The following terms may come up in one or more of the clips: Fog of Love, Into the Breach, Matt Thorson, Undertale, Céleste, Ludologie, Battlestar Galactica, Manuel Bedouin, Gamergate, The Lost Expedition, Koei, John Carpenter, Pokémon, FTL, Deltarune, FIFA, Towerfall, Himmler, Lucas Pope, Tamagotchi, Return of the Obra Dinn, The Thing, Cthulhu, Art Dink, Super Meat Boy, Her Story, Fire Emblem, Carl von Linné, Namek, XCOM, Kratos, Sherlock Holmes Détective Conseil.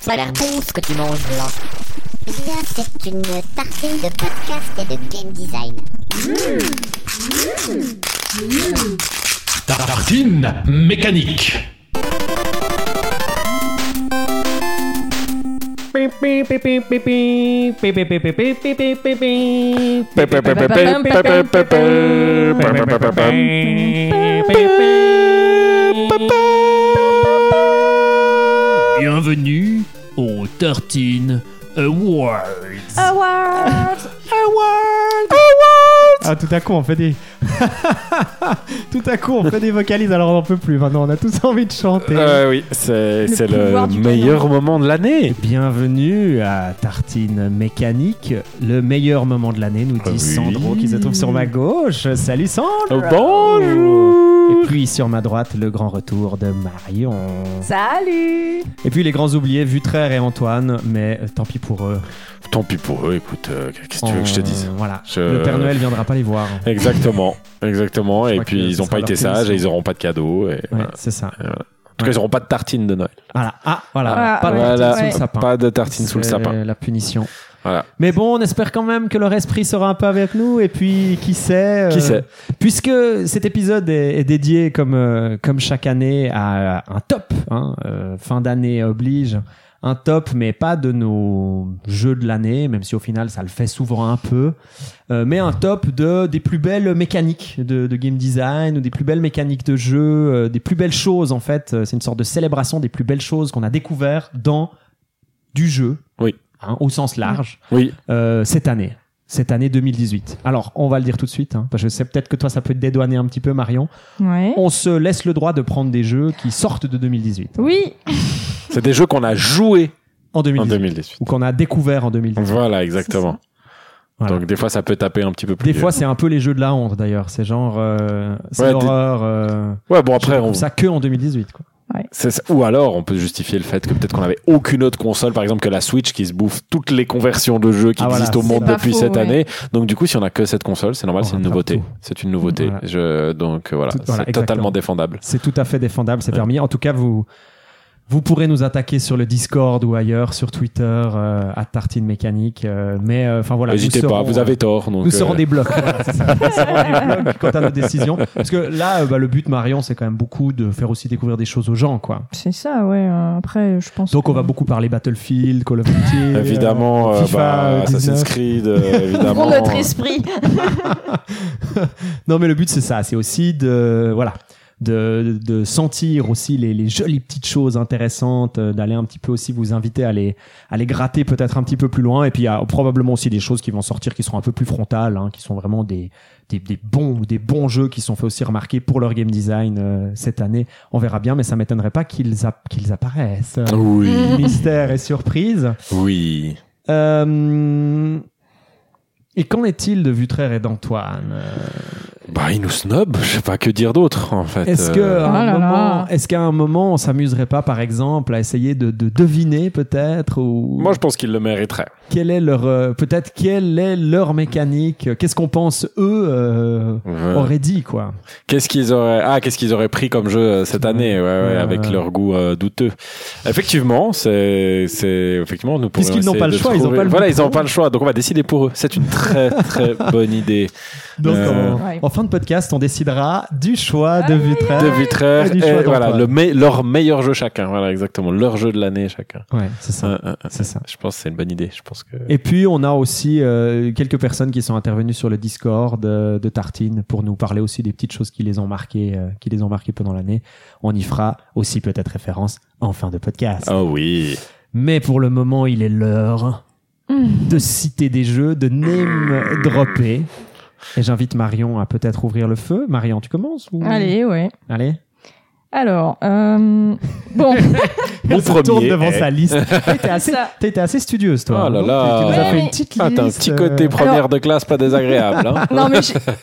Ça a l'air bon ce que tu manges là. Bien, c'est une tartine de podcast et de game design. Tartine mécanique. Bienvenue au Tartine Awards. Ah, tout à coup, on fait des... vocalises, alors on n'en peut plus. Maintenant, on a tous envie de chanter. Oui, c'est le meilleur moment de l'année. Bienvenue à Tartine Mécanique, le meilleur moment de l'année, nous dit Sandro, qui se trouve sur ma gauche. Salut Sandro. Bonjour. Et puis sur ma droite, le grand retour de Marion. Salut. Et puis les grands oubliés, Vutraire et Antoine, mais tant pis pour eux. Tant pis pour eux, écoute, qu'est-ce que tu veux que je te dise ? Voilà, le Père Noël viendra pas les voir. Exactement, et puis ils n'ont pas été sages et ils n'auront pas de cadeaux. Et ouais, voilà. C'est ça. Et voilà. En tout cas, ils n'auront pas de tartine de Noël. Voilà, pas de tartine sous le sapin. C'est la punition. Voilà. Mais bon, on espère quand même que leur esprit sera un peu avec nous. Et puis, qui sait, puisque cet épisode est dédié, comme chaque année, à un top. Fin d'année oblige. Un top, mais pas de nos jeux de l'année, même si au final, ça le fait souvent un peu. Mais un top des plus belles mécaniques de game design, ou des plus belles mécaniques de jeu, des plus belles choses, en fait. C'est une sorte de célébration des plus belles choses qu'on a découvert dans du jeu. Oui. Au sens large, oui. Cette année 2018. Alors, on va le dire tout de suite, parce que je sais peut-être que toi, ça peut te dédouaner un petit peu, Marion. Ouais. On se laisse le droit de prendre des jeux qui sortent de 2018. Oui. C'est des jeux qu'on a joués en 2018. Ou qu'on a découvert en 2018. Voilà, exactement. Voilà. Donc, des fois, ça peut taper un petit peu plus. Des fois, c'est un peu les jeux de la honte, d'ailleurs. C'est genre... c'est l'horreur. Ouais, bon, après... on ça que en 2018, quoi. Ouais. Ou alors on peut justifier le fait que peut-être qu'on n'avait aucune autre console, par exemple que la Switch, qui se bouffe toutes les conversions de jeux qui existent au monde depuis cette année. Donc du coup, si on n'a que cette console, c'est normal, c'est une nouveauté. Voilà. Donc voilà, c'est totalement défendable. C'est tout à fait défendable, c'est permis. En tout cas, vous pourrez nous attaquer sur le Discord ou ailleurs, sur Twitter, à Tartine Mécanique. Mais enfin voilà, n'hésitez pas, vous avez tort. Donc, nous serons des blocs. Voilà, nous serons des blocs quant à nos décisions. Parce que là, le but, Marion, c'est quand même beaucoup de faire aussi découvrir des choses aux gens, quoi. C'est ça, ouais. Après, je pense. Donc on va beaucoup parler Battlefield, Call of Duty, évidemment, FIFA, Assassin's Creed, évidemment. Pour notre esprit. Non, mais le but c'est ça, c'est aussi de sentir aussi les jolies petites choses intéressantes, d'aller un petit peu aussi vous inviter à les gratter peut-être un petit peu plus loin. Et puis il y a probablement aussi des choses qui vont sortir qui seront un peu plus frontales, qui sont vraiment des bons jeux qui sont fait aussi remarquer pour leur game design cette année. On verra bien, mais ça m'étonnerait pas qu'ils apparaissent. Oui. Mystère et surprise. Oui. Et qu'en est-il de Vutraire et d'Antoine ? Ils nous snobent, je sais pas que dire d'autre en fait. Est-ce qu'à un moment on s'amuserait pas par exemple à essayer de deviner peut-être ou... Moi je pense qu'ils le mériteraient. Quelle est leur mécanique ? Qu'est-ce qu'on pense eux auraient dit quoi ? Qu'est-ce qu'ils auraient pris comme jeu cette année avec leur goût douteux. Effectivement, c'est effectivement nous pourrions. Puisqu'ils n'ont pas le choix, ils n'ont pas le ils n'ont pas le choix, donc on va décider pour eux. C'est une très très bonne idée. Donc en fin de podcast, on décidera du choix de Vutraire. De Vutraire, leur meilleur jeu chacun. Voilà, exactement. Leur jeu de l'année chacun. Ouais, c'est ça. C'est ça. Je pense que c'est une bonne idée. Je pense que... Et puis, on a aussi quelques personnes qui sont intervenues sur le Discord de Tartine pour nous parler aussi des petites choses qui les ont marquées, pendant l'année. On y fera aussi peut-être référence en fin de podcast. Oh oui. Mais pour le moment, il est l'heure de citer des jeux, de name dropper. Et j'invite Marion à peut-être ouvrir le feu. Marion, tu commences ou... Allez. Alors, bon. On se tourne devant sa liste. T'as été assez studieuse, toi. Oh là là. Tu nous as fait une petite liste. T'as un petit côté première de classe pas désagréable. Hein. Non, mais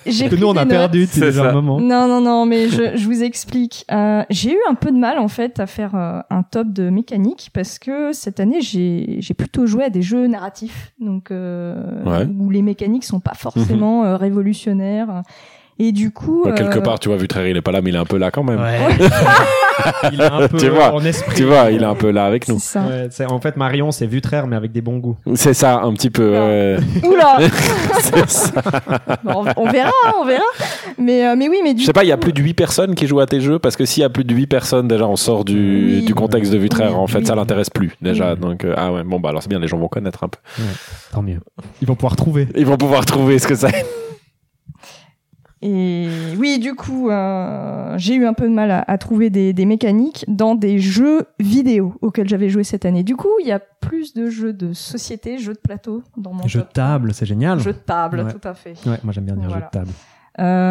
j'ai que nous, on a perdu depuis un moment. Non, mais je vous explique. J'ai eu un peu de mal, en fait, à faire un top de mécanique parce que cette année, j'ai plutôt joué à des jeux narratifs. Donc, où les mécaniques sont pas forcément révolutionnaires. Et du coup... Bon, quelque part, tu vois, Vutreri, il n'est pas là, mais il est un peu là quand même. Ouais. Il est un peu en esprit. Tu vois, il est un peu là avec nous. C'est ça. Ouais, c'est, en fait, Marion, c'est Vutreri, mais avec des bons goûts. C'est ça, un petit peu... Oula. C'est ça. Bon, on verra. Mais oui, mais du coup... Je sais pas, il y a plus de 8 personnes qui jouent à tes jeux, parce que s'il y a plus de 8 personnes, déjà, on sort du contexte de Vutreri. Oui, en fait, ça l'intéresse plus, déjà. Oui. Donc, ah ouais, bon, bah alors c'est bien, les gens vont connaître un peu. Ouais, tant mieux. Ils vont pouvoir trouver ce que c'est. Et oui, du coup, j'ai eu un peu de mal à trouver des mécaniques dans des jeux vidéo auxquels j'avais joué cette année. Du coup, il y a plus de jeux de société, jeux de plateau dans mon jeu de table, c'est génial. Jeu de table, ouais. Tout à fait. Ouais, moi j'aime bien dire voilà. Jeu de table.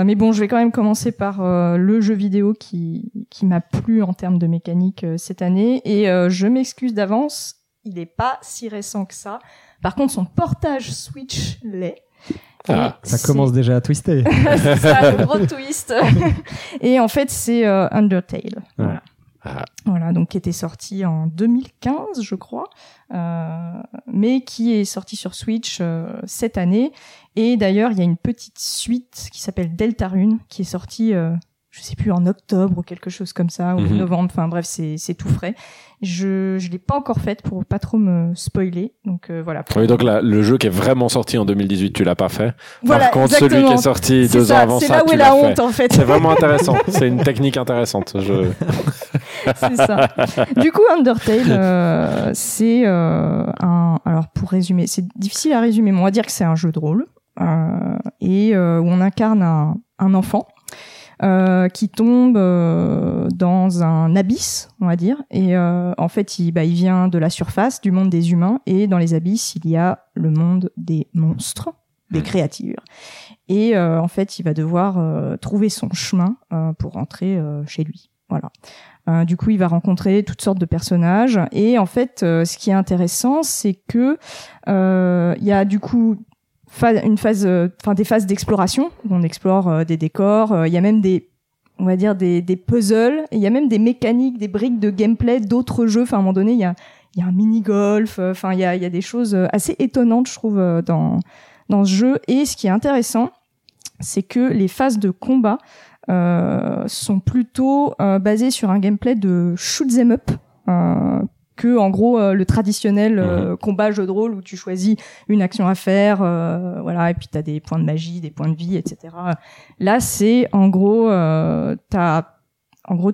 Mais bon, je vais quand même commencer par le jeu vidéo qui m'a plu en termes de mécanique cette année. Et je m'excuse d'avance, il n'est pas si récent que ça. Par contre, son portage Switch l'est. Ah, ça commence déjà à twister. C'est ça, le gros twist. Et en fait, c'est Undertale. Ouais. Voilà, donc qui était sorti en 2015, je crois, mais qui est sorti sur Switch cette année. Et d'ailleurs, il y a une petite suite qui s'appelle Deltarune, qui est sortie, je sais plus, en octobre ou quelque chose comme ça, ou novembre. Enfin bref, c'est tout frais. Je l'ai pas encore faite pour pas trop me spoiler. Donc voilà. Oui, donc là, le jeu qui est vraiment sorti en 2018, tu l'as pas fait. Voilà, par contre, exactement. Celui qui est sorti c'est 2 ans avant ça, tu l'as fait. C'est là où est la honte, en fait. C'est vraiment intéressant. C'est une technique intéressante. C'est ça. Du coup, Undertale, c'est alors pour résumer, c'est difficile à résumer, mais on va dire que c'est un jeu de rôle et où on incarne un enfant. Qui tombe dans un abysse, on va dire, et en fait, il vient de la surface, du monde des humains, et dans les abysses, il y a le monde des monstres, des créatures. Et en fait, il va devoir trouver son chemin pour rentrer chez lui. Voilà. Du coup, il va rencontrer toutes sortes de personnages, et en fait, ce qui est intéressant, c'est que il y a du coup des phases d'exploration où on explore des décors, il y a même des puzzles, il y a même des mécaniques, des briques de gameplay d'autres jeux. Enfin, à un moment donné, il y a un mini-golf, enfin il y a des choses assez étonnantes, je trouve, dans ce jeu. Et ce qui est intéressant, c'est que les phases de combat sont plutôt basées sur un gameplay de shoot 'em up. Que en gros le traditionnel combat jeu de rôle où tu choisis une action à faire, voilà, et puis t'as des points de magie, des points de vie, etc. Là, c'est en gros,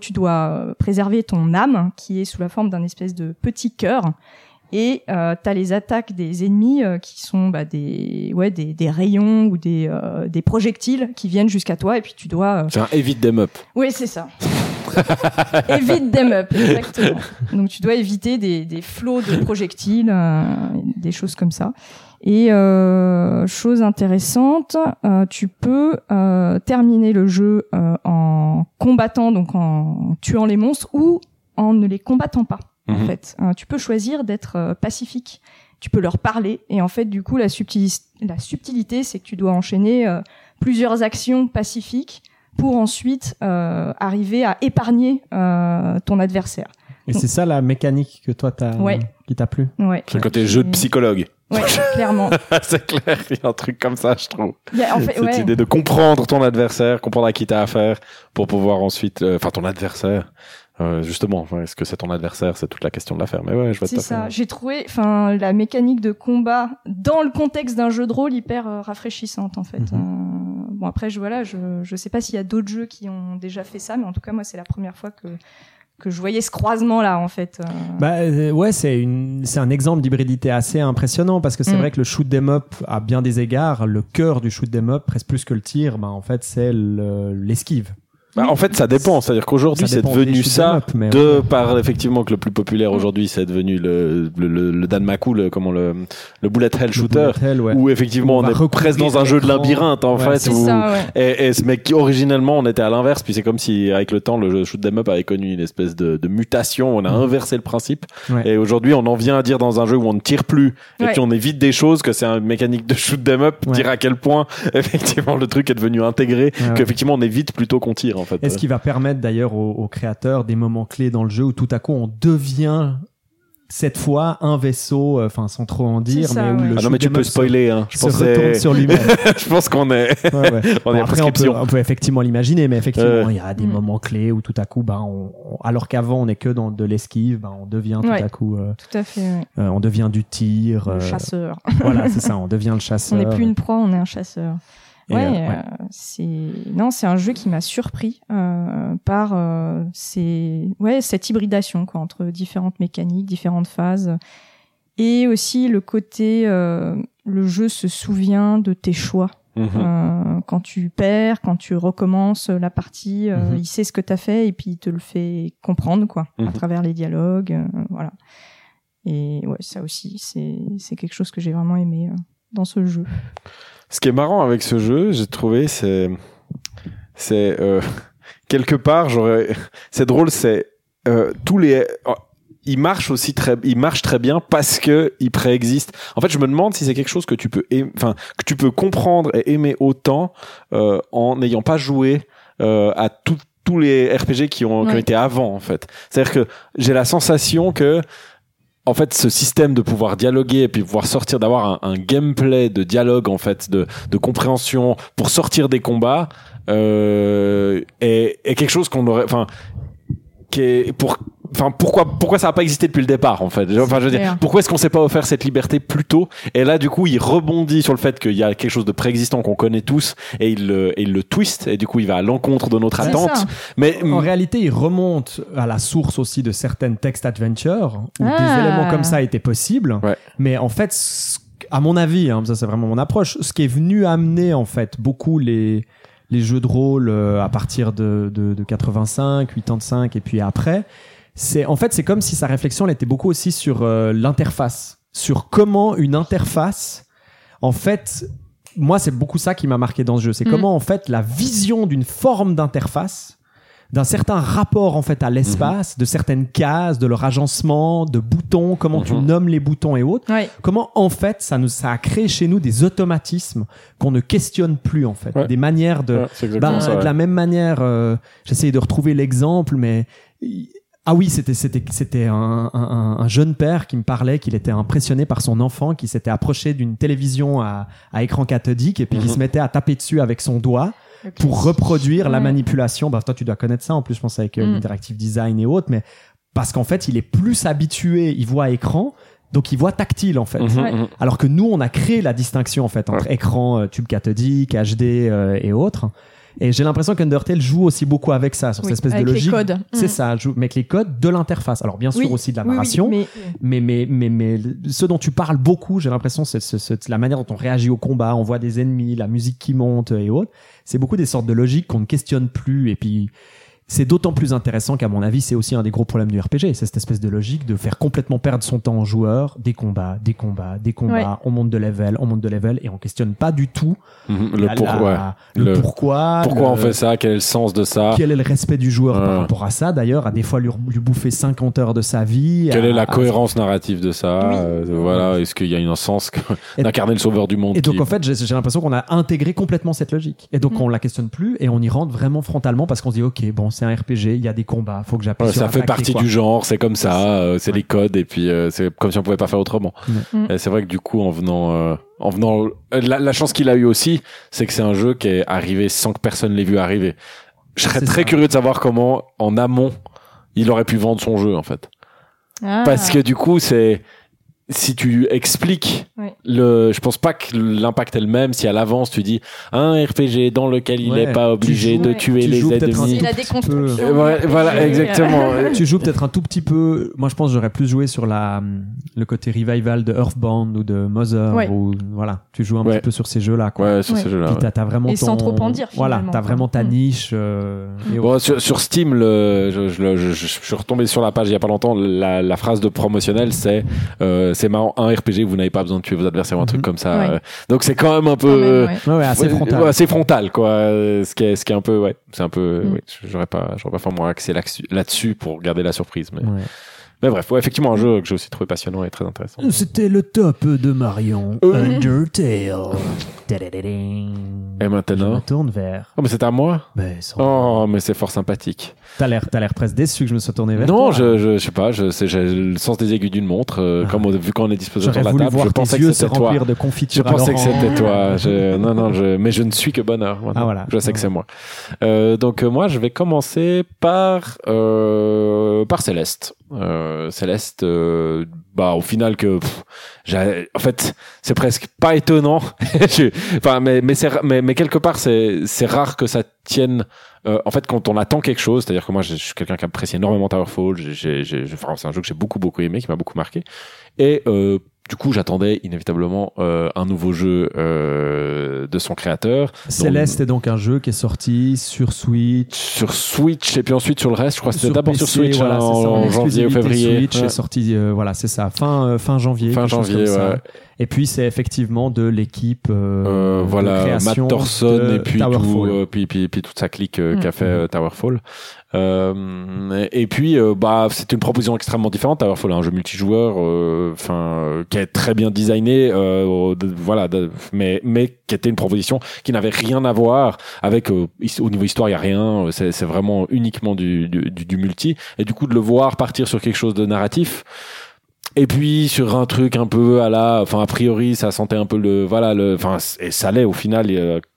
tu dois préserver ton âme qui est sous la forme d'un espèce de petit cœur, et t'as les attaques des ennemis qui sont des rayons ou des projectiles qui viennent jusqu'à toi, et puis tu dois. C'est un évite them up. Oui, c'est ça. Évite them up, exactement. Donc tu dois éviter des flots de projectiles, des choses comme ça. Et chose intéressante, tu peux terminer le jeu en combattant, donc en tuant les monstres, ou en ne les combattant pas. En fait, tu peux choisir d'être pacifique. Tu peux leur parler, et en fait, du coup, la subtilité, c'est que tu dois enchaîner plusieurs actions pacifiques pour ensuite arriver à épargner ton adversaire. Et donc, c'est ça la mécanique que toi qui t'a plu. Ouais. C'est le côté jeu de psychologue. Ouais, clairement. C'est clair, il y a un truc comme ça, je trouve. Cette idée de comprendre ton adversaire, comprendre à qui t'as affaire, pour pouvoir ensuite, ton adversaire. Justement, est-ce que c'est ton adversaire, c'est toute la question de l'affaire. Mais ouais, je vois. C'est ça. Fait. J'ai trouvé, la mécanique de combat dans le contexte d'un jeu de rôle hyper rafraîchissante, en fait. Bon, après, je sais pas s'il y a d'autres jeux qui ont déjà fait ça, mais en tout cas, moi, c'est la première fois que je voyais ce croisement-là, en fait. Ouais, c'est un exemple d'hybridité assez impressionnant, parce que c'est vrai que le shoot 'em up, à bien des égards, le cœur du shoot 'em up, presque plus que le tir, en fait, c'est l'esquive. Bah, en fait, ça dépend. C'est-à-dire qu'aujourd'hui, c'est devenu ça. Par effectivement que le plus populaire aujourd'hui, c'est devenu le Danmaku, le bullet hell shooter, où effectivement on est presque dans un jeu de labyrinthe en fait. Mais qui originellement on était à l'inverse. Puis c'est comme si avec le temps, le jeu shoot 'em up avait connu une espèce de mutation. On a inversé le principe. Ouais. Et aujourd'hui, on en vient à dire dans un jeu où on ne tire plus et puis on évite des choses que c'est une mécanique de shoot 'em up. Dire à quel point effectivement le truc est devenu intégré, qu'effectivement on évite plutôt qu'on tire. En fait, ce qui va permettre d'ailleurs aux créateurs des moments clés dans le jeu où tout à coup on devient cette fois un vaisseau, enfin sans trop en dire, ça, mais où ouais. le mais tu peux spoiler, hein. Je pense retourne sur lui-même. Je pense qu'on est. Ouais, ouais. On est après, on peut effectivement l'imaginer, mais effectivement, il y a des moments clés où tout à coup, alors qu'avant on est que dans de l'esquive, on devient tout à coup. Tout à fait. On devient du tir. Le chasseur. Voilà, c'est ça. On devient le chasseur. On n'est plus une proie, on est un chasseur. C'est un jeu qui m'a surpris par cette hybridation quoi, entre différentes mécaniques, différentes phases, et aussi le côté le jeu se souvient de tes choix. Quand tu perds, quand tu recommences la partie, il sait ce que t'as fait et puis il te le fait comprendre quoi, à travers les dialogues, voilà. Et ouais, ça aussi, c'est quelque chose que j'ai vraiment aimé dans ce jeu. Ce qui est marrant avec ce jeu, j'ai trouvé, c'est quelque part, c'est drôle, il marche très bien parce que il préexiste. En fait, je me demande si c'est quelque chose que tu peux, que tu peux comprendre et aimer autant en n'ayant pas joué à tous les RPG qui ont été avant, en fait. C'est-à-dire que j'ai la sensation que en fait, ce système de pouvoir dialoguer et puis pouvoir sortir, d'avoir un gameplay de dialogue, en fait, de compréhension pour sortir des combats, est quelque chose qu'on aurait, pourquoi ça n'a pas existé depuis le départ, en fait. Enfin, je veux dire, pourquoi est-ce qu'on s'est pas offert cette liberté plus tôt? Et là, du coup, il rebondit sur le fait qu'il y a quelque chose de préexistant qu'on connaît tous, et il le twist, et du coup, il va à l'encontre de notre attente. Ça. Mais en réalité, il remonte à la source aussi de certaines text adventures où des éléments comme ça étaient possibles. Ouais. Mais en fait, à mon avis, ça c'est vraiment mon approche, ce qui est venu amener en fait beaucoup les jeux de rôle à partir de 85, 85 et puis après. C'est comme si sa réflexion elle était beaucoup aussi sur l'interface, sur comment une interface, en fait, moi c'est beaucoup ça qui m'a marqué dans ce jeu, c'est comment en fait la vision d'une forme d'interface, d'un certain rapport en fait à l'espace, de certaines cases, de leur agencement, de boutons, comment tu nommes les boutons et autres, comment en fait ça a créé chez nous des automatismes qu'on ne questionne plus en fait, des manières de, de la même manière, j'essayais de retrouver l'exemple, mais ah oui, c'était un jeune père qui me parlait qu'il était impressionné par son enfant qui s'était approché d'une télévision à écran cathodique et puis qui se mettait à taper dessus avec son doigt pour reproduire la manipulation. Bah toi tu dois connaître ça en plus, je pense avec l'interactive design et autres, mais parce qu'en fait il est plus habitué, il voit à écran. Donc, il voit tactile, en fait. Alors que nous, on a créé la distinction, en fait, entre écran, tube cathodique, HD et autres. Et j'ai l'impression qu'Undertale joue aussi beaucoup avec ça, sur cette espèce de logique. Avec les codes. C'est ça, joue avec les codes de l'interface. Alors, bien sûr, aussi de la narration. Mais ce dont tu parles beaucoup, j'ai l'impression, c'est la manière dont on réagit au combat, on voit des ennemis, la musique qui monte et autres. C'est beaucoup des sortes de logiques qu'on ne questionne plus. Et puis, c'est d'autant plus intéressant qu'à mon avis, c'est aussi un des gros problèmes du RPG. C'est cette espèce de logique de faire complètement perdre son temps en joueur, des combats, on monte de level, et on questionne pas du tout le pourquoi. Pourquoi on fait ça? Quel est le sens de ça? Quel est le respect du joueur par rapport à ça? D'ailleurs, à des fois lui bouffer 50 heures de sa vie. Quelle est la cohérence narrative de ça? Est-ce qu'il y a un sens d'incarner le sauveur du monde? Et donc, en fait, j'ai l'impression qu'on a intégré complètement cette logique. Et donc, on la questionne plus et on y rentre vraiment frontalement parce qu'on se dit, OK, bon, c'est un RPG, il y a des combats, faut que j'appuie sur ça fait partie du genre, c'est comme ça, c'est les codes et puis c'est comme si on pouvait pas faire autrement. Et c'est vrai que du coup en venant la chance qu'il a eu aussi, c'est que c'est un jeu qui est arrivé sans que personne l'ait vu arriver. Je serais très curieux de savoir comment en amont il aurait pu vendre son jeu en fait. Parce que du coup si tu expliques je pense pas que l'impact est le même si à l'avance tu dis un RPG dans lequel il est pas obligé de tuer les ennemis. Voilà, exactement. Tu joues peut-être un tout petit peu. Moi, je pense que j'aurais plus joué sur le côté revival de Earthbound ou de Mother ou voilà, tu joues un petit peu sur ces jeux-là quoi. Ces jeux-là. Puis t'as vraiment et sans trop en dire finalement. Voilà, t'as vraiment ta niche sur Steam je suis retombé sur la page il y a pas longtemps, la phrase de promotionnel c'est marrant, un RPG, vous n'avez pas besoin de tuer vos adversaires ou un truc comme ça. Donc c'est quand même un peu assez frontal quoi, ce qui est un peu c'est un peu j'aurais pas forcément axé là-dessus pour garder la surprise mais Mais bref, ouais, effectivement, un jeu que j'ai aussi trouvé passionnant et très intéressant. C'était le top de Marion. Undertale. Et maintenant, je me tourne vers... Oh, mais c'est à moi. Mais sans... Oh, mais c'est fort sympathique. T'as l'air presque déçu que je me sois tourné vers toi. Non, je sais pas, j'ai le sens des aiguilles d'une montre. Vu qu'on est disposé autour de la table, je pensais que c'était toi. Je pensais que c'était toi. Mais je ne suis que bonheur. Ah, voilà. Je sais que c'est moi. Donc moi, je vais commencer par Céleste. Céleste, au final que en fait c'est presque pas étonnant. mais quelque part c'est rare que ça tienne. En fait, quand on attend quelque chose, c'est-à-dire que moi je suis quelqu'un qui apprécie énormément Towerfall. C'est un jeu que j'ai beaucoup aimé, qui m'a beaucoup marqué. Et du coup, j'attendais inévitablement un nouveau jeu de son créateur. Céleste est donc un jeu qui est sorti sur Switch et puis ensuite sur le reste. Je crois que c'était d'abord sur Switch, voilà, en janvier ou février. Switch est sorti, c'est ça, fin janvier. Fin janvier, ouais. Ça. Et puis c'est effectivement de l'équipe de création Matt Thorson de et puis Towerfall. Puis toute sa clique qu'a fait Towerfall. Et puis c'est une proposition extrêmement différente. Towerfall, un jeu multijoueur, qui est très bien designé, mais qui était une proposition qui n'avait rien à voir avec au niveau histoire, il y a rien. C'est vraiment uniquement du multi. Et du coup, de le voir partir sur quelque chose de narratif. Et puis sur un truc un peu a priori ça sentait un peu et ça l'est au final,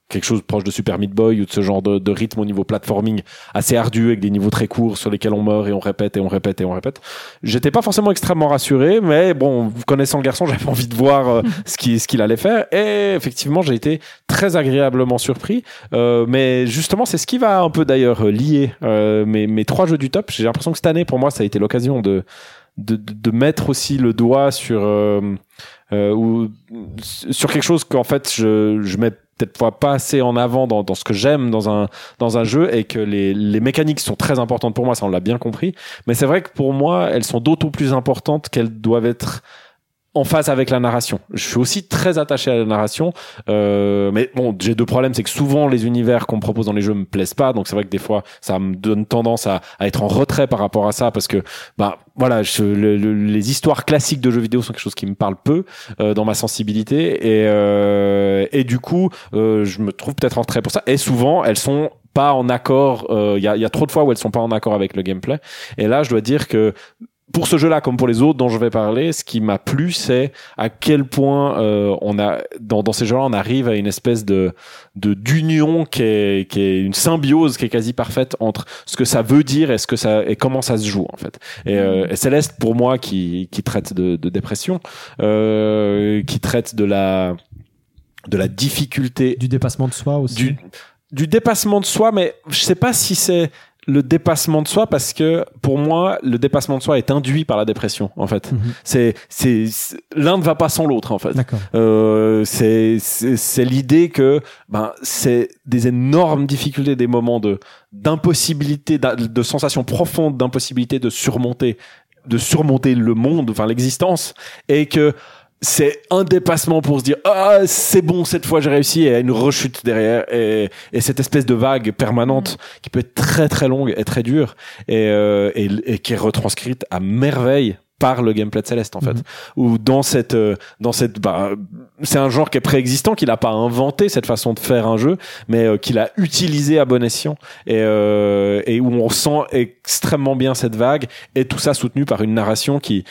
quelque chose proche de Super Meat Boy ou de ce genre de rythme au niveau platforming assez ardu, avec des niveaux très courts sur lesquels on meurt et on répète et on répète et on répète. J'étais pas forcément extrêmement rassuré, mais bon, connaissant le garçon, j'avais envie de voir ce qu'il allait faire, et effectivement j'ai été très agréablement surpris, mais justement c'est ce qui va un peu d'ailleurs lier mes trois jeux du top. J'ai l'impression que cette année pour moi ça a été l'occasion de mettre aussi le doigt sur quelque chose qu'en fait je mets peut-être pas assez en avant dans ce que j'aime dans un jeu, et que les mécaniques sont très importantes pour moi, ça on l'a bien compris, mais c'est vrai que pour moi elles sont d'autant plus importantes qu'elles doivent être en phase avec la narration. Je suis aussi très attaché à la narration, mais bon, j'ai deux problèmes, c'est que souvent les univers qu'on me propose dans les jeux me plaisent pas, donc c'est vrai que des fois ça me donne tendance à être en retrait par rapport à ça, parce que les histoires classiques de jeux vidéo sont quelque chose qui me parle peu dans ma sensibilité, et du coup je me trouve peut-être en retrait pour ça, et souvent elles sont pas en accord, il y a trop de fois où elles sont pas en accord avec le gameplay. Et là je dois dire que pour ce jeu-là, comme pour les autres dont je vais parler, ce qui m'a plu, c'est à quel point on a dans ces jeux-là, on arrive à une espèce de d'union qui est une symbiose qui est quasi parfaite entre ce que ça veut dire et ce que ça et comment ça se joue en fait. Et Céleste, pour moi, qui traite de dépression, qui traite de la difficulté, du dépassement de soi aussi, du dépassement de soi, mais je sais pas si c'est le dépassement de soi, parce que pour moi le dépassement de soi est induit par la dépression en fait. C'est l'un ne va pas sans l'autre en fait. C'est l'idée que c'est des énormes difficultés, des moments d'impossibilité, de sensations profondes d'impossibilité de surmonter le monde, l'existence, et que c'est un dépassement pour se dire c'est bon, cette fois j'ai réussi, et une rechute derrière, et cette espèce de vague permanente qui peut être très très longue et très dure, et qui est retranscrite à merveille par le gameplay de Céleste en fait, ou dans cette c'est un genre qui est préexistant, qu'il a pas inventé cette façon de faire un jeu, mais qu'il a utilisé à bon escient, et où on sent extrêmement bien cette vague, et tout ça soutenu par une narration qui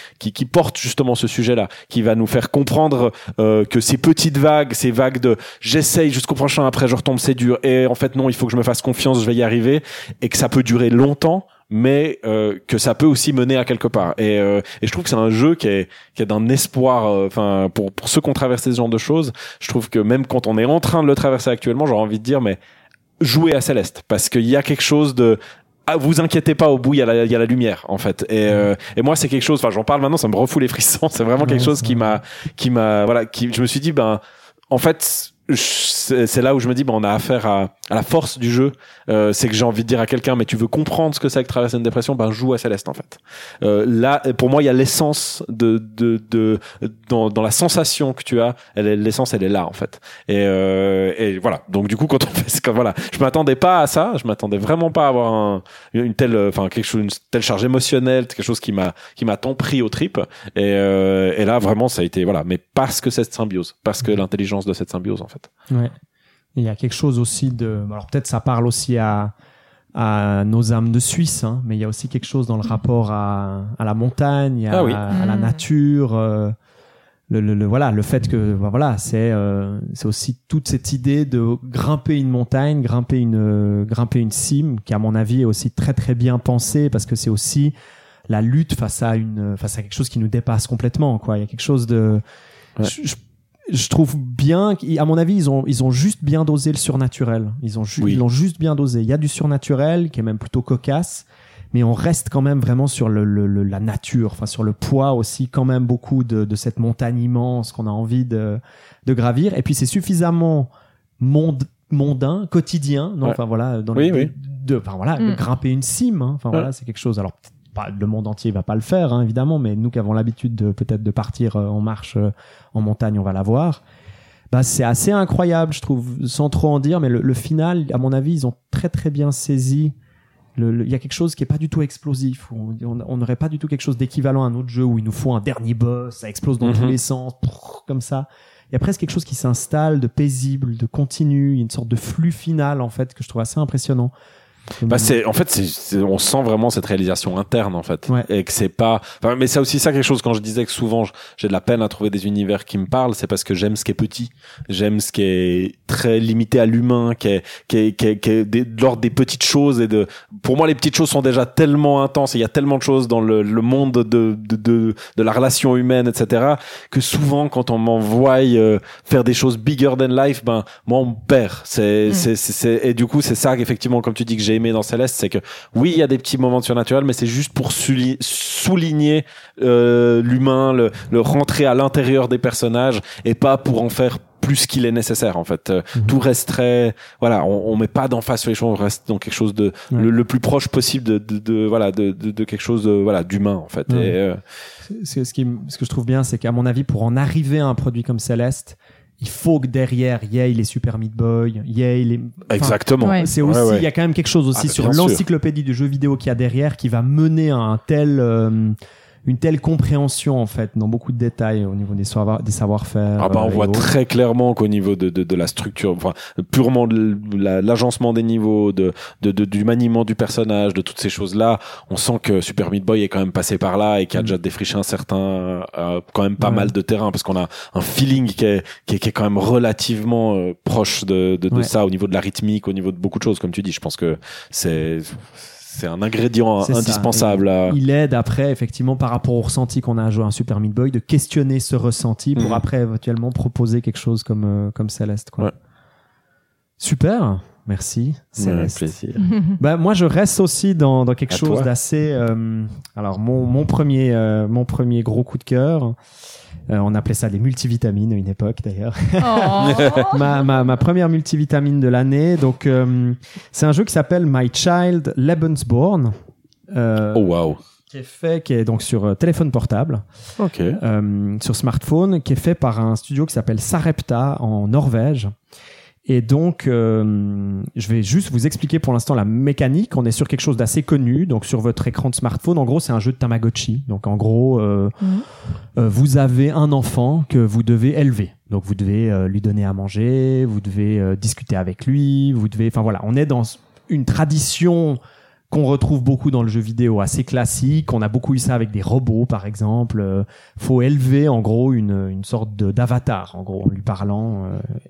porte justement ce sujet-là, qui va nous faire comprendre que ces petites vagues, ces vagues de j'essaye jusqu'au prochain, après je retombe, c'est dur, et en fait non, il faut que je me fasse confiance, je vais y arriver, et que ça peut durer longtemps, mais que ça peut aussi mener à quelque part, et je trouve que c'est un jeu qui est d'un espoir, pour ceux qui ont traversé ce genre de choses. Je trouve que même quand on est en train de le traverser actuellement, j'aurais envie de dire mais jouez à Céleste, parce qu'il y a quelque chose de vous inquiétez pas, au bout il y a la lumière en fait, et moi c'est quelque chose, j'en parle maintenant, ça me refoule les frissons, c'est vraiment quelque chose qui m'a je me suis dit en fait c'est là où je me dis, bah, on a affaire à la force du jeu. C'est que j'ai envie de dire à quelqu'un, mais tu veux comprendre ce que c'est que traverser une dépression, ben joue à Céleste en fait. Là, pour moi, il y a l'essence dans la sensation que tu as. L'essence, elle est là en fait. Et voilà. Donc du coup, quand on fait, voilà, je m'attendais pas à ça. Je m'attendais vraiment pas à avoir une telle charge émotionnelle, quelque chose qui m'a tant pris aux tripes. Et là, vraiment, ça a été voilà. Mais parce que cette symbiose, parce que l'intelligence de cette symbiose en fait. Ouais. Il y a quelque chose aussi de... Alors peut-être ça parle aussi à nos âmes de Suisse, hein, mais il y a aussi quelque chose dans le rapport à la montagne, à la nature, le fait que voilà, c'est aussi toute cette idée de grimper une montagne, grimper une cime, qui à mon avis est aussi très très bien pensée, parce que c'est aussi la lutte face à quelque chose qui nous dépasse complètement, quoi. Il y a quelque chose de... Ouais. Je trouve bien, à mon avis, ils ont juste bien dosé le surnaturel. Ils l'ont juste bien dosé. Il y a du surnaturel qui est même plutôt cocasse, mais on reste quand même vraiment sur la nature, enfin sur le poids aussi quand même beaucoup de cette montagne immense qu'on a envie de gravir. Et puis c'est suffisamment mondain, quotidien, non, enfin voilà, dans de grimper une cime, hein, enfin voilà, c'est quelque chose. Alors le monde entier va pas le faire, hein, évidemment, mais nous qui avons l'habitude peut-être de partir en marche en montagne, on va l'avoir. Bah, c'est assez incroyable, je trouve, sans trop en dire, mais le final, à mon avis, ils ont très très bien saisi. Il y a quelque chose qui est pas du tout explosif. On n'aurait pas du tout quelque chose d'équivalent à un autre jeu où il nous faut un dernier boss, ça explose dans tous les sens, comme ça. Il y a presque quelque chose qui s'installe de paisible, de continu, il y a une sorte de flux final en fait que je trouve assez impressionnant. Bah on sent vraiment cette réalisation interne en fait, ouais. Et que c'est pas, enfin, mais c'est aussi ça quelque chose, quand je disais que souvent j'ai de la peine à trouver des univers qui me parlent, c'est parce que j'aime ce qui est petit, j'aime ce qui est très limité à l'humain, qui est de l'ordre des petites choses, et pour moi les petites choses sont déjà tellement intenses, il y a tellement de choses dans le monde de la relation humaine, etc., que souvent quand on m'envoie faire des choses bigger than life, ben moi on me perd. Et du coup c'est ça effectivement, comme tu dis, que j'ai aimé dans Céleste, c'est que oui, il y a des petits moments de surnaturel, mais c'est juste pour souligner l'humain, le rentrer à l'intérieur des personnages, et pas pour en faire plus qu'il est nécessaire en fait. Tout resterait, voilà, on met pas d'emphase sur les choses, on reste dans quelque chose de le plus proche possible de quelque chose de, voilà, d'humain en fait. Et ce que je trouve bien, c'est qu'à mon avis, pour en arriver à un produit comme Céleste, il faut que derrière, les Super Meat Boy, les... Enfin, exactement. Ouais. C'est aussi, il y a quand même quelque chose aussi sur l'encyclopédie du jeu vidéo qu'il y a derrière, qui va mener à une telle compréhension en fait, dans beaucoup de détails au niveau des savoir-faire. Ah bah on voit très clairement qu'au niveau de la structure, enfin purement l'agencement des niveaux, du maniement du personnage, de toutes ces choses-là, on sent que Super Meat Boy est quand même passé par là, et qu'il a déjà défriché un certain quand même pas mal de terrain, parce qu'on a un feeling qui est quand même relativement proche de ça, au niveau de la rythmique, au niveau de beaucoup de choses, comme tu dis. Je pense que c'est un ingrédient indispensable. Il aide après, effectivement, par rapport au ressenti qu'on a à jouer à un Super Meat Boy, de questionner ce ressenti pour après éventuellement proposer quelque chose comme Céleste, quoi. Ouais. Super, merci Céleste. Ouais, plaisir. Bah, moi, je reste aussi dans quelque chose d'assez... alors, mon premier gros coup de cœur... on appelait ça des multivitamines à une époque d'ailleurs. Oh. ma première multivitamine de l'année. Donc c'est un jeu qui s'appelle My Child Lebensborn. Oh wow. Qui est donc sur téléphone portable. OK. Sur smartphone, qui est fait par un studio qui s'appelle Sarepta en Norvège. Et donc, je vais juste vous expliquer pour l'instant la mécanique. On est sur quelque chose d'assez connu. Donc, sur votre écran de smartphone, en gros, c'est un jeu de Tamagotchi. Donc, en gros, vous avez un enfant que vous devez élever. Donc, vous devez lui donner à manger, vous devez discuter avec lui, vous devez... Enfin, voilà, on est dans une tradition qu'on retrouve beaucoup dans le jeu vidéo, assez classique. On a beaucoup eu ça avec des robots, par exemple. Faut élever, en gros, une sorte d'avatar, en gros, en lui parlant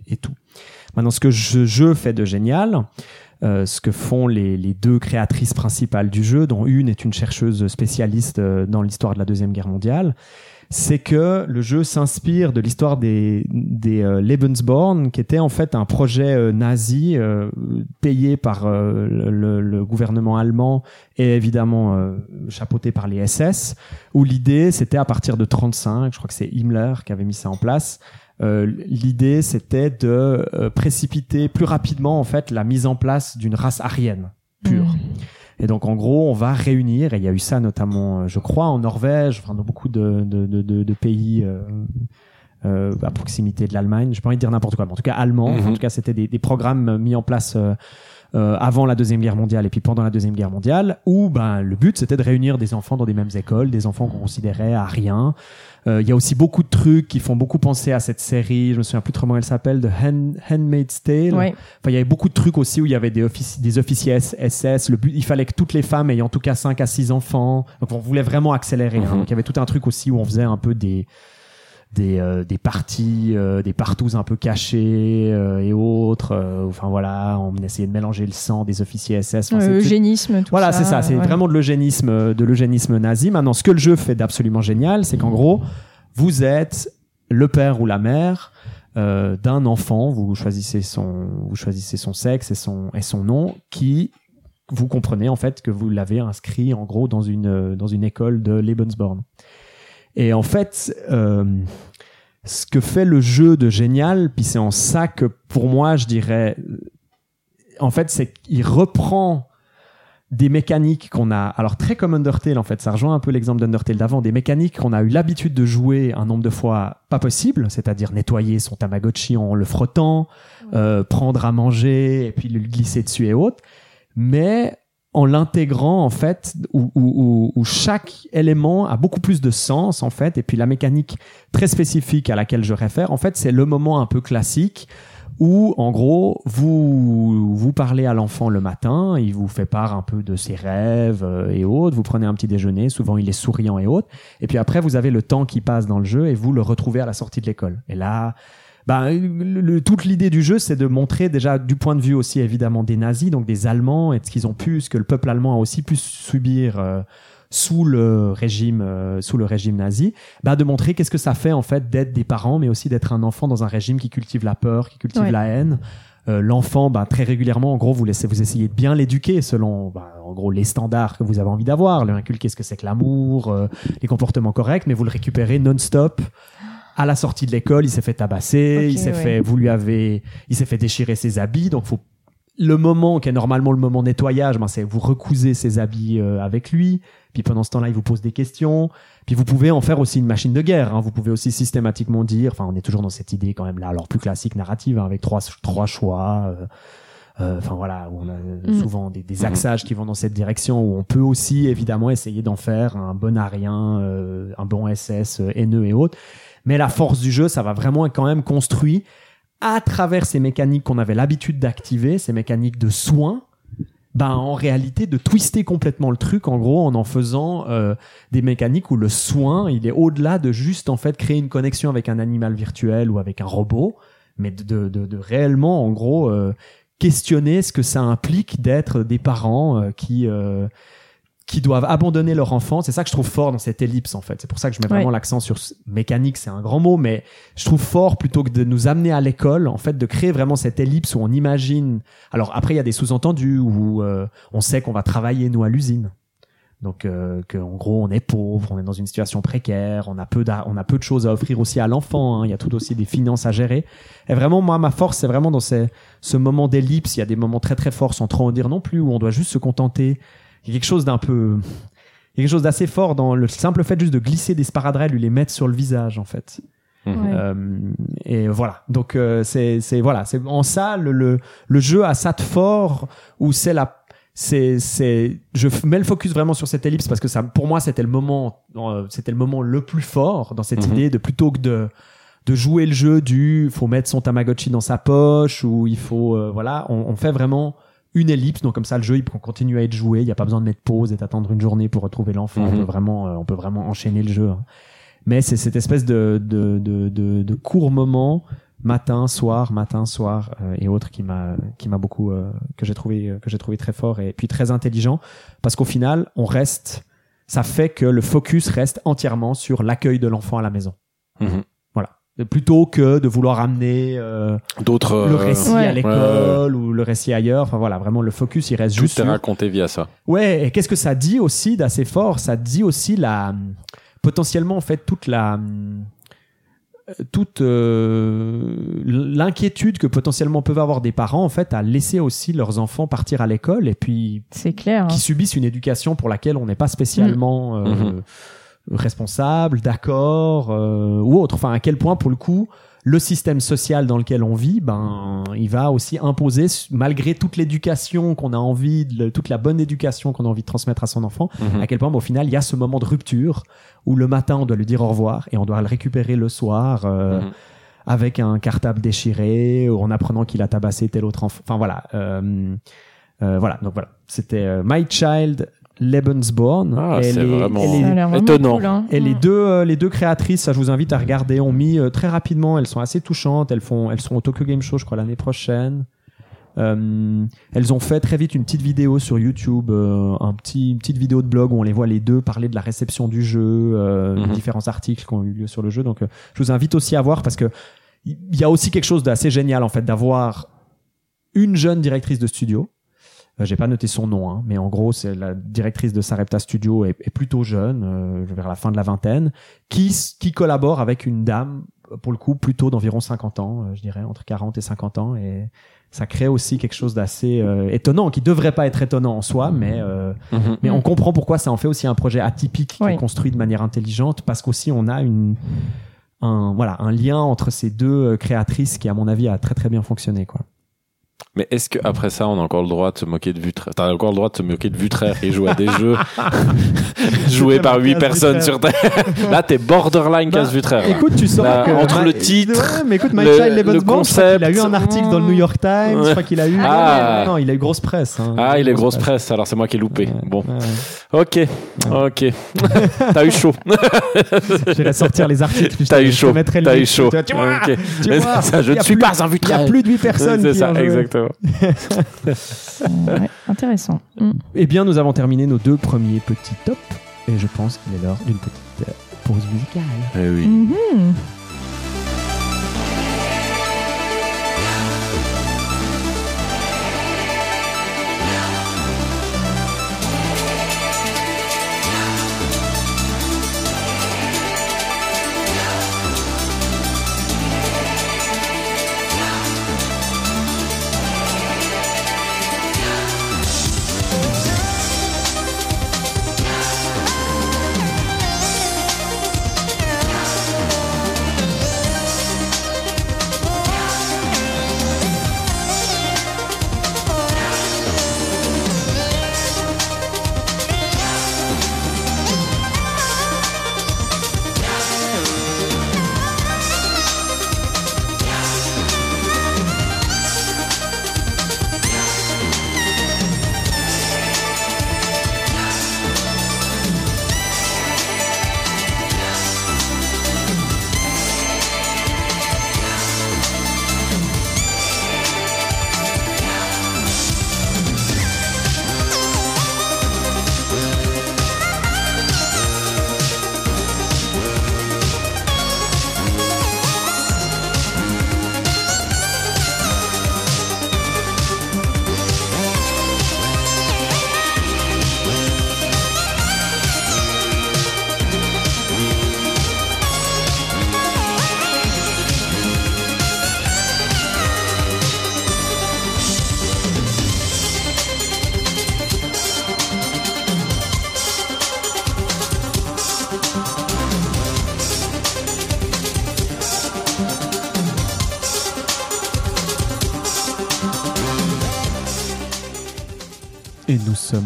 et tout. Maintenant, ce que ce jeu fait de génial, ce que font les deux créatrices principales du jeu, dont une est une chercheuse spécialiste dans l'histoire de la Deuxième Guerre mondiale, c'est que le jeu s'inspire de l'histoire des Lebensborn, qui était en fait un projet nazi payé par le gouvernement allemand et évidemment chapeauté par les SS, où l'idée, c'était à partir de 1935, je crois que c'est Himmler qui avait mis ça en place, l'idée c'était de précipiter plus rapidement en fait la mise en place d'une race aryenne pure. Et donc en gros, on va réunir, et il y a eu ça notamment, je crois, en Norvège, enfin dans beaucoup de pays à proximité de l'Allemagne. J'ai pas envie de dire n'importe quoi, mais en tout cas allemand. En tout cas, c'était des programmes mis en place avant la Deuxième Guerre mondiale et puis pendant la Deuxième Guerre mondiale, où ben le but c'était de réunir des enfants dans des mêmes écoles, des enfants qu'on considérait à rien. Il y a aussi beaucoup de trucs qui font beaucoup penser à cette série, je me souviens plus trop comment elle s'appelle, de Handmaid's Tale. Ouais. Enfin, il y avait beaucoup de trucs aussi où il y avait des officiers SS. Le but, il fallait que toutes les femmes aient en tout cas 5 à 6 enfants. Donc, on voulait vraiment accélérer. Hein. Donc, il y avait tout un truc aussi où on faisait un peu des parties, des partous un peu cachés et autres. Enfin voilà, on essayait de mélanger le sang des officiers SS. L'eugénisme, tout voilà, ça. Voilà, c'est ça. C'est vraiment de l'eugénisme nazi. Maintenant, ce que le jeu fait d'absolument génial, c'est qu'en gros, vous êtes le père ou la mère d'un enfant. Vous choisissez son sexe et son nom qui... Vous comprenez en fait que vous l'avez inscrit en gros dans une école de Lebensborn. Et en fait, ce que fait le jeu de génial, puis c'est en ça que pour moi, je dirais, en fait, c'est qu'il reprend des mécaniques qu'on a, alors très comme Undertale en fait, ça rejoint un peu l'exemple d'Undertale d'avant, des mécaniques qu'on a eu l'habitude de jouer un nombre de fois pas possible, c'est-à-dire nettoyer son Tamagotchi en le frottant, prendre à manger et puis le glisser dessus et autres, mais en l'intégrant en fait où chaque élément a beaucoup plus de sens en fait. Et puis la mécanique très spécifique à laquelle je réfère en fait, c'est le moment un peu classique où en gros vous parlez à l'enfant le matin, il vous fait part un peu de ses rêves et autres, vous prenez un petit déjeuner, souvent il est souriant et autres, et puis après vous avez le temps qui passe dans le jeu et vous le retrouvez à la sortie de l'école. Et là toute l'idée du jeu, c'est de montrer déjà du point de vue aussi évidemment des nazis, donc des Allemands, et de ce que le peuple allemand a aussi pu subir sous le régime nazi, de montrer qu'est-ce que ça fait en fait d'être des parents, mais aussi d'être un enfant dans un régime qui cultive la peur, qui cultive la haine. L'enfant, très régulièrement, en gros, vous essayez de bien l'éduquer selon, en gros, les standards que vous avez envie d'avoir, lui inculquer ce que c'est que l'amour, les comportements corrects, mais vous le récupérez non-stop. À la sortie de l'école, il s'est fait tabasser, il s'est fait déchirer ses habits. Donc, le moment qui est normalement le moment nettoyage, c'est vous recousez ses habits avec lui. Puis pendant ce temps-là, il vous pose des questions. Puis vous pouvez en faire aussi une machine de guerre. Hein. Vous pouvez aussi systématiquement dire, on est toujours dans cette idée quand même là, alors plus classique narrative, avec trois choix. Où on a souvent des axages qui vont dans cette direction, où on peut aussi évidemment essayer d'en faire un bon arien, un bon SS haineux et autres. Mais la force du jeu, ça va vraiment être quand même construit à travers ces mécaniques qu'on avait l'habitude d'activer, ces mécaniques de soins, en réalité de twister complètement le truc, en gros, en faisant des mécaniques où le soin, il est au-delà de juste en fait créer une connexion avec un animal virtuel ou avec un robot, mais de réellement en gros questionner ce que ça implique d'être des parents qui doivent abandonner leur enfant. C'est ça que je trouve fort dans cette ellipse, en fait. C'est pour ça que je mets vraiment l'accent sur mécanique, c'est un grand mot, mais je trouve fort, plutôt que de nous amener à l'école, en fait, de créer vraiment cette ellipse où on imagine... Alors après, il y a des sous-entendus où on sait qu'on va travailler, nous, à l'usine. Donc, qu'en gros, on est pauvre, on est dans une situation précaire, on a peu de choses à offrir aussi à l'enfant, hein. Il y a tout aussi des finances à gérer. Et vraiment, moi, ma force, c'est vraiment dans ce moment d'ellipse. Il y a des moments très, très forts, sans trop en dire non plus, où on doit juste se contenter. Il y a quelque chose d'assez fort dans le simple fait juste de glisser des sparadrails et les mettre sur le visage en fait. Et voilà. Donc c'est en ça le jeu a ça de fort, où je mets le focus vraiment sur cette ellipse parce que ça, pour moi, c'était le moment le plus fort dans cette idée de, plutôt que de jouer le jeu du faut mettre son Tamagotchi dans sa poche ou il faut on fait vraiment une ellipse, donc comme ça le jeu il peut continuer à être joué, il n'y a pas besoin de mettre pause et d'attendre une journée pour retrouver l'enfant. On peut vraiment enchaîner le jeu, hein. Mais c'est cette espèce de court moment matin soir et autres qui m'a beaucoup que j'ai trouvé très fort et puis très intelligent, parce qu'au final ça fait que le focus reste entièrement sur l'accueil de l'enfant à la maison. Plutôt que de vouloir amener d'autres le récit à l'école ou le récit ailleurs, vraiment le focus il reste tout juste sur... raconté via ça. Ouais, et qu'est-ce que ça dit aussi d'assez fort, ça dit aussi potentiellement en fait toute la toute l'inquiétude que potentiellement peuvent avoir des parents, en fait, à laisser aussi leurs enfants partir à l'école, et puis c'est clair, hein, qui subissent une éducation pour laquelle on n'est pas spécialement responsable, d'accord, ou autre. Enfin, à quel point, pour le coup, le système social dans lequel on vit, ben, il va aussi imposer, malgré toute l'éducation qu'on a envie, toute la bonne éducation qu'on a envie de transmettre à son enfant, à quel point, bon, au final, il y a ce moment de rupture où le matin, on doit lui dire au revoir et on doit le récupérer le soir avec un cartable déchiré, ou en apprenant qu'il a tabassé tel autre enfant. Enfin, voilà. Voilà. Donc, voilà. C'était My Child Lebensborn. Ah, c'est vraiment étonnant. Cool, hein. Et les deux créatrices, ça je vous invite à regarder, ont mis très rapidement, elles sont assez touchantes, elles sont au Tokyo Game Show, je crois, l'année prochaine. Elles ont fait très vite une petite vidéo sur YouTube, une petite vidéo de blog où on les voit les deux parler de la réception du jeu, différents articles qui ont eu lieu sur le jeu. Donc je vous invite aussi à voir, parce que il y a aussi quelque chose d'assez génial, en fait, d'avoir une jeune directrice de studio. J'ai pas noté son nom, hein, mais en gros, c'est la directrice de Sarepta Studio, est plutôt jeune, vers la fin de la vingtaine, qui collabore avec une dame, pour le coup, plutôt d'environ 50 ans, je dirais, entre 40 et 50 ans, et ça crée aussi quelque chose d'assez étonnant, qui devrait pas être étonnant en soi, mais on comprend pourquoi ça en fait aussi un projet atypique, qui est construit de manière intelligente, parce qu'aussi on a un lien entre ces deux créatrices qui, à mon avis, a très très bien fonctionné, quoi. Mais est-ce que après ça, on a encore le droit de se moquer de Vutraire? T'as encore le droit de se moquer de Vutraire et jouer à des jeux joués par 8 personnes sur Terre. Là, t'es borderline casse Vutraire. Écoute, tu sens là, que entre le titre, mais écoute, My Child Lebensborn, il a eu un article dans le New York Times, je crois qu'il a eu. Ah, non, il a eu grosse presse. Hein. Ah, il a eu grosse presse. Alors c'est moi qui ai loupé. Bon, ok. T'as eu chaud. J'irai sortir les articles. T'as eu chaud. T'as eu chaud. Tu vois, je ne suis pas un Vutraire. Il y a plus de 8 personnes. C'est ça, exactement. Ouais, intéressant. Eh bien, nous avons terminé nos deux premiers petits tops, et je pense qu'il est l'heure d'une petite pause musicale. Eh oui.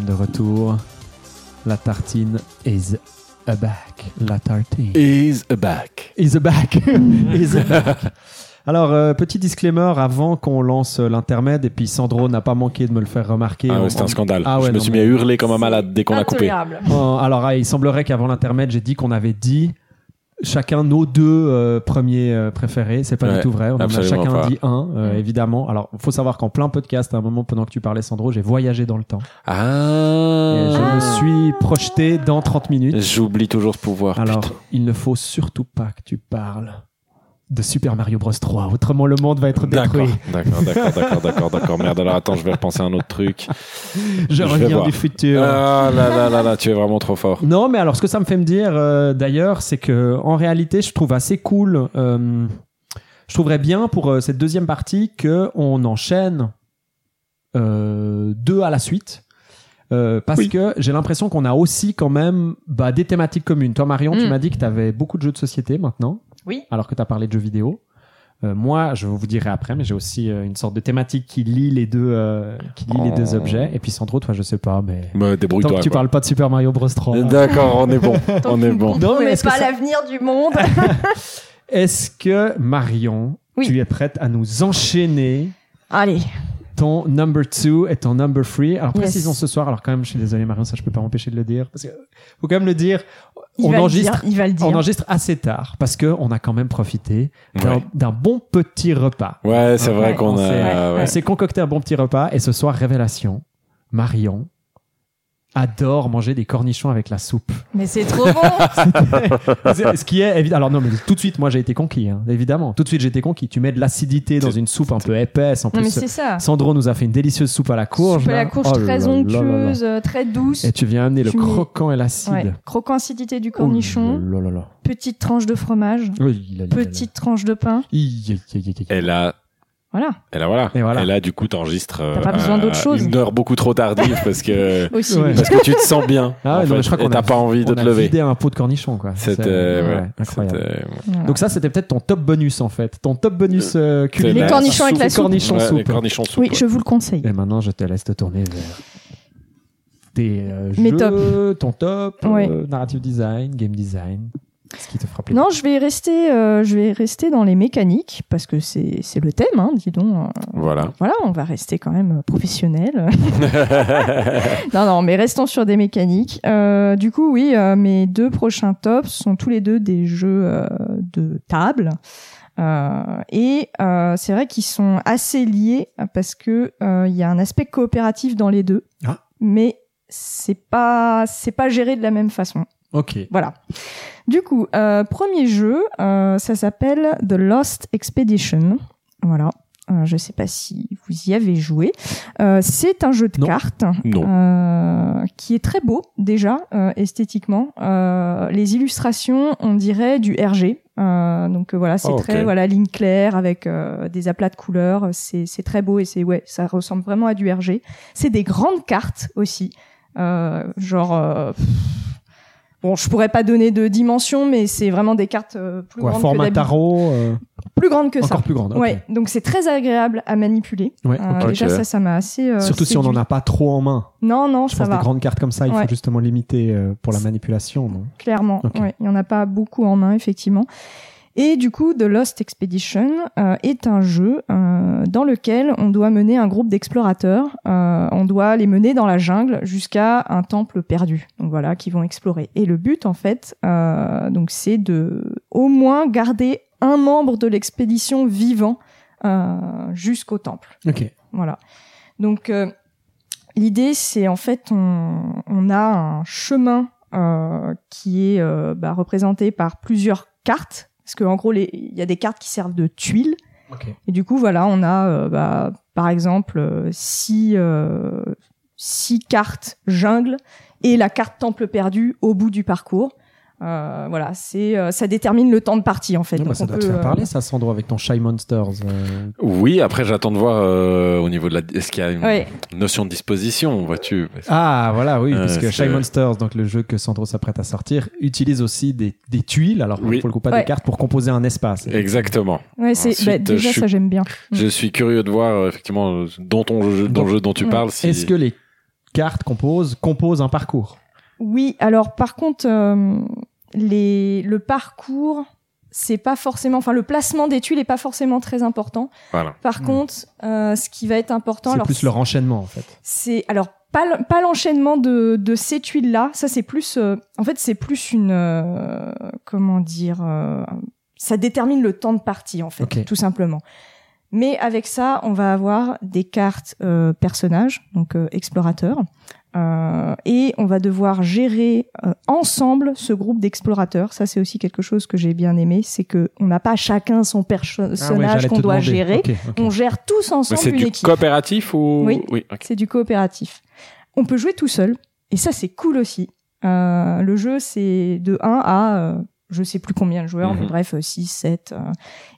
De retour, la tartine is a back. La tartine is a back. Is a back. Is a back. Alors, petit disclaimer avant qu'on lance l'intermède, et puis Sandro n'a pas manqué de me le faire remarquer. Ah ouais, c'était un scandale. Ah ouais, je me suis mis à hurler comme un malade dès qu'on a coupé. Alors, il semblerait qu'avant l'intermède, j'ai dit qu'on avait dit chacun nos deux premiers préférés. C'est pas du tout vrai. On en a chacun dit un, évidemment. Alors, faut savoir qu'en plein podcast, à un moment, pendant que tu parlais, Sandro, j'ai voyagé dans le temps. Ah. Et je me suis projeté dans 30 minutes. J'oublie toujours ce pouvoir. Alors, putain, il ne faut surtout pas que tu parles de Super Mario Bros 3. Autrement, le monde va être détruit. D'accord. Merde, alors attends, je vais repenser à un autre truc. Je reviens du futur. Ah là, tu es vraiment trop fort. Non, mais alors, ce que ça me fait me dire, d'ailleurs, c'est que en réalité, je trouve assez cool. Je trouverais bien pour cette deuxième partie qu'on enchaîne deux à la suite. Parce que j'ai l'impression qu'on a aussi quand même des thématiques communes. Toi, Marion, tu m'as dit que tu avais beaucoup de jeux de société maintenant. Oui. Alors que tu as parlé de jeux vidéo. Moi, je vous dirai après, mais j'ai aussi une sorte de thématique qui lie les deux, les deux objets. Et puis Sandro, toi, je sais pas, mais débrouille-toi. Tant que tu parles pas de Super Mario Bros 3. D'accord, on est bon. Non, mais pas l'avenir du monde. Est-ce que, Marion, tu es prête à nous enchaîner? Allez. Ton number 2 et ton number 3. Alors, précisons ce soir. Alors, quand même, je suis désolé, Marion, ça, je peux pas m'empêcher de le dire. Parce que, faut quand même le dire. On enregistre assez tard. Parce que, on a quand même profité d'un bon petit repas. Ouais, c'est vrai qu'on a, on s'est concocté un bon petit repas. Et ce soir, révélation. Marion adore manger des cornichons avec la soupe. Mais c'est trop bon. Ce qui est évident. Alors non, mais tout de suite, moi j'ai été conquis, hein, évidemment. Tout de suite, j'ai été conquis. Tu mets de l'acidité dans une soupe un peu épaisse. En plus, non, mais c'est ça. Sandro nous a fait une délicieuse soupe à la courge. Très onctueuse, très douce. Et tu viens amener le croquant et l'acide. Ouais. Croquant, acidité du cornichon. Oh, là. Petite tranche de fromage. Petite tranche de pain. Et là... Voilà. Et là, du coup, t'enregistres une heure beaucoup trop tardive parce que parce que tu te sens bien. Je crois qu'on t'as pas envie de te lever. On a vidé un pot de cornichons, quoi. Incroyable. Voilà. Donc ça, c'était peut-être ton top bonus en fait, ton top bonus culinaire. Les cornichons avec la soupe. Les cornichons soupe. Oui, je vous le conseille. Et maintenant, je te laisse te tourner vers tes jeux, ton top, narrative design, game design. Non, je vais rester dans les mécaniques parce que c'est le thème, hein, dis donc. Voilà, on va rester quand même professionnel. Non, mais restons sur des mécaniques. Du coup, mes deux prochains tops sont tous les deux des jeux de table. C'est vrai qu'ils sont assez liés parce que il y a un aspect coopératif dans les deux, mais c'est pas géré de la même façon. Ok. Voilà. Du coup, premier jeu, ça s'appelle The Lost Expedition. Voilà. Je sais pas si vous y avez joué. C'est un jeu de cartes qui est très beau déjà esthétiquement. Les illustrations, on dirait du RG. Ligne claire avec des aplats de couleurs. C'est très beau et ça ressemble vraiment à du RG. C'est des grandes cartes aussi, Bon, je pourrais pas donner de dimension, mais c'est vraiment des cartes plus grandes que d'habitude. Format tarot. Plus grande que ça. Encore plus grande. Okay. Ouais. Donc c'est très agréable à manipuler. Ouais, okay. Déjà ça m'a assez. Surtout séduit. Si on en a pas trop en main. Non, ça va. Je pense des grandes cartes comme ça, il faut justement limiter pour la manipulation. Non clairement. Okay. Ouais. Il y en a pas beaucoup en main effectivement. Et du coup, The Lost Expedition est un jeu dans lequel on doit mener un groupe d'explorateurs. On doit les mener dans la jungle jusqu'à un temple perdu. Donc voilà, qu'ils vont explorer. Et le but, en fait, c'est de au moins garder un membre de l'expédition vivant jusqu'au temple. Ok. Voilà. Donc l'idée, c'est en fait, on a un chemin qui est représenté par plusieurs cartes. Parce que en gros, il y a des cartes qui servent de tuiles. Okay. Et du coup, voilà, on a par exemple six cartes jungle et la carte temple perdu au bout du parcours. Ça détermine le temps de partie en fait. Donc ça doit te faire parler ça, Sandro, avec ton Shy Monsters. Oui, après j'attends de voir au niveau de est-ce qu'il y a une notion de disposition, vois-tu. Parce que Shy Monsters, donc le jeu que Sandro s'apprête à sortir, utilise aussi des tuiles, alors pour le coup pas des cartes, pour composer un espace. Exactement. Ouais, c'est ensuite, déjà ça j'aime bien. Je suis curieux de voir effectivement dans ton jeu, dans le jeu dont tu parles. Si... Est-ce que les cartes composent un parcours? Oui, alors par contre, le parcours, c'est pas forcément... Enfin, le placement des tuiles est pas forcément très important. Voilà. Par contre, ce qui va être important... C'est plus leur enchaînement, en fait. Alors, pas l'enchaînement de ces tuiles-là. Ça, c'est plus... en fait, c'est plus une... comment dire... ça détermine le temps de partie, en fait, tout simplement. Mais avec ça, on va avoir des cartes personnages, donc explorateurs, Et on va devoir gérer ensemble ce groupe d'explorateurs. Ça, c'est aussi quelque chose que j'ai bien aimé, c'est que on n'a pas chacun son personnage qu'on doit gérer. Okay. On gère tous ensemble une équipe. C'est du coopératif ou oui okay. C'est du coopératif. On peut jouer tout seul, et ça c'est cool aussi. Le jeu c'est de 1 à je sais plus combien de joueurs, mais bref 6, 7.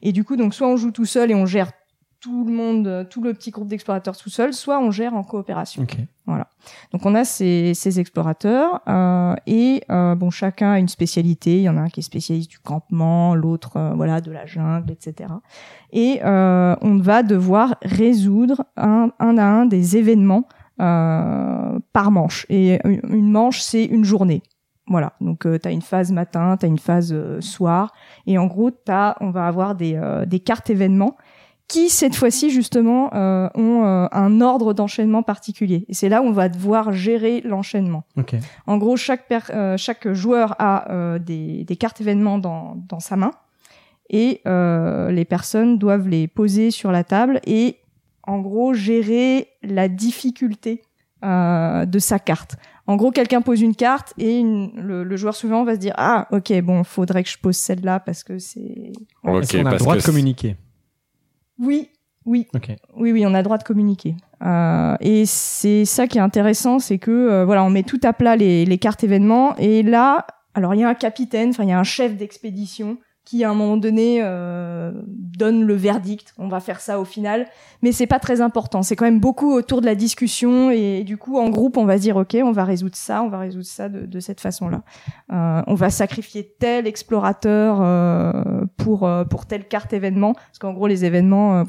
Et du coup donc soit on joue tout seul et on gère tout le monde, tout le petit groupe d'explorateurs tout seul, soit on gère en coopération. Okay. Voilà. Donc on a ces explorateurs bon chacun a une spécialité. Il y en a un qui est spécialiste du campement, l'autre de la jungle, etc. Et on va devoir résoudre un à un des événements par manche. Et une manche c'est une journée. Voilà, donc t'as une phase matin, t'as une phase soir, et en gros on va avoir des cartes événements qui, cette fois-ci, justement, ont un ordre d'enchaînement particulier. Et c'est là où on va devoir gérer l'enchaînement. Okay. En gros, chaque joueur a des cartes événements dans sa main, et les personnes doivent les poser sur la table et, en gros, gérer la difficulté de sa carte. En gros, quelqu'un pose une carte et le joueur souvent va se dire « Ah, ok, bon, faudrait que je pose celle-là parce que c'est... Ouais, » okay, on a le droit de communiquer. Oui. Okay. Oui, on a le droit de communiquer. Et c'est ça qui est intéressant, c'est que on met tout à plat les cartes événements. Et là, alors il y a un capitaine, il y a un chef d'expédition qui à un moment donné donne le verdict. On va faire ça au final, mais c'est pas très important. C'est quand même beaucoup autour de la discussion et du coup en groupe on va se dire ok, on va résoudre ça de cette façon-là. On va sacrifier tel explorateur pour telle carte événement parce qu'en gros les événements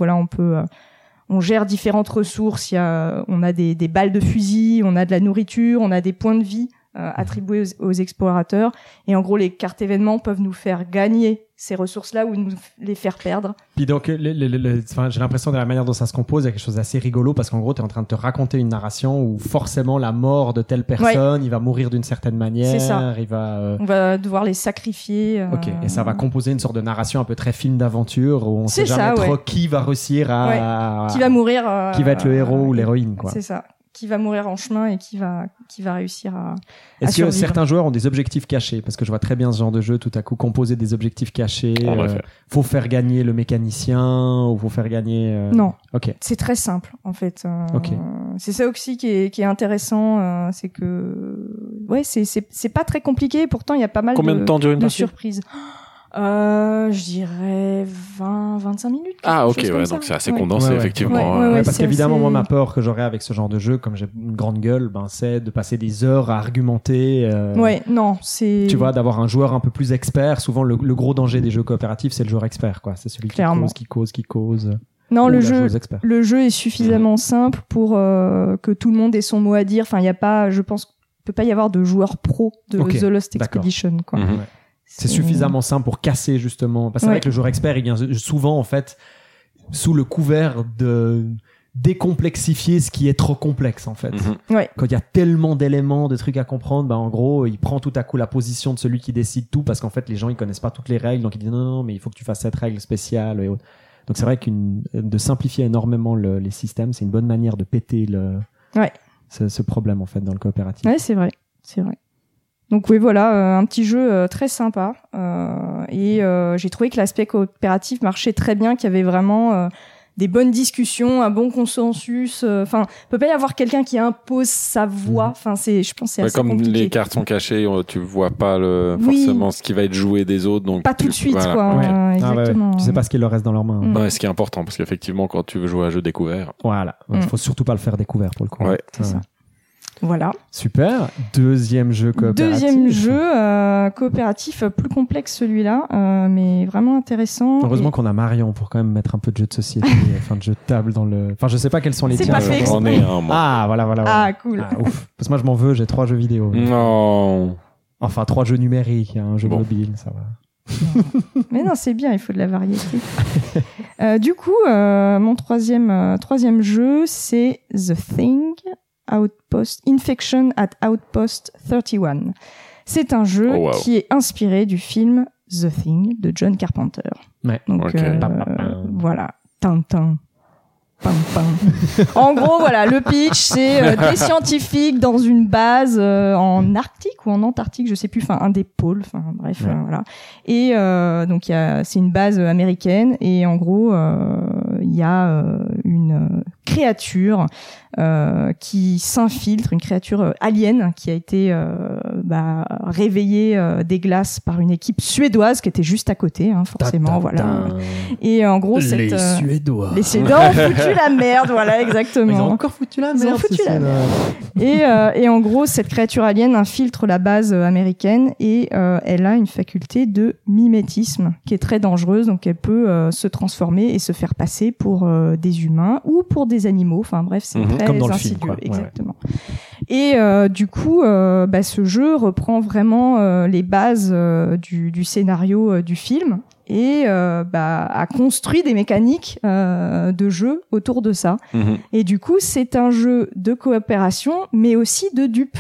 on gère différentes ressources. On a des balles de fusil, on a de la nourriture, on a des points de vie attribués aux explorateurs et en gros les cartes événements peuvent nous faire gagner ces ressources-là ou nous les faire perdre. Puis donc j'ai l'impression de la manière dont ça se compose, il y a quelque chose d'assez rigolo parce qu'en gros t'es en train de te raconter une narration où forcément la mort de telle personne, il va mourir d'une certaine manière, c'est ça. Il va on va devoir les sacrifier. Ok, et ça va composer une sorte de narration un peu très film d'aventure où on sait jamais trop qui va réussir à qui va mourir, qui va être le héros ou l'héroïne quoi. C'est ça. Qui va mourir en chemin et qui va réussir à survivre. Est-ce que certains joueurs ont des objectifs cachés ? Parce que je vois très bien ce genre de jeu, tout à coup, composer des objectifs cachés. Faut faire gagner le mécanicien ou faut faire gagner... Non, okay. C'est très simple, en fait. Okay. C'est ça aussi qui est intéressant, c'est que... Ouais, c'est pas très compliqué, pourtant il y a pas mal de surprises. Je dirais 20-25 minutes. Ah, ok, donc c'est assez condensé, effectivement. Ouais, parce qu'évidemment, moi, ma peur que j'aurais avec ce genre de jeu, comme j'ai une grande gueule, c'est de passer des heures à argumenter. Tu vois, d'avoir un joueur un peu plus expert. Souvent, le gros danger des jeux coopératifs, c'est le joueur expert, quoi. C'est celui qui cause. Non, le jeu est suffisamment simple pour que tout le monde ait son mot à dire. Enfin, il peut pas y avoir de joueur pro de The Lost Expedition, quoi. Mmh. Ouais. C'est suffisamment simple pour casser, justement. Parce que avec le joueur expert, il vient souvent, en fait, sous le couvert de décomplexifier ce qui est trop complexe, en fait. Mm-hmm. Ouais. Quand il y a tellement d'éléments, de trucs à comprendre, en gros, il prend tout à coup la position de celui qui décide tout, parce qu'en fait, les gens, ils connaissent pas toutes les règles, donc ils disent non, mais il faut que tu fasses cette règle spéciale. Et autres. Donc c'est vrai de simplifier énormément les systèmes, c'est une bonne manière de péter ce problème, en fait, dans le coopératif. Ouais, c'est vrai. Donc oui, un petit jeu très sympa j'ai trouvé que l'aspect coopératif marchait très bien, qu'il y avait vraiment des bonnes discussions, un bon consensus. Enfin, peut pas y avoir quelqu'un qui impose sa voix. Enfin, je pense, c'est assez comme compliqué. Les cartes sont cachées, tu vois pas forcément ce qui va être joué des autres, donc pas tout de suite, quoi. Ouais. Exactement. Tu sais pas ce qu'il leur reste dans leurs mains. Ouais, ce qui est important, parce qu'effectivement, quand tu veux jouer à un jeu découvert, faut surtout pas le faire découvert pour le coup. Ouais, c'est ça. Voilà. Super. Deuxième jeu coopératif. Coopératif, plus complexe celui-là, mais vraiment intéressant. Heureusement qu'on a Marion pour quand même mettre un peu de jeu de société, de jeu de table dans le. Enfin, je sais pas quels sont les tiens. J'en ai un, moi. Ah, voilà. Ah, cool. Ah, ouf. Parce que moi, je m'en veux, j'ai 3 jeux vidéo. Non. Enfin, 3 jeux numériques, un jeu mobile, ça va. Mais non, c'est bien, il faut de la variété. Mon troisième jeu, c'est The Thing. Outpost Infection at Outpost 31. C'est un jeu qui est inspiré du film The Thing de John Carpenter. Ouais. Donc, voilà. Tintin. En gros, voilà, le pitch, c'est des scientifiques dans une base en Arctique ou en Antarctique, je sais plus, enfin un des pôles, enfin bref, voilà. Et donc c'est une base américaine et en gros, il y a une créature qui s'infiltre, une créature alien qui a été réveillée des glaces par une équipe suédoise qui était juste à côté, hein, forcément, voilà. Et en gros, les Suédois ont foutu la merde, voilà, exactement. Ils ont encore foutu la merde. Et en gros, cette créature alien infiltre la base américaine et elle a une faculté de mimétisme qui est très dangereuse, donc elle peut se transformer et se faire passer pour des humains ou pour des animaux, enfin bref, c'est très comme dans insidieux, le film, exactement. Ouais. Et du coup, ce jeu reprend vraiment les bases du scénario du film et a construit des mécaniques de jeu autour de ça. Et du coup, c'est un jeu de coopération, mais aussi de dupe,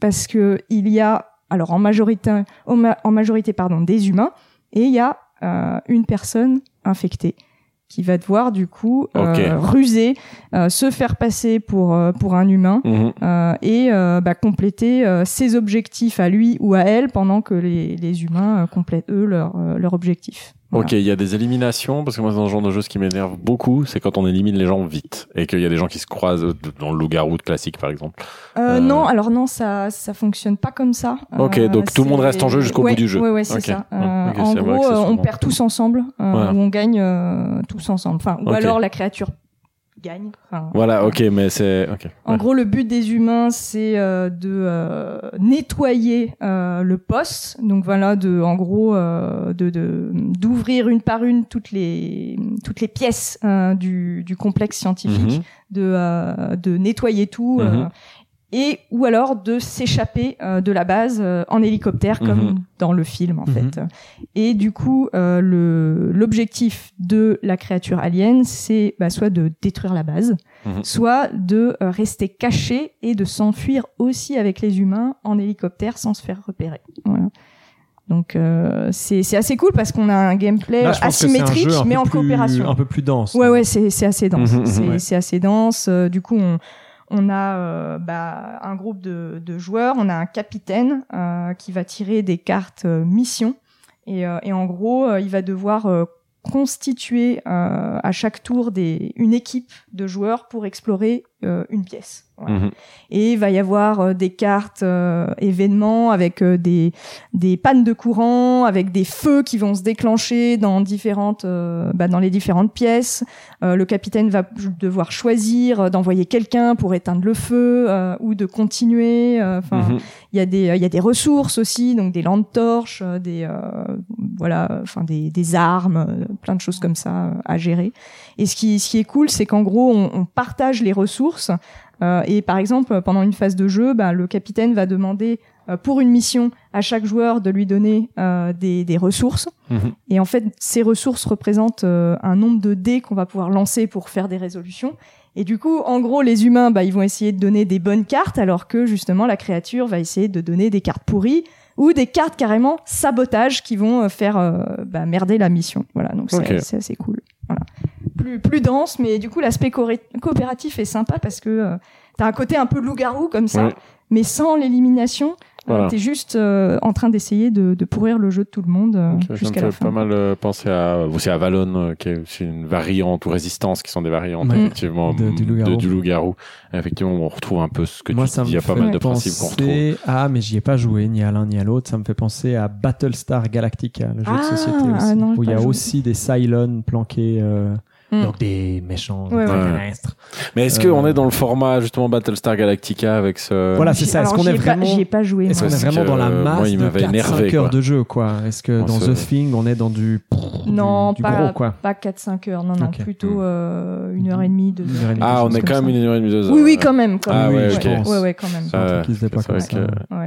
parce que il y a, alors en majorité, des humains, et il y a une personne infectée qui va devoir du coup ruser, se faire passer pour un humain et compléter ses objectifs à lui ou à elle pendant que les humains complètent eux leur objectif. Voilà. Ok, il y a des éliminations, parce que moi c'est dans ce genre de jeu, ce qui m'énerve beaucoup, c'est quand on élimine les gens vite, et qu'il y a des gens qui se croisent dans le loup-garou classique par exemple. Non, ça fonctionne pas comme ça. Ok, donc tout le monde reste en jeu jusqu'au bout du jeu. Ouais, c'est ça. En gros, on perd tous ensemble, ou on gagne tous ensemble. Enfin, ou alors la créature gagne. Enfin, voilà, ok, mais c'est... Okay. En gros, le but des humains, c'est de nettoyer le poste. Donc voilà, d'ouvrir une par une toutes les pièces du complexe scientifique, de nettoyer tout. Et ou alors de s'échapper de la base en hélicoptère comme dans le film en fait. Et du coup l'objectif de la créature alien, c'est soit de détruire la base, soit de rester caché et de s'enfuir aussi avec les humains en hélicoptère sans se faire repérer. Voilà. Donc c'est assez cool parce qu'on a un gameplay asymétrique mais en coopération, un peu plus dense. Ouais, c'est assez dense. C'est assez dense. Du coup on a un groupe de joueurs, on a un capitaine qui va tirer des cartes mission et en gros, il va devoir constituer à chaque tour une équipe de joueurs pour explorer une pièce. Ouais. Et il va y avoir des cartes événements avec des pannes de courant, avec des feux qui vont se déclencher dans les différentes pièces. Le capitaine va devoir choisir d'envoyer quelqu'un pour éteindre le feu ou de continuer. Il y a des ressources aussi, donc des lampes-torches, des armes, plein de choses comme ça à gérer. Et ce qui est cool, c'est qu'en gros on partage les ressources. Et par exemple, pendant une phase de jeu, le capitaine va demander pour une mission à chaque joueur de lui donner des ressources. Et en fait, ces ressources représentent un nombre de dés qu'on va pouvoir lancer pour faire des résolutions. Et du coup, en gros, les humains, ils vont essayer de donner des bonnes cartes, alors que justement, la créature va essayer de donner des cartes pourries ou des cartes carrément sabotage qui vont faire merder la mission. Voilà, donc c'est assez cool. Voilà. Plus dense, mais du coup l'aspect coopératif est sympa parce que t'as un côté un peu loup-garou comme ça, mais sans l'élimination. Voilà. T'es juste en train d'essayer de pourrir le jeu de tout le monde jusqu'à la fin. Ça me fait pas mal penser à Valon, qui est aussi une variante, ou Résistance, qui sont des variantes effectivement du loup-garou. Effectivement, on retrouve un peu ce que tu dis. Il y a pas mal de principes qu'on retrouve. Mais j'y ai pas joué, ni à l'un ni à l'autre. Ça me fait penser à Battlestar Galactica, le jeu de société aussi, où il y a aussi des Cylons planqués. Donc des méchants terrestres. Mais est-ce qu'on est dans le format justement Battlestar Galactica avec ce... Voilà, c'est ça. Alors, j'y ai pas joué. Est-ce qu'on est vraiment dans la masse de 4-5 heures de jeu, quoi? Est-ce que dans The Thing, on est dans du gros, quoi? Pas 4-5 heures, non, plutôt 1h30, 2h. Ah, on est quand même 1h30, 2h. Oui, quand même. Ah ouais, ok. Ouais, quand même.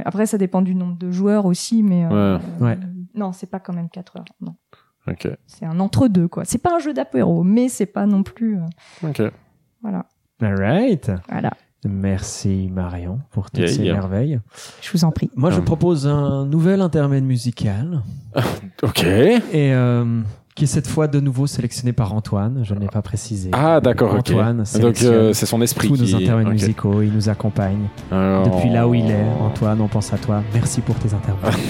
Après, ça dépend du nombre de joueurs aussi, mais... Non, c'est pas quand même 4 heures, non. Okay. C'est un entre-deux, quoi. C'est pas un jeu d'apéro, mais c'est pas non plus... Ok. Voilà. All right. Voilà. Merci Marion pour toutes ces merveilles. Je vous en prie. Moi, je propose un nouvel intermède musical. Ok. Et qui est cette fois de nouveau sélectionné par Antoine. Je ne l'ai pas précisé. Ah d'accord, Antoine, ok. Donc c'est son esprit tous nos intervenants musicaux, il nous accompagne. Alors... Depuis là où il est, Antoine, on pense à toi. Merci pour tes interventions.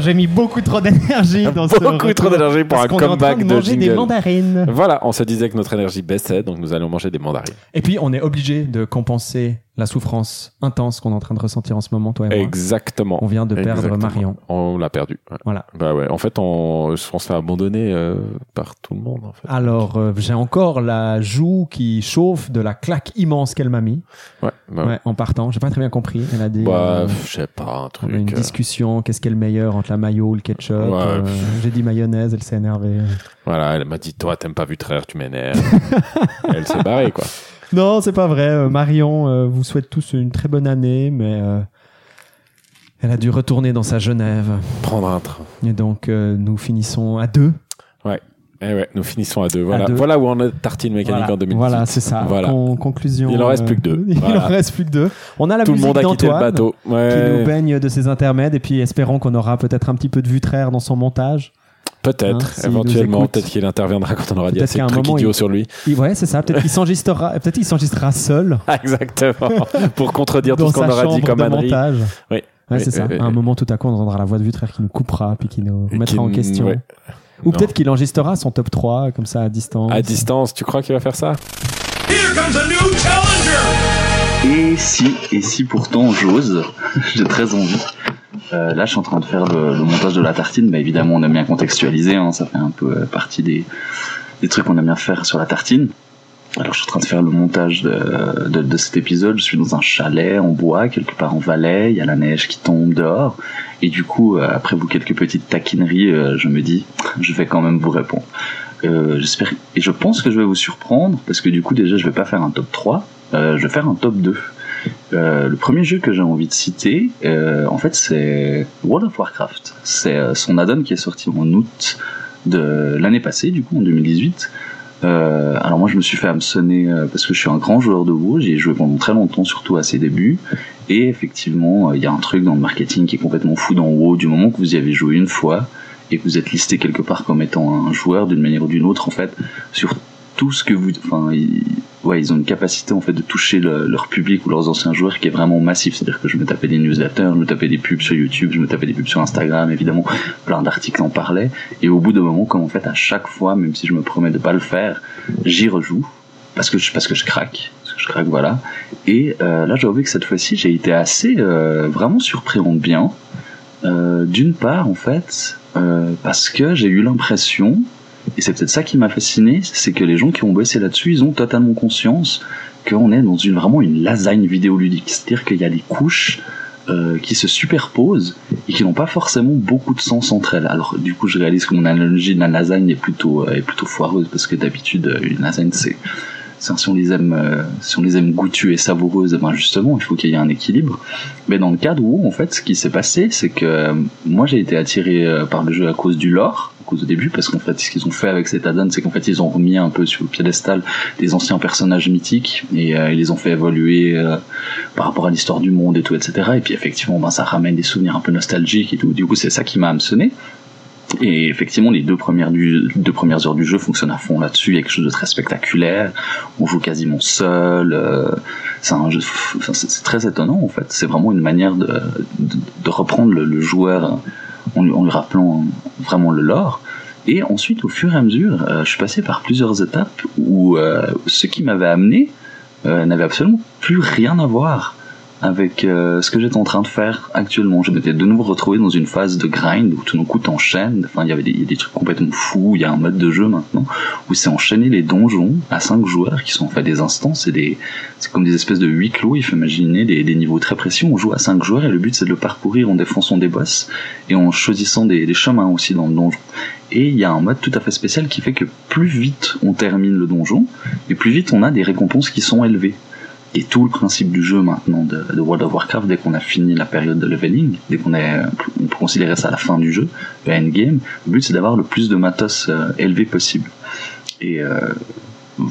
J'ai mis beaucoup trop d'énergie dans ce beaucoup trop d'énergie pour un comeback de jingle. Des mandarines. Voilà, on se disait que notre énergie baissait, donc nous allons manger des mandarines. Et puis, on est obligé de compenser la souffrance intense qu'on est en train de ressentir en ce moment, toi et moi. Exactement. On vient de perdre Marion. On l'a perdu. Ouais. Voilà. Bah ouais. En fait, on se fait abandonner par tout le monde. En fait. Alors, j'ai encore la joue qui chauffe de la claque immense qu'elle m'a mis. Ouais. Bah ouais. Ouais, en partant, j'ai pas très bien compris. Elle a dit. Bah, je sais pas, un truc. Une discussion. Qu'est-ce qui est le meilleur entre la mayo ou le ketchup ouais. J'ai dit mayonnaise. Elle s'est énervée. Voilà. Elle m'a dit toi, t'aimes pas Vutraire, tu m'énerves. Elle s'est barrée quoi. Non, c'est pas vrai. Marion vous souhaite tous une très bonne année, mais elle a dû retourner dans sa Genève. Prendre un train. Et donc, nous finissons à deux. Ouais. Eh ouais, nous finissons à deux. Voilà, à deux. Voilà où on a Tartine Mécanique voilà. en 2018. Voilà, c'est ça. Voilà. Conclusion. Il en reste plus que deux. Voilà. Il en reste plus que deux. On a la musique d'Antoine ouais. qui nous baigne de ses intermèdes et puis espérons qu'on aura peut-être un petit peu de Vutraire dans son montage. Peut-être, hein, si éventuellement, peut-être qu'il interviendra quand on aura dit assez de trucs idiots sur lui. Ouais, c'est ça, peut-être qu'il s'enregistrera, seul. Exactement, pour contredire tout ce qu'on aura dit comme André. Oui, ouais, oui, c'est ça. Oui, à un moment, tout à coup, on entendra la voix de Vutraire qui nous coupera, puis qui nous mettra en question. Ouais. Ou peut-être qu'il enregistrera son top 3, comme ça, à distance. À distance, tu crois qu'il va faire ça ? Here comes a new challenger ! Et si pourtant j'ose, j'ai très envie. Là, je suis en train de faire le montage de la tartine. Bah, évidemment, on aime bien contextualiser. Hein, ça fait un peu partie des trucs qu'on aime bien faire sur la tartine. Alors, je suis en train de faire le montage de cet épisode. Je suis dans un chalet en bois, quelque part en Valais. Il y a la neige qui tombe dehors. Et du coup, après vous quelques petites taquineries, je me dis, je vais quand même vous répondre. J'espère et je pense que je vais vous surprendre parce que du coup, déjà, je vais pas faire un top 3. Je vais faire un top 2. Le premier jeu que j'ai envie de citer, en fait, c'est World of Warcraft. C'est son add-on qui est sorti en août de l'année passée, du coup, en 2018. Alors moi, je me suis fait hameçonner parce que je suis un grand joueur de WoW. J'y ai joué pendant très longtemps, surtout à ses débuts. Et effectivement, il y a un truc dans le marketing qui est complètement fou dans WoW. Du moment que vous y avez joué une fois et que vous êtes listé quelque part comme étant un joueur d'une manière ou d'une autre, en fait, sur tout ce que vous... Enfin, ouais, ils ont une capacité en fait de toucher leur public ou leurs anciens joueurs qui est vraiment massif. C'est-à-dire que je me tapais des newsletters, je me tapais des pubs sur YouTube, je me tapais des pubs sur Instagram, évidemment, plein d'articles en parlaient. Et au bout d'un moment, comme en fait à chaque fois, même si je me promets de pas le faire, j'y rejoue parce que je craque. Voilà. Et là, j'ai vu que cette fois-ci, j'ai été assez vraiment surpris en bien. D'une part, en fait, parce que j'ai eu l'impression... Et c'est peut-être ça qui m'a fasciné, c'est que les gens qui ont bossé là-dessus, ils ont totalement conscience qu'on est dans vraiment une lasagne vidéoludique. C'est-à-dire qu'il y a des couches qui se superposent et qui n'ont pas forcément beaucoup de sens entre elles. Alors du coup je réalise que mon analogie de la lasagne est plutôt foireuse, parce que d'habitude une lasagne si on les aime goûtues et savoureuses, ben justement il faut qu'il y ait un équilibre. Mais dans le cadre où en fait ce qui s'est passé, c'est que moi j'ai été attiré par le jeu à cause du lore, à cause au début, parce qu'en fait ce qu'ils ont fait avec cette add-on, c'est qu'en fait ils ont remis un peu sur le piédestal des anciens personnages mythiques et ils les ont fait évoluer par rapport à l'histoire du monde et tout, etc. Et puis effectivement ben ça ramène des souvenirs un peu nostalgiques et tout. Du coup c'est ça qui m'a hameçonné. Et effectivement, les deux premières heures du jeu fonctionnent à fond là-dessus. Il y a quelque chose de très spectaculaire. On joue quasiment seul. C'est un jeu, c'est très étonnant en fait. C'est vraiment une manière de reprendre le joueur en lui rappelant vraiment le lore. Et ensuite, au fur et à mesure, je suis passé par plusieurs étapes où ce qui m'avait amené n'avait absolument plus rien à voir avec ce que j'étais en train de faire actuellement. Je m'étais de nouveau retrouvé dans une phase de grind où tout d'un coup t'enchaînes, enfin il y avait des trucs complètement fous. Il y a un mode de jeu maintenant où c'est enchaîner les donjons à 5 joueurs qui sont en fait des instances, c'est comme des espèces de huis clos. Il faut imaginer des niveaux très précis. On joue à 5 joueurs et le but c'est de le parcourir en défonçant des boss et en choisissant des chemins aussi dans le donjon. Et il y a un mode tout à fait spécial qui fait que plus vite on termine le donjon et plus vite on a des récompenses qui sont élevées. Et tout le principe du jeu maintenant de World of Warcraft, dès qu'on a fini la période de leveling, dès qu'on est, on peut considérer ça à la fin du jeu, le endgame, le but c'est d'avoir le plus de matos élevé possible. Et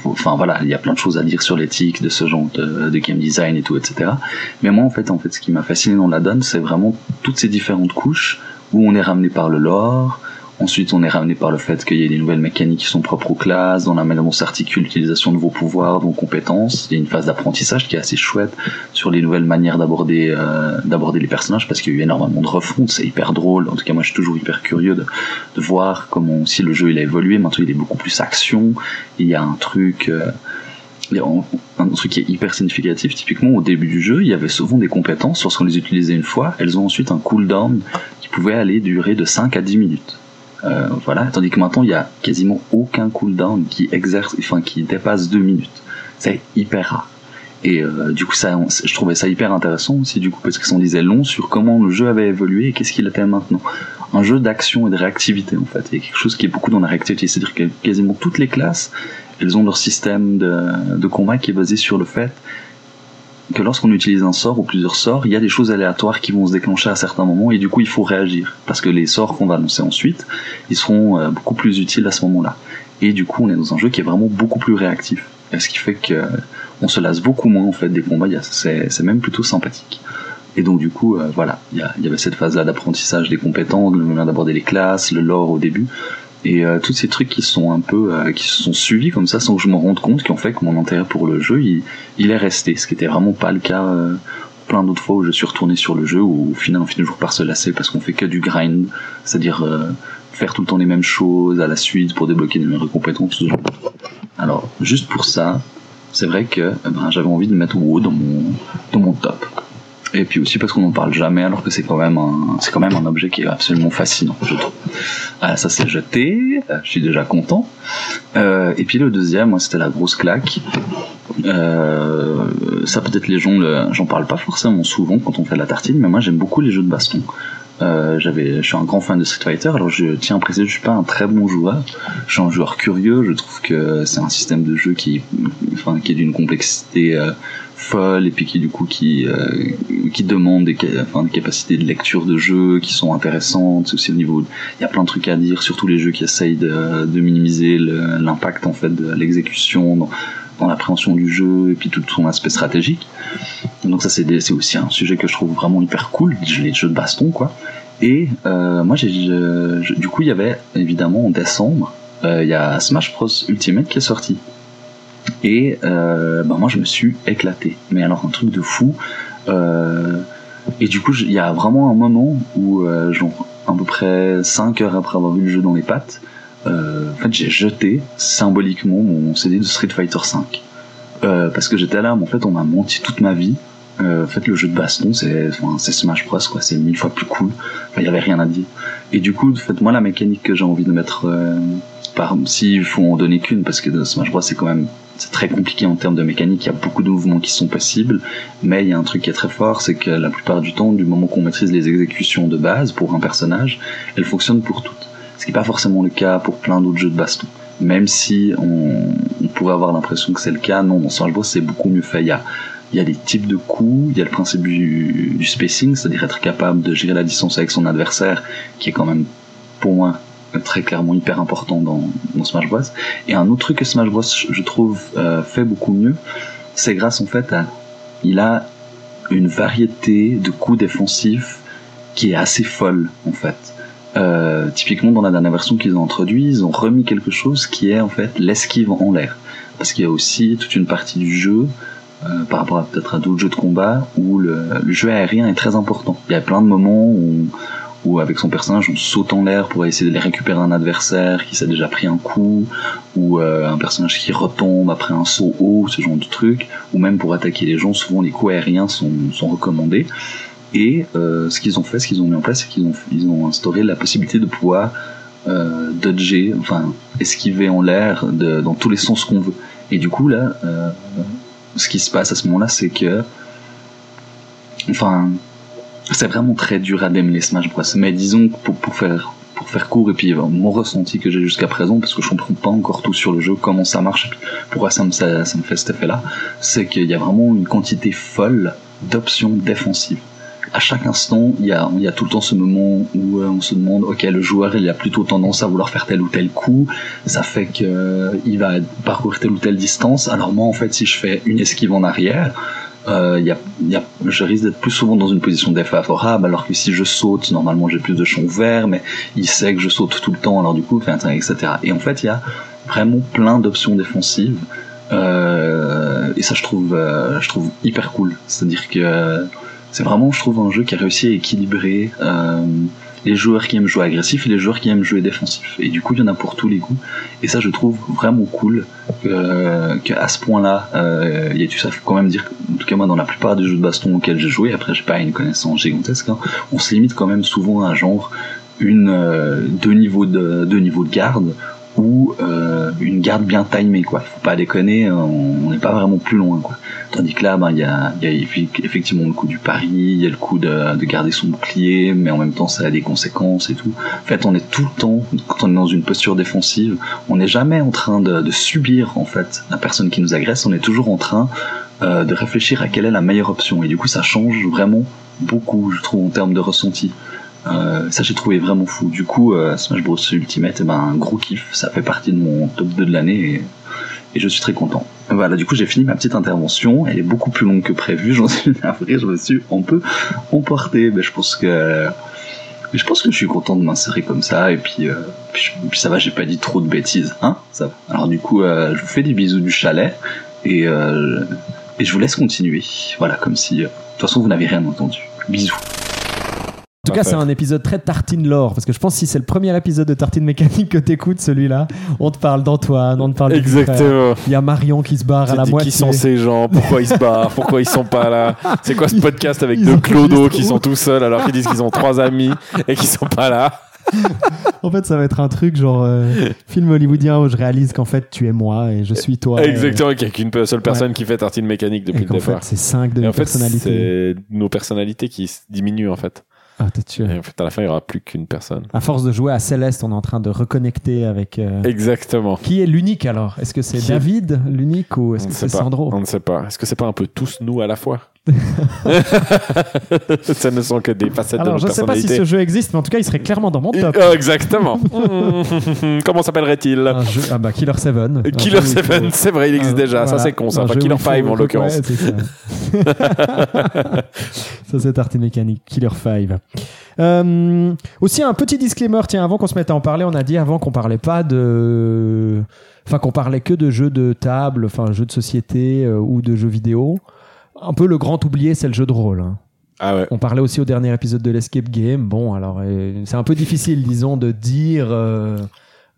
enfin voilà, il y a plein de choses à dire sur l'éthique de ce genre de game design et tout, etc. Mais moi en fait ce qui m'a fasciné dans l'add-on, c'est vraiment toutes ces différentes couches où on est ramené par le lore. Ensuite, on est ramené par le fait qu'il y a des nouvelles mécaniques qui sont propres aux classes, dans la manière dont s'articule l'utilisation de vos pouvoirs, de vos compétences. Il y a une phase d'apprentissage qui est assez chouette sur les nouvelles manières d'aborder les personnages, parce qu'il y a eu énormément de refontes, c'est hyper drôle. En tout cas, moi, je suis toujours hyper curieux de voir comment, si le jeu il a évolué. Maintenant, il est beaucoup plus action. Il y a un truc... un truc qui est hyper significatif, typiquement au début du jeu il y avait souvent des compétences, lorsqu'on les utilisait une fois, elles ont ensuite un cooldown qui pouvait aller durer de 5 à 10 minutes. Voilà, tandis que maintenant il y a quasiment aucun cooldown qui dépasse 2 minutes. C'est hyper rare. Et du coup ça, je trouvais ça hyper intéressant aussi, du coup, parce que ça en disait long sur comment le jeu avait évolué et qu'est-ce qu'il était maintenant. Un jeu d'action et de réactivité en fait. Il y a quelque chose qui est beaucoup dans la réactivité, c'est-à-dire que quasiment toutes les classes, elles ont leur système de combat qui est basé sur le fait que lorsqu'on utilise un sort ou plusieurs sorts, il y a des choses aléatoires qui vont se déclencher à certains moments et du coup il faut réagir, parce que les sorts qu'on va annoncer ensuite, ils seront beaucoup plus utiles à ce moment-là. Et du coup on est dans un jeu qui est vraiment beaucoup plus réactif, ce qui fait qu'on se lasse beaucoup moins en fait des combats. C'est même plutôt sympathique. Et donc du coup voilà, il y avait cette phase-là d'apprentissage des compétences, le moyen d'aborder les classes, le lore au début. Et tous ces trucs qui se sont suivis comme ça sans que je m'en rende compte, qui ont fait que mon intérêt pour le jeu il est resté, ce qui était vraiment pas le cas plein d'autres fois où je suis retourné sur le jeu, où au final on finit toujours par se lasser parce qu'on fait que du grind, c'est-à-dire faire tout le temps les mêmes choses à la suite pour débloquer des meilleures compétences. Alors juste pour ça, c'est vrai que j'avais envie de me mettre WoW dans mon top. Et puis aussi parce qu'on n'en parle jamais, alors que c'est quand même un objet qui est absolument fascinant, je trouve. Ça s'est jeté, je suis déjà content. Et puis le deuxième, moi, c'était la grosse claque. Ça peut-être les gens, j'en parle pas forcément souvent quand on fait la tartine, mais moi j'aime beaucoup les jeux de baston. Je suis un grand fan de Street Fighter, alors je tiens à préciser, je suis pas un très bon joueur, je suis un joueur curieux, je trouve que c'est un système de jeu qui est d'une complexité folle, et puis qui du coup qui demande des capacités de lecture de jeu qui sont intéressantes. C'est aussi au niveau, il y a plein de trucs à dire, surtout les jeux qui essayent de minimiser l'impact en fait de l'exécution dans l'appréhension du jeu, et puis tout son aspect stratégique. Donc ça c'est aussi un sujet que je trouve vraiment hyper cool, les jeux de baston quoi. Et moi du coup il y avait évidemment en décembre il y a Smash Bros Ultimate qui est sorti, et moi je me suis éclaté, mais alors un truc de fou. Et du coup il y a vraiment un moment où genre à peu près 5 heures après avoir eu le jeu dans les pattes, en fait j'ai jeté symboliquement mon CD de Street Fighter V, parce que j'étais là, mais en fait on m'a menti toute ma vie. En fait le jeu de baston c'est Smash Bros quoi, c'est 1000 fois plus cool, il y avait rien à dire. Et du coup en fait moi la mécanique que j'ai envie de mettre par s'il faut en donner qu'une, parce que dans Smash Bros c'est quand même, c'est très compliqué en termes de mécanique, il y a beaucoup de mouvements qui sont possibles, mais il y a un truc qui est très fort, c'est que la plupart du temps, du moment qu'on maîtrise les exécutions de base pour un personnage, elles fonctionnent pour toutes, ce qui n'est pas forcément le cas pour plein d'autres jeux de baston. Même si on pourrait avoir l'impression que c'est le cas, non, dans Smash Bros c'est beaucoup mieux fait. Il y a des types de coups, il y a le principe du spacing, c'est-à-dire être capable de gérer la distance avec son adversaire, qui est quand même, pour moi, très clairement hyper important dans Smash Bros. Et un autre truc que Smash Bros, je trouve, fait beaucoup mieux, c'est grâce en fait à... Il a une variété de coups défensifs qui est assez folle, en fait. Typiquement, dans la dernière version qu'ils ont introduit, ils ont remis quelque chose qui est en fait l'esquive en l'air. Parce qu'il y a aussi toute une partie du jeu... par rapport à peut-être à d'autres jeux de combat où le jeu aérien est très important. Il y a plein de moments où avec son personnage on saute en l'air pour essayer de récupérer un adversaire qui s'est déjà pris un coup, ou un personnage qui retombe après un saut haut, ce genre de truc, ou même pour attaquer les gens, souvent les coups aériens sont recommandés. Et ce qu'ils ont mis en place, c'est qu'ils ont instauré la possibilité de pouvoir dodger, enfin esquiver en l'air dans tous les sens qu'on veut. Et du coup là... ce qui se passe à ce moment-là, c'est que... Enfin... C'est vraiment très dur à démêler Smash Bros. Mais disons que pour faire court, et puis mon ressenti que j'ai jusqu'à présent, parce que je comprends pas encore tout sur le jeu, comment ça marche, pourquoi ça me fait cet effet-là, c'est qu'il y a vraiment une quantité folle d'options défensives. À chaque instant, il y a tout le temps ce moment où on se demande, ok, le joueur il a plutôt tendance à vouloir faire tel ou tel coup, ça fait qu'il va parcourir telle ou telle distance, alors moi en fait si je fais une esquive en arrière, je risque d'être plus souvent dans une position défavorable, alors que si je saute, normalement j'ai plus de champ ouvert, mais il sait que je saute tout le temps, alors du coup, etc. Et en fait il y a vraiment plein d'options défensives, et ça je trouve hyper cool, c'est-à-dire que... C'est vraiment, je trouve, un jeu qui a réussi à équilibrer les joueurs qui aiment jouer agressif et les joueurs qui aiment jouer défensif. Et du coup, il y en a pour tous les goûts. Et ça, je trouve vraiment cool qu'à ce point-là, il y a, tu sais, quand même dire, en tout cas moi, dans la plupart des jeux de baston auxquels j'ai joué, après j'ai pas une connaissance gigantesque, hein, on se limite quand même souvent à genre deux niveaux de garde ou une garde bien timée, quoi. Faut pas déconner, on n'est pas vraiment plus loin, quoi. Tandis que là, il y a effectivement le coup du pari, il y a le coup de garder son bouclier, mais en même temps ça a des conséquences et tout. En fait, on est tout le temps, quand on est dans une posture défensive, on n'est jamais en train de subir en fait la personne qui nous agresse, on est toujours en train de réfléchir à quelle est la meilleure option. Et du coup, ça change vraiment beaucoup, je trouve, en termes de ressenti. Ça j'ai trouvé vraiment fou. Du coup, Smash Bros Ultimate, un gros kiff, ça fait partie de mon top 2 de l'année et je suis très content. Voilà, du coup j'ai fini ma petite intervention, elle est beaucoup plus longue que prévu, j'en suis navré, je me suis un peu emporté, mais je pense que je suis content de m'insérer comme ça, et puis ça va, j'ai pas dit trop de bêtises, hein, ça va. Alors du coup, je vous fais des bisous du chalet, et je vous laisse continuer, voilà, comme si, de toute façon vous n'avez rien entendu, bisous. En tout cas, c'est un épisode très Tartine Lore, parce que je pense que si c'est le premier épisode de Tartine Mécanique que t'écoutes, celui-là, on te parle d'Antoine, on te parle de... Exactement. Il y a Marion qui se barre à la moitié. Qui sont ces gens ? Pourquoi ils se barrent ? Pourquoi ils sont pas là ? C'est quoi ce podcast avec deux clodos qui sont tout seuls alors qu'ils disent qu'ils ont trois amis et qu'ils sont pas là ? En fait, ça va être un truc genre film hollywoodien où je réalise qu'en fait tu es moi et je suis toi. Exactement, qu'il n'y a qu'une seule personne qui fait Tartine Mécanique depuis le départ. En fait, c'est 5 de nos personnalités. C'est nos personnalités qui diminuent en fait. Ah, t'es tué. Et en fait, à la fin, il n'y aura plus qu'une personne. À force de jouer à Céleste, on est en train de reconnecter avec... Exactement. Qui est l'unique, alors ? Est-ce que c'est David, l'unique, ou est-ce que c'est Sandro ? On ne sait pas. Est-ce que c'est pas un peu tous nous à la fois ? Ça ne sont que des facettes alors, de notre personnalité. Alors, je ne sais pas si ce jeu existe, mais en tout cas, il serait clairement dans mon top. Exactement. Comment s'appellerait-il ? Un jeu... Ah bah, Killer 7. Killer 7, c'est vrai, il existe déjà. Voilà. Ça, c'est con, ça. Enfin, Killer 5, en l'occurrence. Ouais, ça, c'est Tartine Mécanique. Killer 5. Aussi un petit disclaimer, tiens, avant qu'on se mette à en parler, on a dit avant qu'on parlait pas de, enfin qu'on parlait que de jeux de table, enfin jeux de société ou de jeux vidéo. Un peu le grand oublié, c'est le jeu de rôle. Hein. Ah ouais. On parlait aussi au dernier épisode de l'Escape Game. Bon, alors c'est un peu difficile, disons, de dire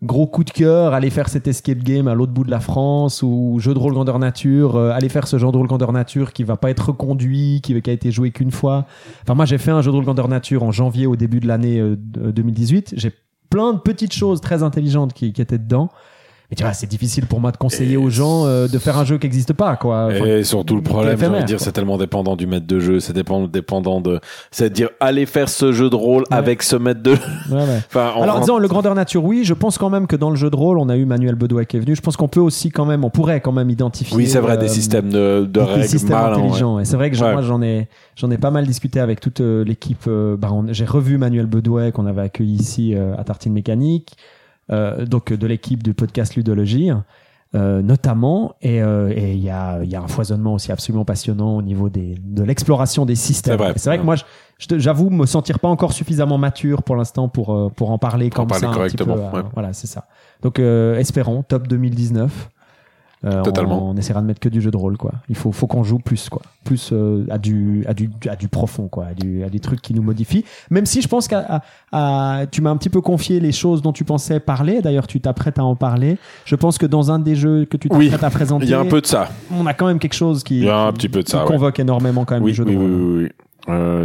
gros coup de cœur, allez faire cet Escape Game à l'autre bout de la France, ou jeu de rôle grandeur nature, allez faire ce genre de rôle grandeur nature qui va pas être reconduit, qui a été joué qu'une fois. Enfin, moi j'ai fait un jeu de rôle grandeur nature en janvier au début de l'année 2018. J'ai plein de petites choses très intelligentes qui étaient dedans. Mais tu vois, c'est difficile pour moi de conseiller aux gens de faire un jeu qui n'existe pas, quoi. Enfin, et surtout le problème, j'ai envie de dire, quoi. C'est tellement dépendant du maître de jeu, c'est dépendant de, c'est de dire, allez faire ce jeu de rôle avec ce maître de jeu. Ouais. Enfin, alors, disons, le grandeur nature, oui, je pense quand même que dans le jeu de rôle, on a eu Manuel Bedouin qui est venu, je pense qu'on peut aussi quand même, on pourrait quand même identifier. Oui, c'est vrai, des systèmes de règles. Des systèmes intelligents, ouais. Et c'est vrai que moi, j'en ai pas mal discuté avec toute l'équipe, j'ai revu Manuel Bedouin qu'on avait accueilli ici à Tartine Mécanique. Donc de l'équipe du podcast Ludologie notamment, et il y a un foisonnement aussi absolument passionnant au niveau de l'exploration des systèmes. C'est vrai que moi j'avoue me sentir pas encore suffisamment mature pour l'instant pour en parler pour comme en parler ça correctement, un petit peu, voilà, c'est ça. Donc espérons top 2019. Totalement. On essaiera de mettre que du jeu de rôle, quoi. Il faut qu'on joue plus, quoi. Plus à du profond, quoi. À des trucs qui nous modifient. Même si je pense qu'à tu m'as un petit peu confié les choses dont tu pensais parler. D'ailleurs, tu t'apprêtes à en parler. Je pense que dans un des jeux que tu t'apprêtes à présenter, il y a un peu de ça. On a quand même quelque chose qui convoque énormément quand même les jeux de rôle. Oui.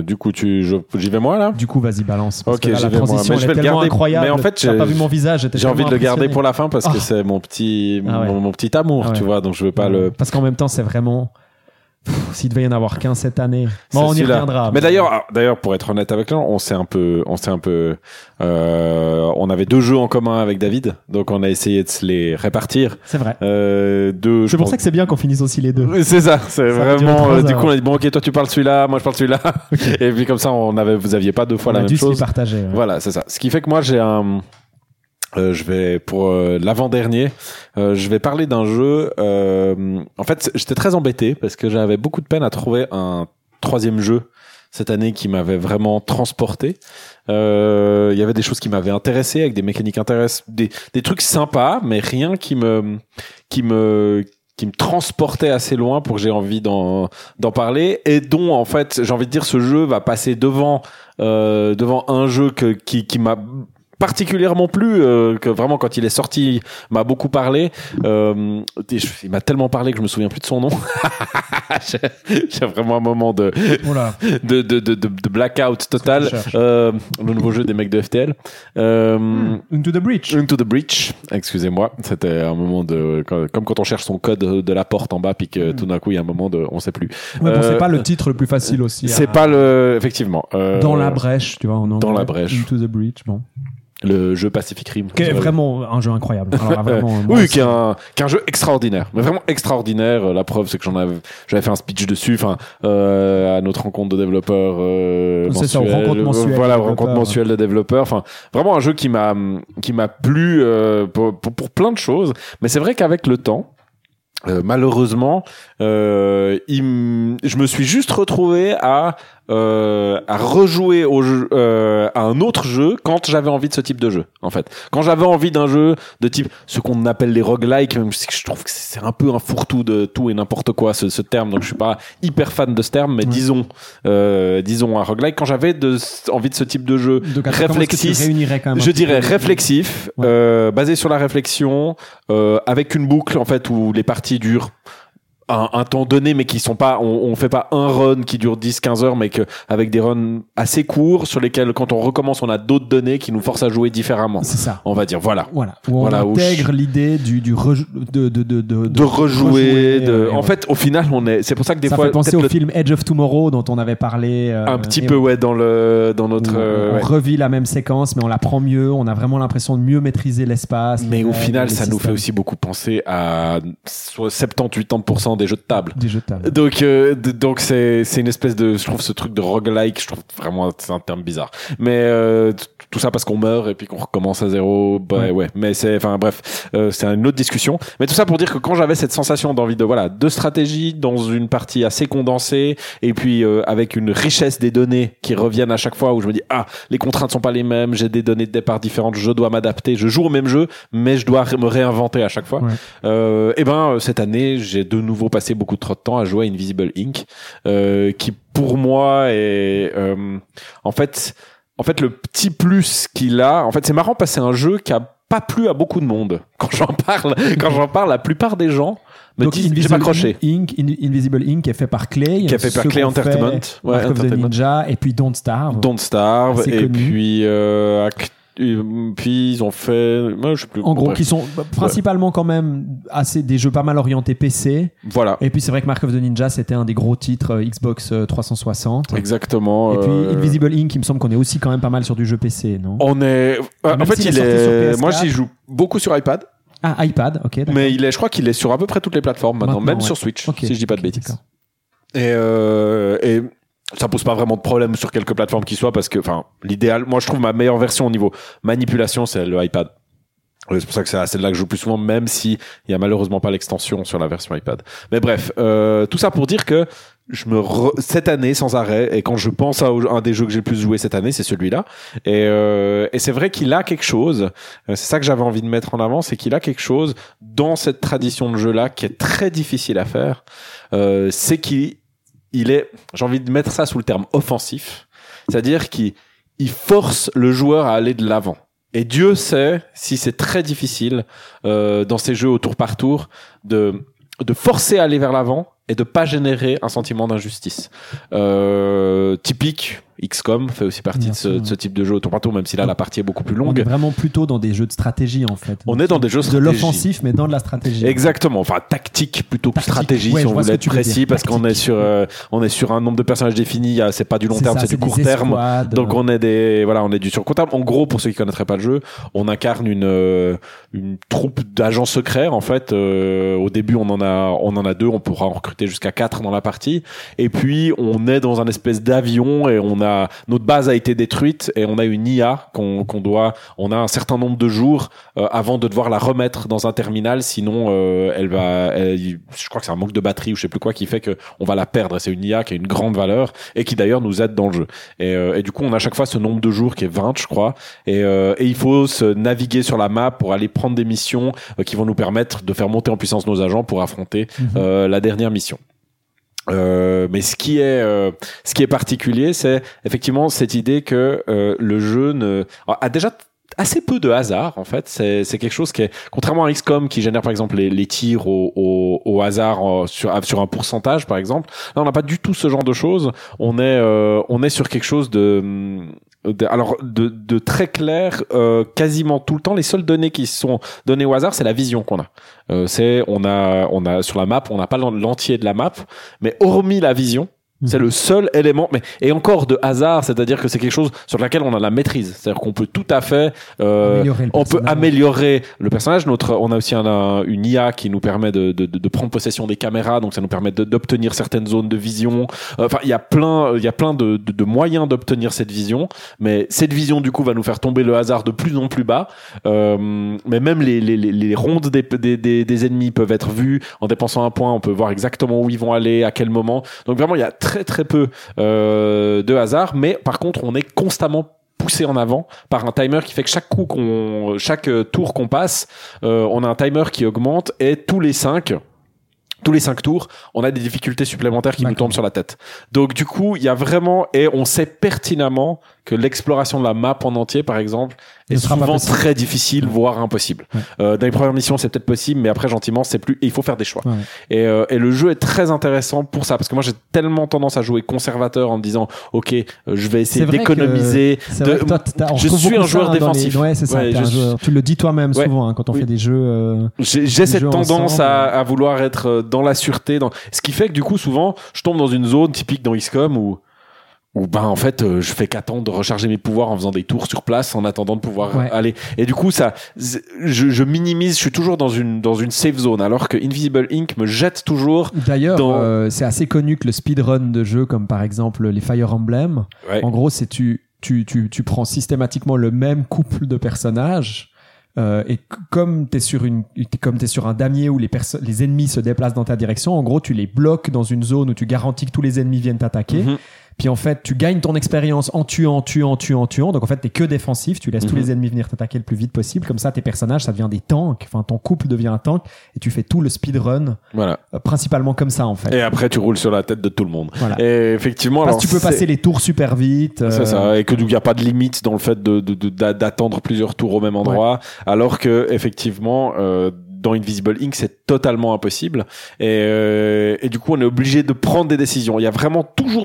Du coup, j'y vais moi là. Du coup, vas-y, balance. Parce que là, la transition est tellement incroyable. Mais en fait, t'as pas vu mon visage. J'ai envie de le garder pour la fin parce que c'est mon petit amour, tu vois. Donc je veux pas le. Parce qu'en même temps, c'est vraiment. S'il devait y en avoir qu'un cette année, bon, on y reviendra. Mais d'ailleurs, pour être honnête avec les gens, on avait deux jeux en commun avec David, donc on a essayé de se les répartir. C'est vrai. C'est pour ça que c'est bien qu'on finisse aussi les deux. C'est ça. C'est vraiment. Du coup, on a dit bon, ok, toi tu parles celui-là, moi je parle celui-là, okay. Et puis comme ça, vous aviez pas deux fois la même chose. On a dû se les partager. Ouais. Voilà, c'est ça. Ce qui fait que moi j'ai un. Je vais pour l'avant-dernier. Je vais parler d'un jeu. En fait, j'étais très embêté parce que j'avais beaucoup de peine à trouver un troisième jeu cette année qui m'avait vraiment transporté. Il y avait des choses qui m'avaient intéressé avec des mécaniques intéressantes, des trucs sympas, mais rien qui me transportait assez loin pour que j'ai envie d'en parler et dont en fait j'ai envie de dire ce jeu va passer devant un jeu qui m'a particulièrement plu, que vraiment quand il est sorti, il m'a beaucoup parlé. Il m'a tellement parlé que je me souviens plus de son nom. J'ai vraiment un moment de blackout total. Le nouveau jeu des mecs de FTL. Into the Breach. Excusez-moi, c'était un moment de comme quand on cherche son code de la porte en bas puis que tout d'un coup il y a un moment de on sait plus. Ouais, c'est pas le titre le plus facile aussi. C'est pas le effectivement. Dans la brèche, tu vois en anglais. Dans la brèche. Into the Breach, bon. Le jeu Pacific Rim. Qui est vraiment un jeu incroyable. Alors, vraiment, oui, qui est un jeu extraordinaire. Mais vraiment extraordinaire. La preuve, c'est que j'avais fait un speech dessus, à notre rencontre de développeurs, mensuelle. C'est ça, rencontre mensuelle. Voilà, rencontre mensuelle de développeurs. Enfin, vraiment un jeu qui m'a plu, pour plein de choses. Mais c'est vrai qu'avec le temps, malheureusement, je me suis juste retrouvé à rejouer au jeu, à un autre jeu quand j'avais envie de ce type de jeu, en fait. Quand j'avais envie d'un jeu de type, ce qu'on appelle les roguelikes, même si je trouve que c'est un peu un fourre-tout de tout et n'importe quoi, ce terme, donc je suis pas hyper fan de ce terme, mais disons un roguelike, quand j'avais envie de ce type de jeu réflexif, je dirais réflexif, basé sur la réflexion, avec une boucle, en fait, où les parties durent un temps donné, mais qui sont pas, on fait pas un run qui dure 10-15 heures, mais que, avec des runs assez courts, sur lesquels, quand on recommence, on a d'autres données qui nous forcent à jouer différemment. C'est ça. On va dire, voilà. Où on intègre l'idée de rejouer, en fait, au final, c'est pour ça que des fois. Ça fait penser au film Edge of Tomorrow, dont on avait parlé. Un petit peu, dans notre. On revit la même séquence, mais on la prend mieux, on a vraiment l'impression de mieux maîtriser l'espace. Mais au final, ça nous fait aussi beaucoup penser à 70-80% des jeux de table. Donc, c'est une espèce de, je trouve ce truc de roguelike, je trouve vraiment, c'est un terme bizarre. Mais, tout ça parce qu'on meurt et puis qu'on recommence à zéro. Mais c'est une autre discussion. Mais tout ça pour dire que quand j'avais cette sensation d'envie de stratégie dans une partie assez condensée et puis, avec une richesse des données qui reviennent à chaque fois où je me dis, les contraintes sont pas les mêmes, j'ai des données de départ différentes, je dois m'adapter, je joue au même jeu, mais je dois me réinventer à chaque fois. Ouais. Cette année, j'ai de nouveau passé beaucoup trop de temps à jouer à Invisible Inc, qui pour moi est en fait le petit plus qu'il a. En fait, c'est marrant parce que c'est un jeu qui a pas plu à beaucoup de monde. Quand j'en parle, la plupart des gens me disent j'ai pas accroché. Invisible Inc est fait par Klei. Qui est fait par Klei Entertainment, Mark of the Ninja, et puis Don't Starve. Et puis Et puis ils ont fait, moi je sais plus. En gros, qui sont principalement quand même assez des jeux pas mal orientés PC. Voilà. Et puis c'est vrai que Mark of the Ninja, c'était un des gros titres Xbox 360. Exactement. Et puis Invisible Inc, il me semble qu'on est aussi quand même pas mal sur du jeu PC, non ? On est. En fait, il est. Moi, j'y joue beaucoup sur iPad. Ah, iPad, ok. D'accord. Mais je crois qu'il est sur à peu près toutes les plateformes maintenant même sur Switch, okay, si je dis pas de bêtises. D'accord. Et ça pose pas vraiment de problème sur quelques plateformes qui soient, parce que, enfin, l'idéal, moi je trouve ma meilleure version au niveau manipulation, c'est le iPad. Et c'est pour ça que c'est à celle-là que je joue plus souvent, même si il y a malheureusement pas l'extension sur la version iPad. Mais bref, tout ça pour dire que cette année sans arrêt, et quand je pense à un des jeux que j'ai le plus joué cette année, c'est celui-là. Et c'est vrai qu'il a quelque chose, c'est ça que j'avais envie de mettre en avant, c'est qu'il a quelque chose dans cette tradition de jeu-là qui est très difficile à faire, c'est qu'il est, j'ai envie de mettre ça sous le terme offensif, c'est-à-dire qu'il force le joueur à aller de l'avant. Et Dieu sait si c'est très difficile dans ces jeux au tour par tour de forcer à aller vers l'avant et de pas générer un sentiment d'injustice. Typique, XCOM fait aussi partie de ce type de jeu au tour par tour, même si là la partie est beaucoup plus longue. On est vraiment plutôt dans des jeux de stratégie en fait. On est dans des jeux de stratégie. De l'offensif mais dans de la stratégie. Exactement, enfin tactique plutôt que stratégie, ouais, si on voulait être précis, parce qu'on est sur un nombre de personnages définis, c'est pas du long terme, c'est du court terme. Escouades. Donc on est du sur court terme. En gros, pour ceux qui connaîtraient pas le jeu, on incarne une troupe d'agents secrets en fait. Au début, on en a deux, on pourra en recruter jusqu'à 4 dans la partie, et puis on est dans un espèce d'avion et notre base a été détruite et on a une IA on a un certain nombre de jours avant de devoir la remettre dans un terminal, sinon je crois que c'est un manque de batterie ou je sais plus quoi qui fait que on va la perdre, et c'est une IA qui a une grande valeur et qui d'ailleurs nous aide dans le jeu, et du coup on a à chaque fois ce nombre de jours qui est 20 je crois, et il faut se naviguer sur la map pour aller prendre des missions qui vont nous permettre de faire monter en puissance nos agents pour affronter la dernière mission. Mais ce qui est particulier, c'est effectivement cette idée que le jeu a déjà assez peu de hasard en fait. C'est quelque chose qui est, contrairement à XCOM qui génère par exemple les tirs au hasard sur un pourcentage par exemple, là on n'a pas du tout ce genre de choses. On est sur quelque chose de très clair, quasiment tout le temps. Les seules données qui sont données au hasard, c'est la vision qu'on a. On a sur la map, on n'a pas l'entier de la map, mais hormis la vision, c'est le seul élément, et encore de hasard, c'est-à-dire que c'est quelque chose sur laquelle on a la maîtrise, c'est-à-dire qu'on peut tout à fait, améliorer le personnage. On a aussi une IA qui nous permet de prendre possession des caméras, donc ça nous permet d'obtenir certaines zones de vision. Enfin, il y a plein de moyens d'obtenir cette vision, mais cette vision du coup va nous faire tomber le hasard de plus en plus bas. Mais même les rondes des ennemis peuvent être vues. En dépensant un point, on peut voir exactement où ils vont aller, à quel moment. Donc vraiment, il y a très très peu de hasard, mais par contre on est constamment poussé en avant par un timer qui fait que chaque tour qu'on passe, on a un timer qui augmente, et tous les cinq tours, on a des difficultés supplémentaires qui nous tombent sur la tête. Donc du coup, il y a vraiment, et on sait pertinemment que l'exploration de la map en entier, par exemple, est souvent très difficile, voire impossible. Ouais. Dans les premières missions, c'est peut-être possible, mais après, gentiment, c'est plus. Et il faut faire des choix. Ouais. Et le jeu est très intéressant pour ça, parce que moi, j'ai tellement tendance à jouer conservateur en me disant, ok, je vais essayer d'économiser. Je suis un joueur défensif. Ouais, c'est ça. Ouais, tu le dis toi-même souvent quand on fait des jeux. J'ai cette tendance à vouloir être dans la sûreté, ce qui fait que du coup, souvent, je tombe dans une zone typique dans XCOM où en fait je fais qu'attendre de recharger mes pouvoirs en faisant des tours sur place en attendant de pouvoir aller, et du coup ça je minimise, je suis toujours dans une safe zone, alors que Invisible Inc me jette toujours d'ailleurs c'est assez connu que le speedrun de jeux comme par exemple les Fire Emblem, en gros c'est tu prends systématiquement le même couple de personnages, et comme t'es sur un damier où les ennemis se déplacent dans ta direction, en gros tu les bloques dans une zone où tu garantis que tous les ennemis viennent t'attaquer. Puis en fait, tu gagnes ton expérience en tuant. Donc en fait, t'es que défensif. Tu laisses tous les ennemis venir t'attaquer le plus vite possible. Comme ça, tes personnages, ça devient des tanks. Enfin, ton couple devient un tank. Et tu fais tout le speedrun. Voilà. Principalement comme ça, en fait. Et après, tu roules sur la tête de tout le monde. Voilà. Et effectivement, parce que tu peux passer les tours super vite. C'est ça. Et que il n'y a pas de limite dans le fait d'attendre plusieurs tours au même endroit. Ouais. Alors que, effectivement, dans Invisible Inc, c'est totalement impossible. Et du coup, on est obligé de prendre des décisions. Il y a vraiment toujours.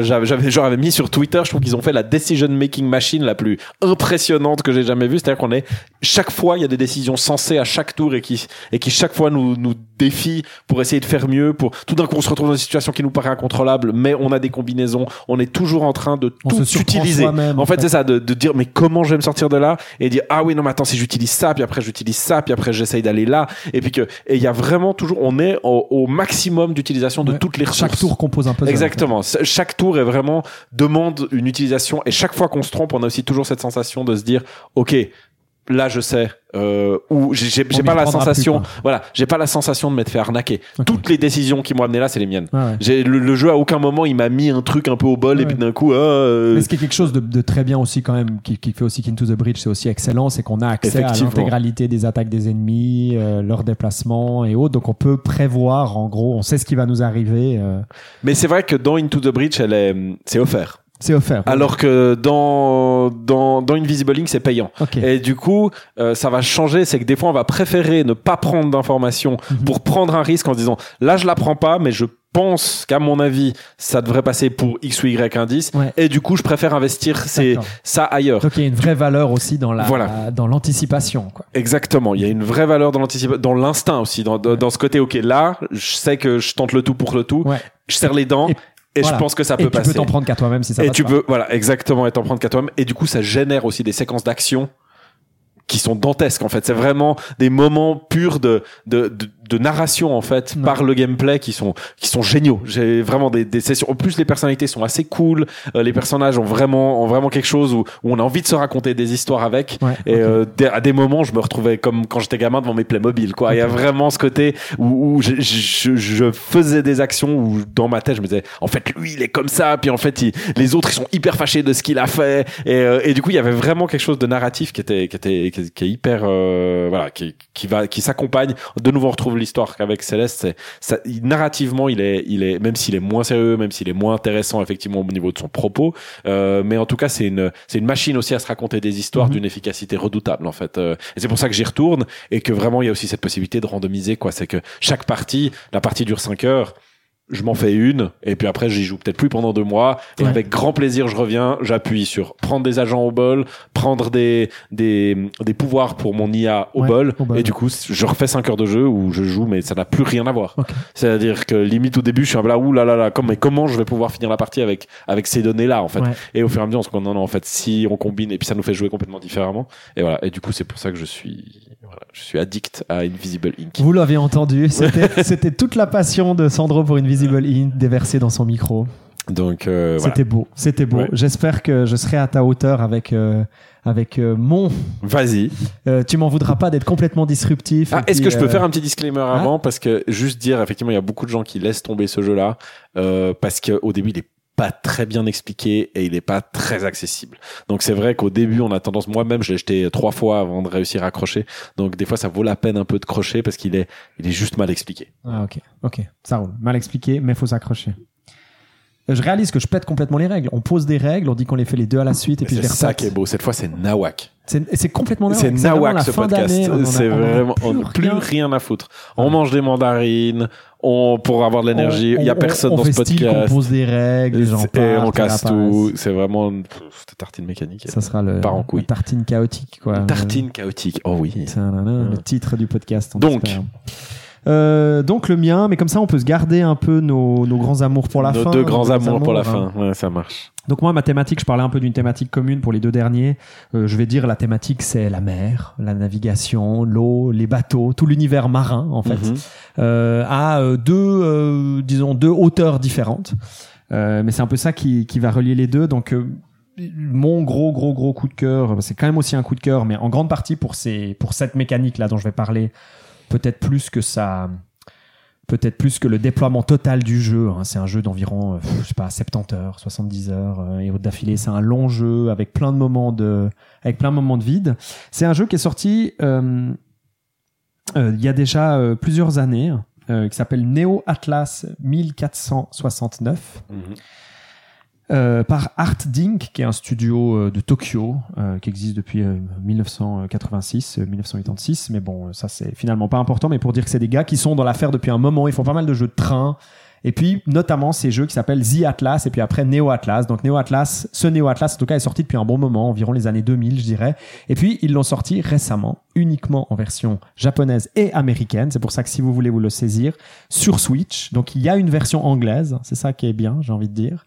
J'avais mis sur Twitter, je trouve qu'ils ont fait la decision making machine la plus impressionnante que j'ai jamais vue. C'est-à-dire qu'on est chaque fois, il y a des décisions sensées à chaque tour et qui chaque fois nous défient pour essayer de faire mieux. Pour tout d'un coup, on se retrouve dans une situation qui nous paraît incontrôlable, mais on a des combinaisons. On est toujours en train de tout utiliser. En fait, c'est ça, de dire mais comment je vais me sortir de là, et dire ah oui non mais attends, si j'utilise ça, puis après j'utilise ça, puis après j'essaye d'aller là, et il y a vraiment toujours, on est au maximum d'utilisation de toutes les ressources. Chaque tour compose un puzzle. Exactement. En fait. Chaque tour est vraiment demande une utilisation, et chaque fois qu'on se trompe, on a aussi toujours cette sensation de se dire ok, là je sais. Où j'ai pas la sensation j'ai pas la sensation de m'être fait arnaquer. Okay. Toutes les décisions qui m'ont amené là, c'est les miennes. Ah ouais. J'ai le jeu, à aucun moment il m'a mis un truc un peu au bol, et puis d'un coup mais ce qui est quelque chose de très bien aussi quand même, qui fait aussi qu'Into the Breach c'est aussi excellent, c'est qu'on a accès à l'intégralité des attaques des ennemis, leurs déplacements et autres, donc on peut prévoir, en gros on sait ce qui va nous arriver. Mais c'est vrai que dans Into the Breach c'est offert. C'est offert. Alors que dans Invisible Inc, c'est payant. Okay. Et du coup, ça va changer. C'est que des fois, on va préférer ne pas prendre d'informations pour prendre un risque en disant là, je la prends pas, mais je pense qu'à mon avis, ça devrait passer pour X ou Y indice. Ouais. Et du coup, je préfère investir ça ailleurs. Donc, il y a une vraie valeur aussi dans dans l'anticipation, quoi. Exactement. Il y a une vraie valeur dans l'anticipation, dans l'instinct aussi, dans ce côté, ok, là, je sais que je tente le tout pour le tout. Ouais. Je serre les dents. Et je pense que ça peut passer. Et tu peux t'en prendre qu'à toi-même si ça passe. Et t'en prendre qu'à toi-même. Et du coup, ça génère aussi des séquences d'action qui sont dantesques, en fait. C'est vraiment des moments purs de narration, en fait, par le gameplay qui sont géniaux. J'ai vraiment des sessions. En plus, les personnalités sont assez cool. Les personnages ont vraiment quelque chose où on a envie de se raconter des histoires avec. Ouais, et, à des moments, je me retrouvais comme quand j'étais gamin devant mes Playmobil, quoi. Okay. Il y a vraiment ce côté où je faisais des actions où dans ma tête, je me disais, en fait, lui, il est comme ça. Puis en fait, les autres, ils sont hyper fâchés de ce qu'il a fait. Et du coup, il y avait vraiment quelque chose de narratif qui est hyper, qui s'accompagne. De nouveau, on retrouve l'histoire qu'avec Céleste, narrativement, il est, même s'il est moins sérieux, même s'il est moins intéressant, effectivement, au niveau de son propos, mais en tout cas, c'est une machine aussi à se raconter des histoires d'une efficacité redoutable, en fait. Et c'est pour ça que j'y retourne, et que vraiment, il y a aussi cette possibilité de randomiser, quoi. C'est que chaque partie, la partie dure 5 heures. Je m'en fais une, et puis après, j'y joue peut-être plus pendant 2 mois, et avec grand plaisir, je reviens, j'appuie sur prendre des agents au bol, prendre des pouvoirs pour mon IA au bol, et du coup, je refais 5 heures de jeu où je joue, mais ça n'a plus rien à voir. Okay. C'est-à-dire que limite au début, je suis un peu là, comment je vais pouvoir finir la partie avec ces données-là, en fait. Ouais. Et au fur et à mesure, on se dit, non, en fait, si on combine, et puis ça nous fait jouer complètement différemment, et voilà. Et du coup, c'est pour ça que je suis addict à Invisible Inc. Vous l'avez entendu, c'était toute la passion de Sandro pour Invisible Inc déversé dans son micro. Donc c'était beau. Ouais. J'espère que je serai à ta hauteur avec mon. Vas-y. Tu m'en voudras pas d'être complètement disruptif. Ah, est-ce que je peux faire un petit disclaimer avant, parce que juste dire, effectivement, il y a beaucoup de gens qui laissent tomber ce jeu-là parce qu'au début il est pas très bien expliqué et il est pas très accessible. Donc c'est vrai qu'au début on a tendance, moi-même je l'ai jeté 3 fois avant de réussir à accrocher. Donc des fois ça vaut la peine un peu de crocher parce qu'il est juste mal expliqué. Ah OK. Ça roule. Mal expliqué, mais faut s'accrocher. Je réalise que je pète complètement les règles. On pose des règles, on dit qu'on les fait les deux à la suite, et puis je les répète. C'est ça qui est beau. Cette fois, c'est nawak. C'est complètement nawak. C'est nawak ce podcast. C'est vraiment, on n'a plus rien à foutre. On mange des mandarines, pour avoir de l'énergie. Il y a personne dans ce podcast. On fait style qu'on pose des règles, les gens partent, on casse tout. C'est vraiment une tartine mécanique. Ça sera le tartine chaotique, quoi. Tartine chaotique. Oh oui. Le titre du podcast. Donc. Donc le mien, mais comme ça on peut se garder un peu nos grands amours pour la fin. Nos deux grands amours pour la fin, ouais, ça marche. Donc moi, ma thématique, je parlais un peu d'une thématique commune pour les 2 derniers. Je vais dire la thématique, c'est la mer, la navigation, l'eau, les bateaux, tout l'univers marin en fait, à deux hauteurs différentes. Mais c'est un peu ça qui va relier les deux. Donc mon gros coup de cœur, c'est quand même aussi un coup de cœur, mais en grande partie pour cette mécanique là dont je vais parler. Peut-être plus que le déploiement total du jeu. C'est un jeu d'environ, 70 heures, 70 heures et autres d'affilée. C'est un long jeu avec plein de moments de vide. C'est un jeu qui est sorti il y a déjà plusieurs années, qui s'appelle Neo Atlas 1469. par Art Dink, qui est un studio de Tokyo qui existe depuis 1986, mais bon, ça c'est finalement pas important, mais pour dire que c'est des gars qui sont dans l'affaire depuis un moment, ils font pas mal de jeux de train, et puis notamment ces jeux qui s'appellent The Atlas et puis après Neo Atlas. Donc Neo Atlas en tout cas est sorti depuis un bon moment, environ les années 2000 je dirais, et puis ils l'ont sorti récemment uniquement en version japonaise et américaine. C'est pour ça que si vous voulez vous le saisir sur Switch, donc il y a une version anglaise, c'est ça qui est bien, j'ai envie de dire,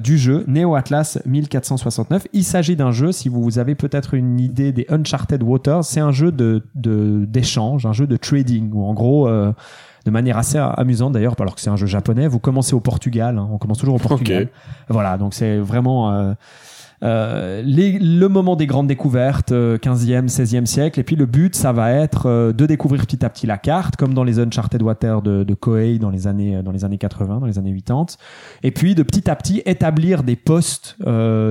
du jeu Neo Atlas 1469. Il s'agit d'un jeu, si vous avez peut-être une idée des Uncharted Waters, c'est un jeu d'échange, un jeu de trading où en gros de manière assez amusante d'ailleurs, alors que c'est un jeu japonais, vous commencez au Portugal, hein, on commence toujours au Portugal. Okay. Voilà, donc c'est vraiment le moment des grandes découvertes, 15e, 16e siècle, et puis le but, ça va être de découvrir petit à petit la carte, comme dans les Uncharted Waters de Koei dans les années 80, dans les années 80, et puis de petit à petit établir des postes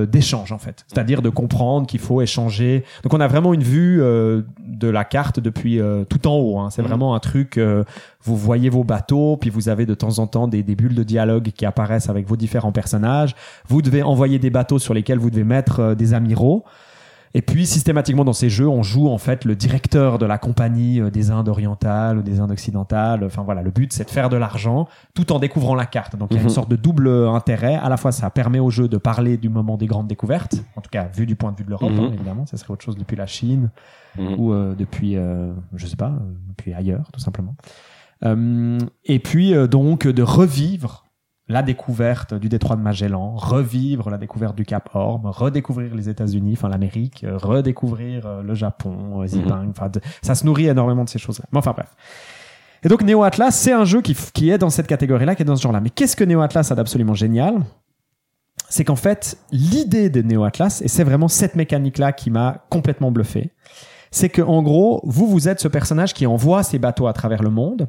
d'échange, en fait. C'est-à-dire de comprendre qu'il faut échanger. Donc on a vraiment une vue de la carte depuis tout en haut, hein. C'est vraiment un truc... vous voyez vos bateaux, puis vous avez de temps en temps des bulles de dialogue qui apparaissent avec vos différents personnages. Vous devez envoyer des bateaux sur lesquels vous devez mettre des amiraux. Et puis, systématiquement, dans ces jeux, on joue en fait le directeur de la compagnie des Indes orientales ou des Indes occidentales. Enfin voilà, le but, c'est de faire de l'argent tout en découvrant la carte. Donc, il y a une sorte de double intérêt. À la fois, ça permet au jeu de parler du moment des grandes découvertes, en tout cas, vu du point de vue de l'Europe, hein, évidemment. Ça serait autre chose depuis la Chine ou depuis, je sais pas, depuis ailleurs, tout simplement. Et puis donc de revivre la découverte du détroit de Magellan, revivre la découverte du Cap Horn, redécouvrir les États-Unis, enfin l'Amérique, redécouvrir le Japon, Ziping, enfin ça se nourrit énormément de ces choses-là. Mais enfin bref. Et donc Neo Atlas, c'est un jeu qui est dans cette catégorie-là, qui est dans ce genre-là. Mais qu'est-ce que Neo Atlas a d'absolument génial ? C'est qu'en fait, l'idée de Neo Atlas, et c'est vraiment cette mécanique-là qui m'a complètement bluffé, c'est que, en gros, vous êtes ce personnage qui envoie ses bateaux à travers le monde.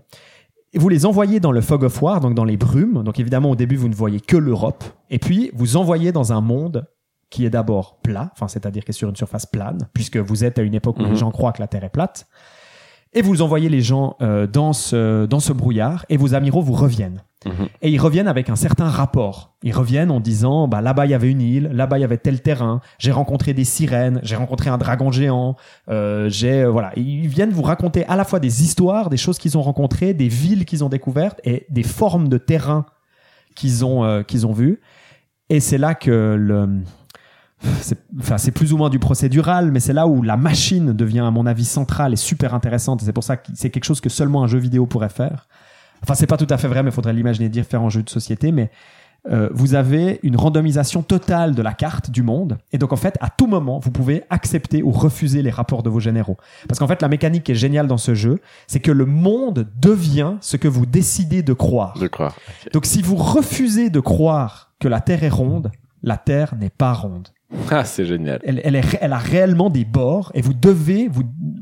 Et vous les envoyez dans le Fog of War, donc dans les brumes. Donc évidemment, au début, vous ne voyez que l'Europe. Et puis, vous envoyez dans un monde qui est d'abord plat, enfin, c'est-à-dire qui est sur une surface plane, puisque vous êtes à une époque où les gens croient que la Terre est plate. Et vous envoyez les gens dans ce brouillard, et vos amiraux vous reviennent. Et ils reviennent avec un certain rapport. Ils reviennent en disant, bah, là-bas, il y avait une île, là-bas, il y avait tel terrain, j'ai rencontré des sirènes, j'ai rencontré un dragon géant, voilà. Ils viennent vous raconter à la fois des histoires, des choses qu'ils ont rencontrées, des villes qu'ils ont découvertes et des formes de terrain qu'ils ont vues. Et c'est là que c'est plus ou moins du procédural, mais c'est là où la machine devient, à mon avis, centrale et super intéressante. Et c'est pour ça que c'est quelque chose que seulement un jeu vidéo pourrait faire. Enfin, c'est pas tout à fait vrai, mais il faudrait l'imaginer dire faire en jeu de société. Mais vous avez une randomisation totale de la carte du monde. Et donc, en fait, à tout moment, vous pouvez accepter ou refuser les rapports de vos généraux. Parce qu'en fait, la mécanique qui est géniale dans ce jeu, c'est que le monde devient ce que vous décidez de croire. Okay. Donc, si vous refusez de croire que la Terre est ronde, la Terre n'est pas ronde. Ah, c'est génial. Elle a réellement des bords et vous devez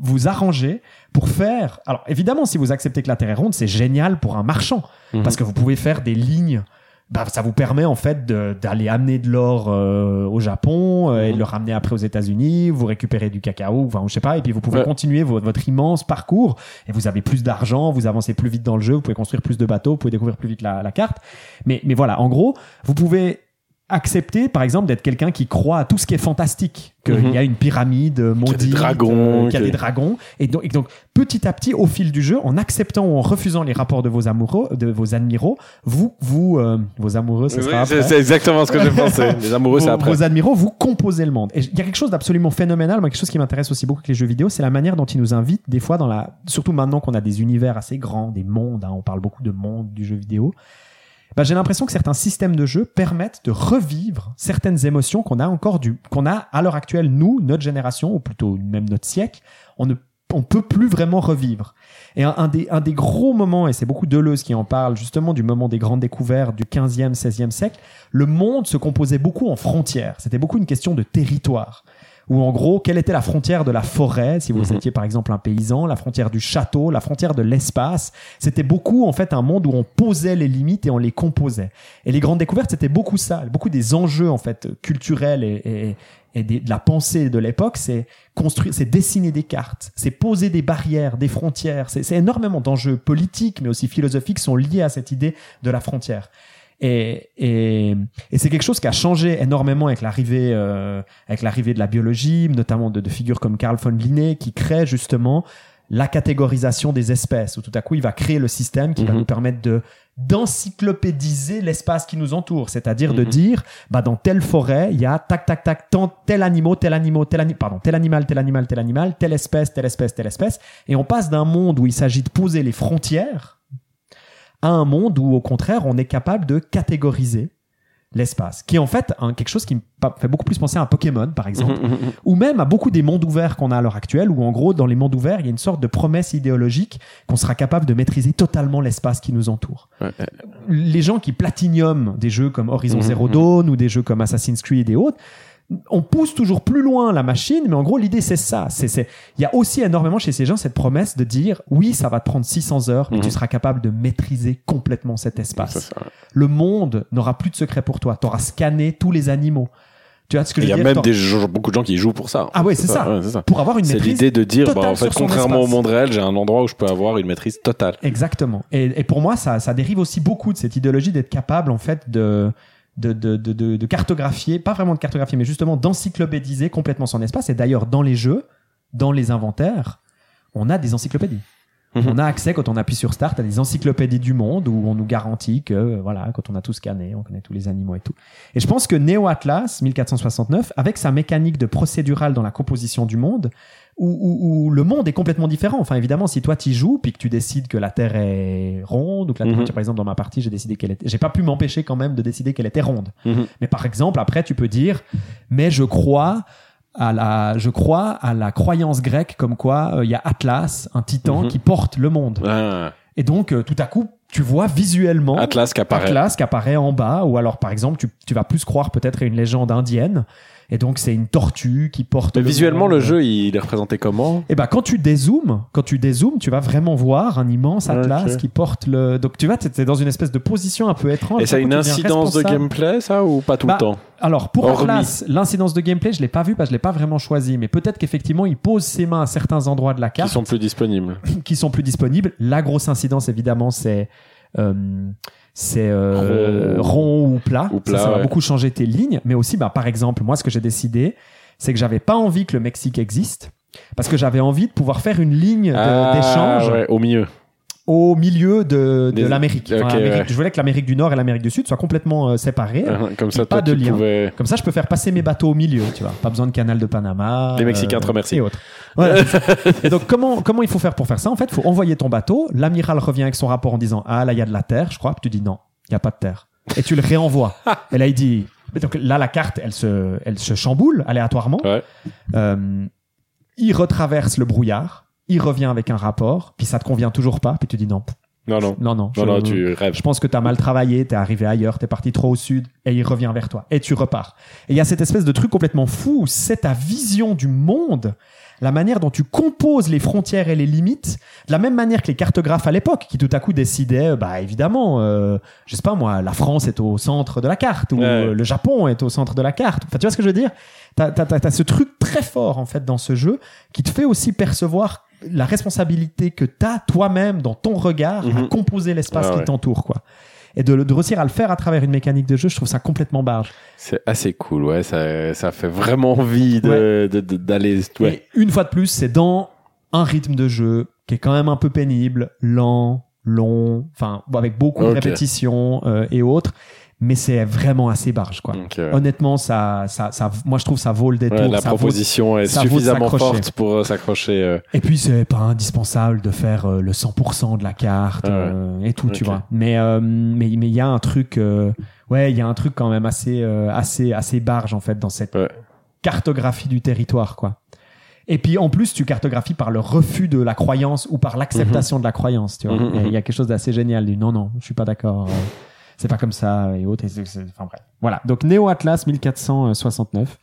vous arranger pour faire... Alors, évidemment, si vous acceptez que la Terre est ronde, c'est génial pour un marchand parce que vous pouvez faire des lignes. Bah, ça vous permet, en fait, d'aller amener de l'or au Japon et de le ramener après aux États-Unis. Vous récupérez du cacao, enfin, je sais pas, et puis vous pouvez continuer votre immense parcours et vous avez plus d'argent, vous avancez plus vite dans le jeu, vous pouvez construire plus de bateaux, vous pouvez découvrir plus vite la carte. Mais voilà, en gros, vous pouvez... accepter, par exemple, d'être quelqu'un qui croit à tout ce qui est fantastique, qu'il y a une pyramide maudite, qu'il y a des dragons, et donc petit à petit, au fil du jeu, en acceptant ou en refusant les rapports de vos amoureux, de vos admiraux, vos amoureux, ce sera après. C'est exactement ce que je pensais. Les amoureux, c'est après. Vos admiraux, vous composez le monde. Et il y a quelque chose d'absolument phénoménal, mais quelque chose qui m'intéresse aussi beaucoup que les jeux vidéo, c'est la manière dont ils nous invitent des fois surtout maintenant qu'on a des univers assez grands, des mondes, hein, on parle beaucoup de monde du jeu vidéo. Bah, j'ai l'impression que certains systèmes de jeu permettent de revivre certaines émotions qu'on a à l'heure actuelle, nous, notre génération, ou plutôt même notre siècle, on peut plus vraiment revivre. Et un des gros moments, et c'est beaucoup Deleuze qui en parle, justement, du moment des grandes découvertes du 15e, 16e siècle, le monde se composait beaucoup en frontières. C'était beaucoup une question de territoire. Où en gros, quelle était la frontière de la forêt, si vous étiez par exemple un paysan, la frontière du château, la frontière de l'espace. C'était beaucoup en fait un monde où on posait les limites et on les composait. Et les grandes découvertes, c'était beaucoup ça, beaucoup des enjeux en fait culturels et de la pensée de l'époque, c'est construire, c'est dessiner des cartes, c'est poser des barrières, des frontières. C'est énormément d'enjeux politiques, mais aussi philosophiques, sont liés à cette idée de la frontière. Et c'est quelque chose qui a changé énormément avec l'arrivée de la biologie, notamment de figures comme Carl von Linné, qui crée justement la catégorisation des espèces, où tout à coup il va créer le système qui va nous permettre de d'encyclopédiser l'espace qui nous entoure, c'est-à-dire de dire, bah, dans telle forêt, il y a tac, tac, tac, tant, tel animal, telle espèce, telle espèce, telle espèce. Et on passe d'un monde où il s'agit de poser les frontières à un monde où, au contraire, on est capable de catégoriser l'espace, qui est en fait quelque chose qui me fait beaucoup plus penser à un Pokémon, par exemple, ou même à beaucoup des mondes ouverts qu'on a à l'heure actuelle, où en gros, dans les mondes ouverts, il y a une sorte de promesse idéologique qu'on sera capable de maîtriser totalement l'espace qui nous entoure. Ouais. Les gens qui platiniument des jeux comme Horizon Zero Dawn ou des jeux comme Assassin's Creed et autres, on pousse toujours plus loin la machine, mais en gros, l'idée, c'est ça. Il y a aussi énormément chez ces gens cette promesse de dire « Oui, ça va te prendre 600 heures, mais tu seras capable de maîtriser complètement cet espace. Ouais. Le monde n'aura plus de secret pour toi. Tu auras scanné tous les animaux. » Tu vois ce que je veux dire ? Il y a même beaucoup de gens qui jouent pour ça. Ah ouais, c'est ça. Pour avoir une maîtrise. C'est l'idée de dire, bah, en fait, contrairement au monde réel, j'ai un endroit où je peux avoir une maîtrise totale. Exactement. Et pour moi, ça dérive aussi beaucoup de cette idéologie d'être capable, en fait, de cartographier, pas vraiment de cartographier, mais justement d'encyclopédiser complètement son espace. Et d'ailleurs, dans les jeux, dans les inventaires, on a des encyclopédies. On a accès, quand on appuie sur Start, à des encyclopédies du monde où on nous garantit que, voilà, quand on a tout scanné, on connaît tous les animaux et tout. Et je pense que Neo Atlas 1469, avec sa mécanique de procédurale dans la composition du monde, où le monde est complètement différent. Enfin, évidemment, si toi t'y joues, puis que tu décides que la Terre est ronde, ou que la Terre, par exemple, dans ma partie, j'ai décidé qu'elle était, j'ai pas pu m'empêcher quand même de décider qu'elle était ronde. Mais par exemple, après, tu peux dire, mais je crois à la croyance grecque comme quoi il y a Atlas, un titan qui porte le monde. Ah. Et donc, tout à coup, tu vois visuellement Atlas qui apparaît en bas, ou alors, par exemple, tu vas plus croire peut-être à une légende indienne. Et donc, c'est une tortue qui porte. Mais visuellement, le jeu, il est représenté comment ? Eh ben, quand tu dézoomes, tu vas vraiment voir un immense Atlas qui porte le. Donc, tu vois, t'es dans une espèce de position un peu étrange. Et ça a une incidence de gameplay, ça, ou pas tout le temps ? Alors, pour Atlas, l'incidence de gameplay, je l'ai pas vue parce que je l'ai pas vraiment choisi. Mais peut-être qu'effectivement, il pose ses mains à certains endroits de la carte. Qui sont plus disponibles. La grosse incidence, évidemment, c'est rond ou plat. Ça va beaucoup changer tes lignes, mais aussi, bah, par exemple, moi, ce que j'ai décidé, c'est que j'avais pas envie que le Mexique existe, parce que j'avais envie de pouvoir faire une ligne d'échange au milieu de l'Amérique. Je voulais que l'Amérique du Nord et l'Amérique du Sud soient complètement séparées. Comme ça, pas de lien. Comme ça, je peux faire passer mes bateaux au milieu, tu vois. Pas besoin de canal de Panama. Les Mexicains te remercient. Et autres. Voilà, et donc, comment il faut faire pour faire ça? En fait, il faut envoyer ton bateau. L'amiral revient avec son rapport en disant, ah, là, il y a de la terre, je crois. Puis tu dis, non, il n'y a pas de terre. Et tu le réenvoies. Et là, il dit, donc là, la carte, elle se chamboule aléatoirement. Ouais. Il retraverse le brouillard. Il revient avec un rapport, puis ça te convient toujours pas, puis tu dis non, tu rêves. Je pense que t'as mal travaillé, t'es arrivé ailleurs, t'es parti trop au sud, et il revient vers toi, et tu repars. Et il y a cette espèce de truc complètement fou, où c'est ta vision du monde, la manière dont tu composes les frontières et les limites, de la même manière que les cartographes à l'époque, qui tout à coup décidaient, bah évidemment, je sais pas moi, la France est au centre de la carte, ou le Japon est au centre de la carte. Enfin, tu vois ce que je veux dire ? T'as ce truc très fort, en fait, dans ce jeu, qui te fait aussi percevoir la responsabilité que t'as toi-même dans ton regard à composer l'espace qui t'entoure, quoi. Et de réussir à le faire à travers une mécanique de jeu, je trouve ça complètement barge. C'est assez cool, ouais. Ça fait vraiment envie d'aller. Ouais. Et une fois de plus, c'est dans un rythme de jeu qui est quand même un peu pénible, lent, long, enfin, avec beaucoup de répétitions et autres. Mais c'est vraiment assez barge, quoi. Okay. Honnêtement, ça, moi, je trouve ça vaut le détour. Ouais, la proposition est suffisamment forte pour s'accrocher. Et puis, c'est pas indispensable de faire le 100% de la carte et tout, tu vois. Mais il y a un truc, quand même assez barge, en fait, dans cette cartographie du territoire, quoi. Et puis, en plus, tu cartographies par le refus de la croyance ou par l'acceptation de la croyance, tu vois. Il y a quelque chose d'assez génial du non, je suis pas d'accord. C'est pas comme ça et autres. Enfin bref. Voilà. Donc Neo Atlas 1469,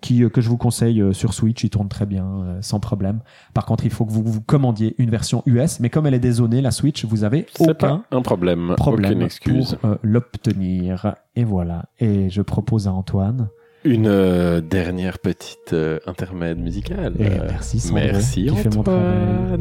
que je vous conseille sur Switch, il tourne très bien, sans problème. Par contre, il faut que vous commandiez une version US, mais comme elle est dézonée, la Switch, vous avez aucune excuse pour l'obtenir. Et voilà. Et je propose à Antoine une dernière petite intermède musicale. Et merci, Sandrine. Merci, Antoine. Fait mon travail.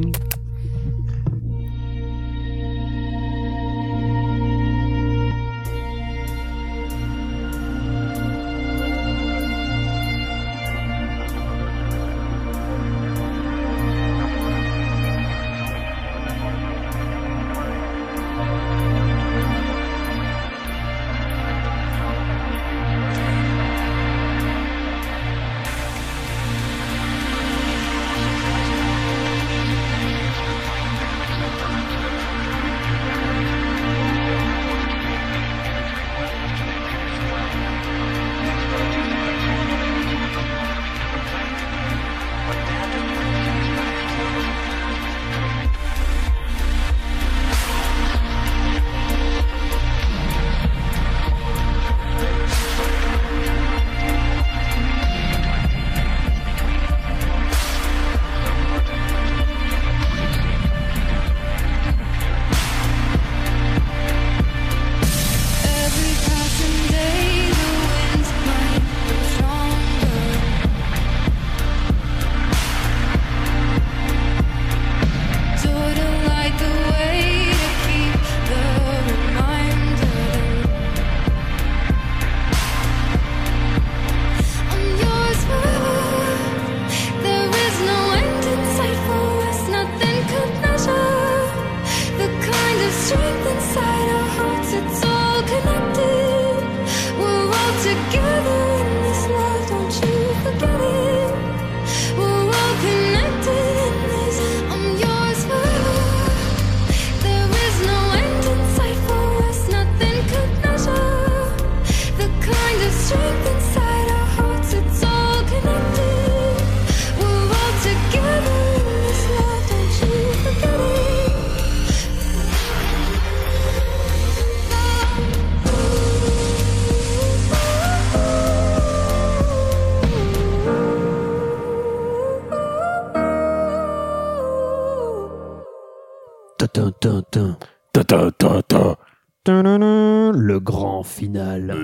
Le grand final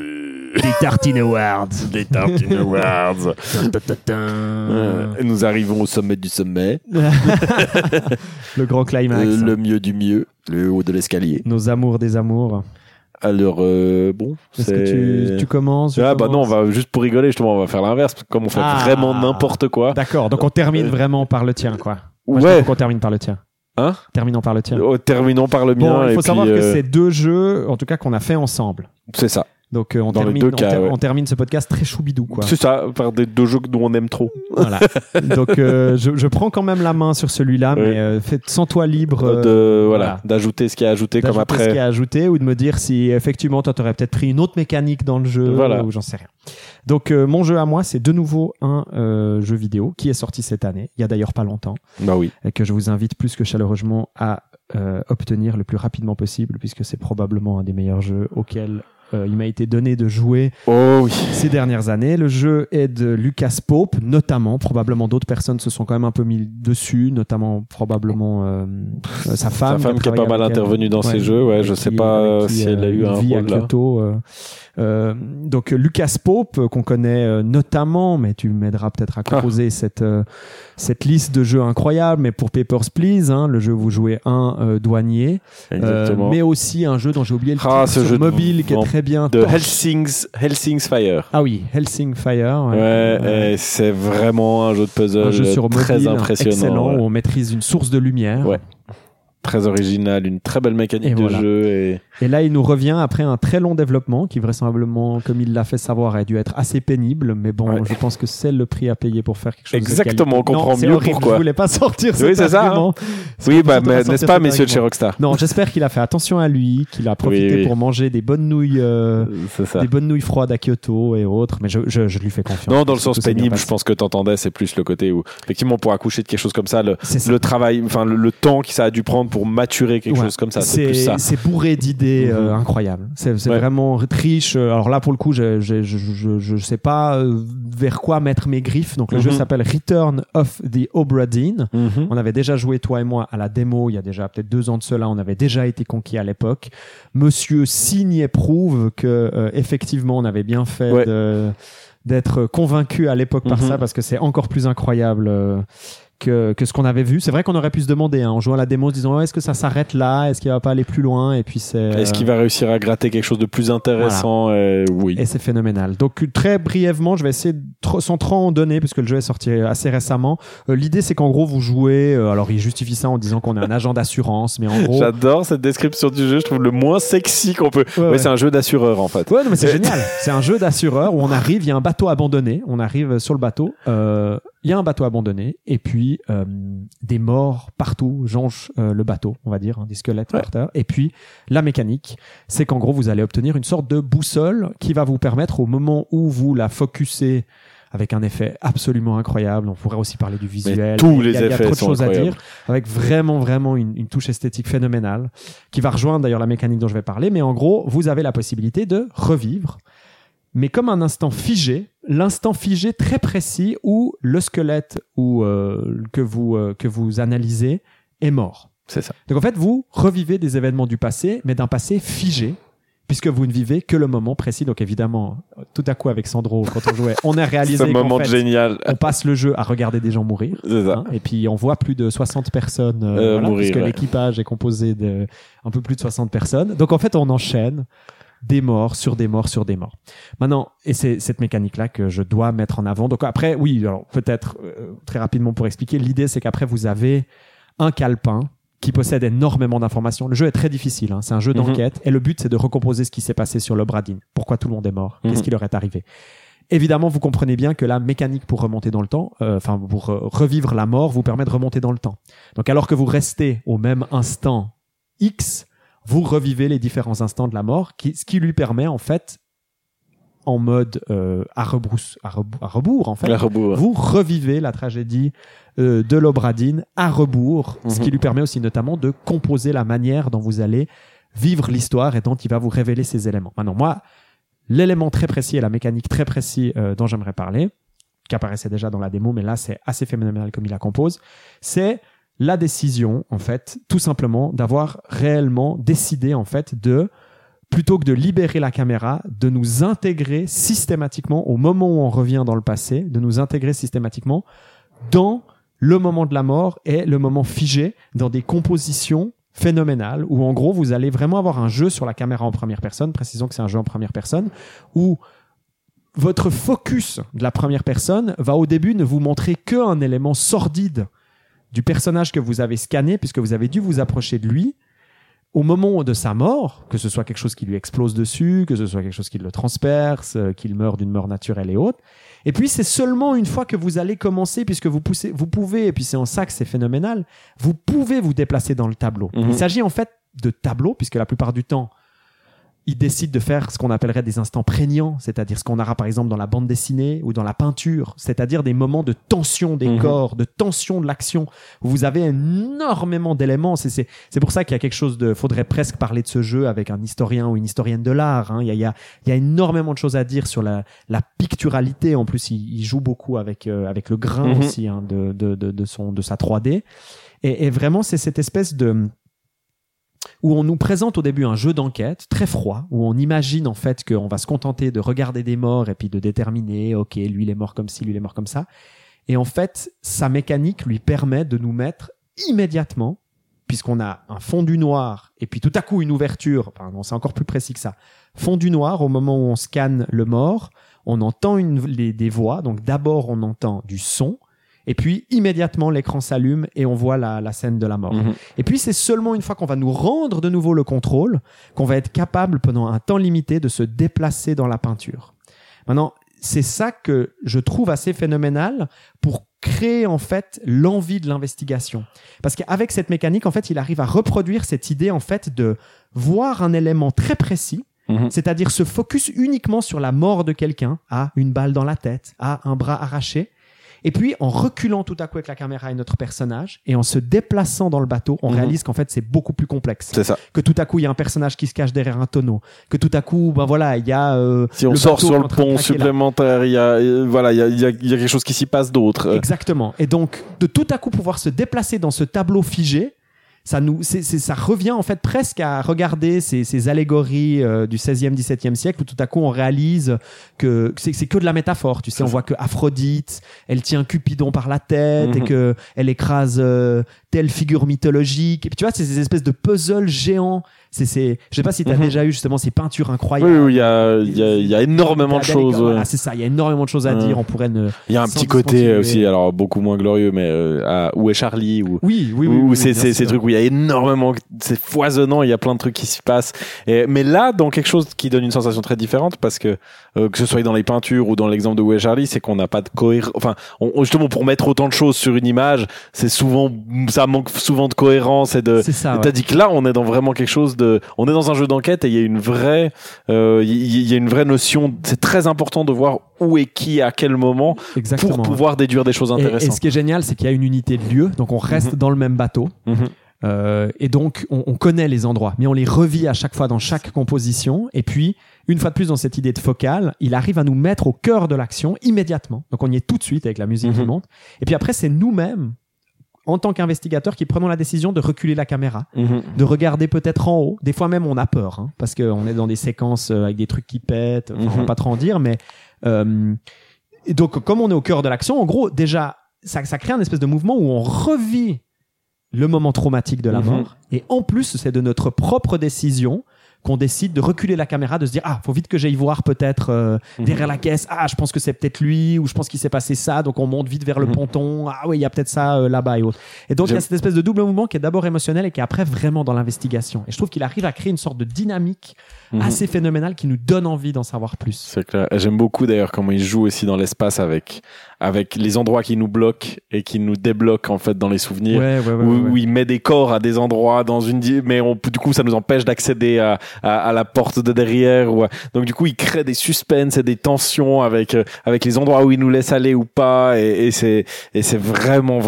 des Tartine Awards. Des Tartine Awards. Nous arrivons au sommet du sommet. Le grand climax. Le mieux du mieux. Le haut de l'escalier. Nos amours des amours. Alors, bon. Est-ce que tu commences? Bah non, on va juste pour rigoler, justement, on va faire l'inverse. Parce que comme on fait vraiment n'importe quoi. D'accord, donc on termine vraiment par le tien, quoi. Moi, ouais. Donc on termine par le tien. Hein? Terminons par le tien. Oh, terminons par le mien. Bon, il faut savoir que c'est deux jeux, en tout cas, qu'on a fait ensemble. C'est ça. Donc on termine ce podcast très choubidou, quoi. C'est ça, par des deux jeux dont on aime trop. Voilà. Donc je prends quand même la main sur celui-là, oui. Mais sens-toi libre d'ajouter ce qu'il y a ajouté comme après. Ce qu'il y a ajouté ou de me dire si effectivement toi t'aurais peut-être pris une autre mécanique dans le jeu ou j'en sais rien. Donc mon jeu à moi, c'est de nouveau un jeu vidéo qui est sorti cette année, il y a d'ailleurs pas longtemps. Bah oui. Et que je vous invite plus que chaleureusement à obtenir le plus rapidement possible puisque c'est probablement un des meilleurs jeux auxquels il m'a été donné de jouer ces dernières années. Le jeu est de Lucas Pope, notamment. Probablement d'autres personnes se sont quand même un peu mis dessus, notamment probablement sa femme. Sa femme qui est pas mal intervenue dans ces jeux. Ouais, je sais pas si elle a eu un rôle là. Donc Lucas Pope, qu'on connaît notamment, mais tu m'aideras peut-être à composer cette liste de jeux incroyables, mais pour Papers Please, hein, le jeu où vous jouez un douanier, mais aussi un jeu dont j'ai oublié le titre sur mobile qui est très bien. De Helsing's Fire. Ah oui, Helsing's Fire. Et c'est vraiment un jeu de puzzle très mobile, impressionnant. Excellent, où on maîtrise une source de lumière. Ouais. Très original, une très belle mécanique de jeu. Et là, il nous revient après un très long développement qui vraisemblablement, comme il l'a fait savoir, a dû être assez pénible. Mais bon, je pense que c'est le prix à payer pour faire quelque chose. Exactement, on comprend mieux pourquoi. Je voulais pas sortir cet argument. Oui, c'est ça. Oui, mais n'est-ce pas, messieurs de chez Rockstar? Non, j'espère qu'il a fait attention à lui, qu'il a profité pour manger des bonnes nouilles froides à Kyoto et autres. Mais je lui fais confiance. Non, dans le sens pénible, je pense que t'entendais, c'est plus le côté où effectivement, pour accoucher de quelque chose comme ça, le travail, enfin le temps que ça a dû prendre pour maturer quelque chose comme ça, c'est plus ça. C'est bourré d'idées incroyables. C'est vraiment riche. Alors là, pour le coup, je sais pas vers quoi mettre mes griffes. Donc le jeu s'appelle Return of the Obra Dinn. On avait déjà joué, toi et moi, à la démo il y a déjà peut-être 2 ans de cela. On avait déjà été conquis à l'époque. Monsieur signe et prouve que effectivement, on avait bien fait d'être convaincu à l'époque par ça, parce que c'est encore plus incroyable que ce qu'on avait vu. C'est vrai qu'on aurait pu se demander en jouant à la démo, se disant est-ce que ça s'arrête là, est-ce qu'il va pas aller plus loin, et puis est-ce qu'il va réussir à gratter quelque chose de plus intéressant. Et c'est phénoménal. Donc très brièvement, je vais essayer sans trop en donner puisque le jeu est sorti assez récemment. L'idée, c'est qu'en gros vous jouez, alors il justifie ça en disant qu'on a un agent d'assurance, mais en gros j'adore cette description du jeu, je trouve le moins sexy qu'on peut. C'est un jeu d'assureur en fait. Non, mais c'est génial. C'est un jeu d'assureur où on arrive, il y a un bateau abandonné, on arrive sur le bateau, il y a un bateau abandonné et puis des morts partout jonchent le bateau, on va dire, des squelettes par terre. Et puis la mécanique, c'est qu'en gros vous allez obtenir une sorte de boussole qui va vous permettre, au moment où vous la focussez, avec un effet absolument incroyable. On pourrait aussi parler du visuel. Il y a trop de choses à dire. Avec vraiment une touche esthétique phénoménale qui va rejoindre d'ailleurs la mécanique dont je vais parler. Mais en gros, vous avez la possibilité de revivre, mais comme un instant figé, l'instant figé très précis où le squelette que vous analysez est mort. C'est ça. Donc en fait, vous revivez des événements du passé, mais d'un passé figé, puisque vous ne vivez que le moment précis. Donc évidemment, tout à coup avec Sandro, quand on jouait, on a réalisé on passe le jeu à regarder des gens mourir. C'est ça. Hein, et puis on voit plus de 60 personnes mourir, puisque l'équipage est composé de un peu plus de 60 personnes. Donc en fait, on enchaîne des morts sur des morts sur des morts. Maintenant, et c'est cette mécanique-là que je dois mettre en avant. Donc après, alors peut-être très rapidement pour expliquer, l'idée c'est qu'après vous avez un calepin qui possède énormément d'informations. Le jeu est très difficile, hein, c'est un jeu d'enquête et le but c'est de recomposer ce qui s'est passé sur l'Obra Dinn. Pourquoi tout le monde est mort? Qu'est-ce qui leur est arrivé? Évidemment, vous comprenez bien que la mécanique pour remonter dans le temps, pour revivre la mort, vous permet de remonter dans le temps. Donc alors que vous restez au même instant X, vous revivez les différents instants de la mort, ce qui lui permet, en fait, en mode à rebours, en fait, vous revivez la tragédie de l'Obra Dinn à rebours, ce qui lui permet aussi notamment de composer la manière dont vous allez vivre l'histoire et dont il va vous révéler ces éléments. Maintenant, moi, l'élément très précis et la mécanique très précise dont j'aimerais parler, qui apparaissait déjà dans la démo, mais là, c'est assez phénoménal comme il la compose, c'est la décision, en fait, tout simplement, d'avoir réellement décidé, en fait, de, plutôt que de libérer la caméra, de nous intégrer systématiquement, au moment où on revient dans le passé, de nous intégrer systématiquement dans le moment de la mort et le moment figé, dans des compositions phénoménales, où en gros, vous allez vraiment avoir un jeu sur la caméra en première personne, précisons que c'est un jeu en première personne, où votre focus de la première personne va au début ne vous montrer qu'un élément sordide du personnage que vous avez scanné, puisque vous avez dû vous approcher de lui au moment de sa mort, que ce soit quelque chose qui lui explose dessus, que ce soit quelque chose qui le transperce, qu'il meurt d'une mort naturelle et autres. Et puis, c'est seulement une fois que vous allez commencer, puisque vous pouvez, et puis c'est en ça que c'est phénoménal, vous pouvez vous déplacer dans le tableau. Mmh. Il s'agit en fait de tableaux, puisque la plupart du temps, ils décident de faire ce qu'on appellerait des instants prégnants, c'est-à-dire ce qu'on aura par exemple dans la bande dessinée ou dans la peinture, c'est-à-dire des moments de tension des corps, de tension de l'action, où vous avez énormément d'éléments. C'est pour ça qu'il y a quelque chose de... faudrait presque parler de ce jeu avec un historien ou une historienne de l'art, hein. Il y a énormément de choses à dire sur la picturalité. En plus, il joue beaucoup avec le grain aussi, hein, de sa 3D. Et vraiment, c'est cette espèce de... où on nous présente au début un jeu d'enquête très froid, où on imagine en fait qu'on va se contenter de regarder des morts et puis de déterminer, ok, lui il est mort comme ci, lui il est mort comme ça. Et en fait, sa mécanique lui permet de nous mettre immédiatement, puisqu'on a un fond du noir et puis tout à coup une ouverture, pardon, c'est encore plus précis que ça, fond du noir, au moment où on scanne le mort, on entend des voix, donc d'abord on entend du son, et puis, immédiatement, l'écran s'allume et on voit la scène de la mort. Mmh. Et puis, c'est seulement une fois qu'on va nous rendre de nouveau le contrôle qu'on va être capable, pendant un temps limité, de se déplacer dans la peinture. Maintenant, c'est ça que je trouve assez phénoménal pour créer, en fait, l'envie de l'investigation. Parce qu'avec cette mécanique, en fait, il arrive à reproduire cette idée, en fait, de voir un élément très précis, c'est-à-dire se focus uniquement sur la mort de quelqu'un, à une balle dans la tête, à un bras arraché. Et puis, en reculant tout à coup avec la caméra et notre personnage, et en se déplaçant dans le bateau, on réalise qu'en fait, c'est beaucoup plus complexe. C'est ça. Que tout à coup, il y a un personnage qui se cache derrière un tonneau. Que tout à coup, ben voilà, il y a... si on sort sur le pont supplémentaire, il y a quelque chose qui s'y passe d'autre. Exactement. Et donc, de tout à coup pouvoir se déplacer dans ce tableau figé, ça revient en fait presque à regarder ces allégories du 16e, 17e siècle où tout à coup on réalise que c'est que de la métaphore. Tu sais, on voit que Aphrodite, elle tient Cupidon par la tête et que elle écrase telle figure mythologique. Et puis tu vois, c'est ces espèces de puzzles géants. Je sais pas si t'as déjà eu justement ces peintures incroyables. Oui, il y a énormément de choses. Voilà, c'est ça. Il y a énormément de choses à dire. On pourrait ne... Il y a un petit côté aussi, alors beaucoup moins glorieux, mais où est Charlie? Oui, c'est ces trucs où il y a énormément, c'est foisonnant, il y a plein de trucs qui se passent. Mais là, dans quelque chose qui donne une sensation très différente, parce que ce soit dans les peintures ou dans l'exemple de Où est Charlie, c'est qu'on n'a pas de cohérence. Enfin, justement, pour mettre autant de choses sur une image, ça manque souvent de cohérence et de... C'est ça, ouais. Tandis que là, on est dans vraiment quelque chose on est dans un jeu d'enquête et il y a une vraie, notion. C'est très important de voir où est qui à quel moment. Exactement, pour pouvoir déduire des choses intéressantes. Et ce qui est génial, c'est qu'il y a une unité de lieu, donc on reste dans le même bateau. Et donc on connaît les endroits, mais on les revit à chaque fois dans chaque composition. Et puis une fois de plus, dans cette idée de focale, il arrive à nous mettre au cœur de l'action immédiatement. Donc on y est tout de suite avec la musique qui monte. Et puis après, c'est nous-mêmes en tant qu'investigateurs qui prenons la décision de reculer la caméra, de regarder peut-être en haut. Des fois même, on a peur, hein, parce qu'on est dans des séquences avec des trucs qui pètent. On va pas trop en dire, mais donc comme on est au cœur de l'action, en gros, déjà, ça crée un espèce de mouvement où on revit le moment traumatique de la mort. Et en plus, c'est de notre propre décision qu'on décide de reculer la caméra, de se dire, ah, faut vite que j'aille voir peut-être derrière la caisse, ah, je pense que c'est peut-être lui, ou je pense qu'il s'est passé ça, donc on monte vite vers le ponton, ah oui, il y a peut-être ça là-bas et autres. Et donc il y a cette espèce de double mouvement qui est d'abord émotionnel et qui est après vraiment dans l'investigation. Et je trouve qu'il arrive à créer une sorte de dynamique assez phénoménale qui nous donne envie d'en savoir plus. C'est clair. J'aime beaucoup d'ailleurs comment il joue aussi dans l'espace avec les endroits qui nous bloquent et qui nous débloquent en fait dans les souvenirs, où il met des corps à des endroits dans une, mais du coup ça nous empêche d'accéder à la porte de derrière, donc du coup il crée des suspens et des tensions avec les endroits où il nous laisse aller ou pas, et c'est vraiment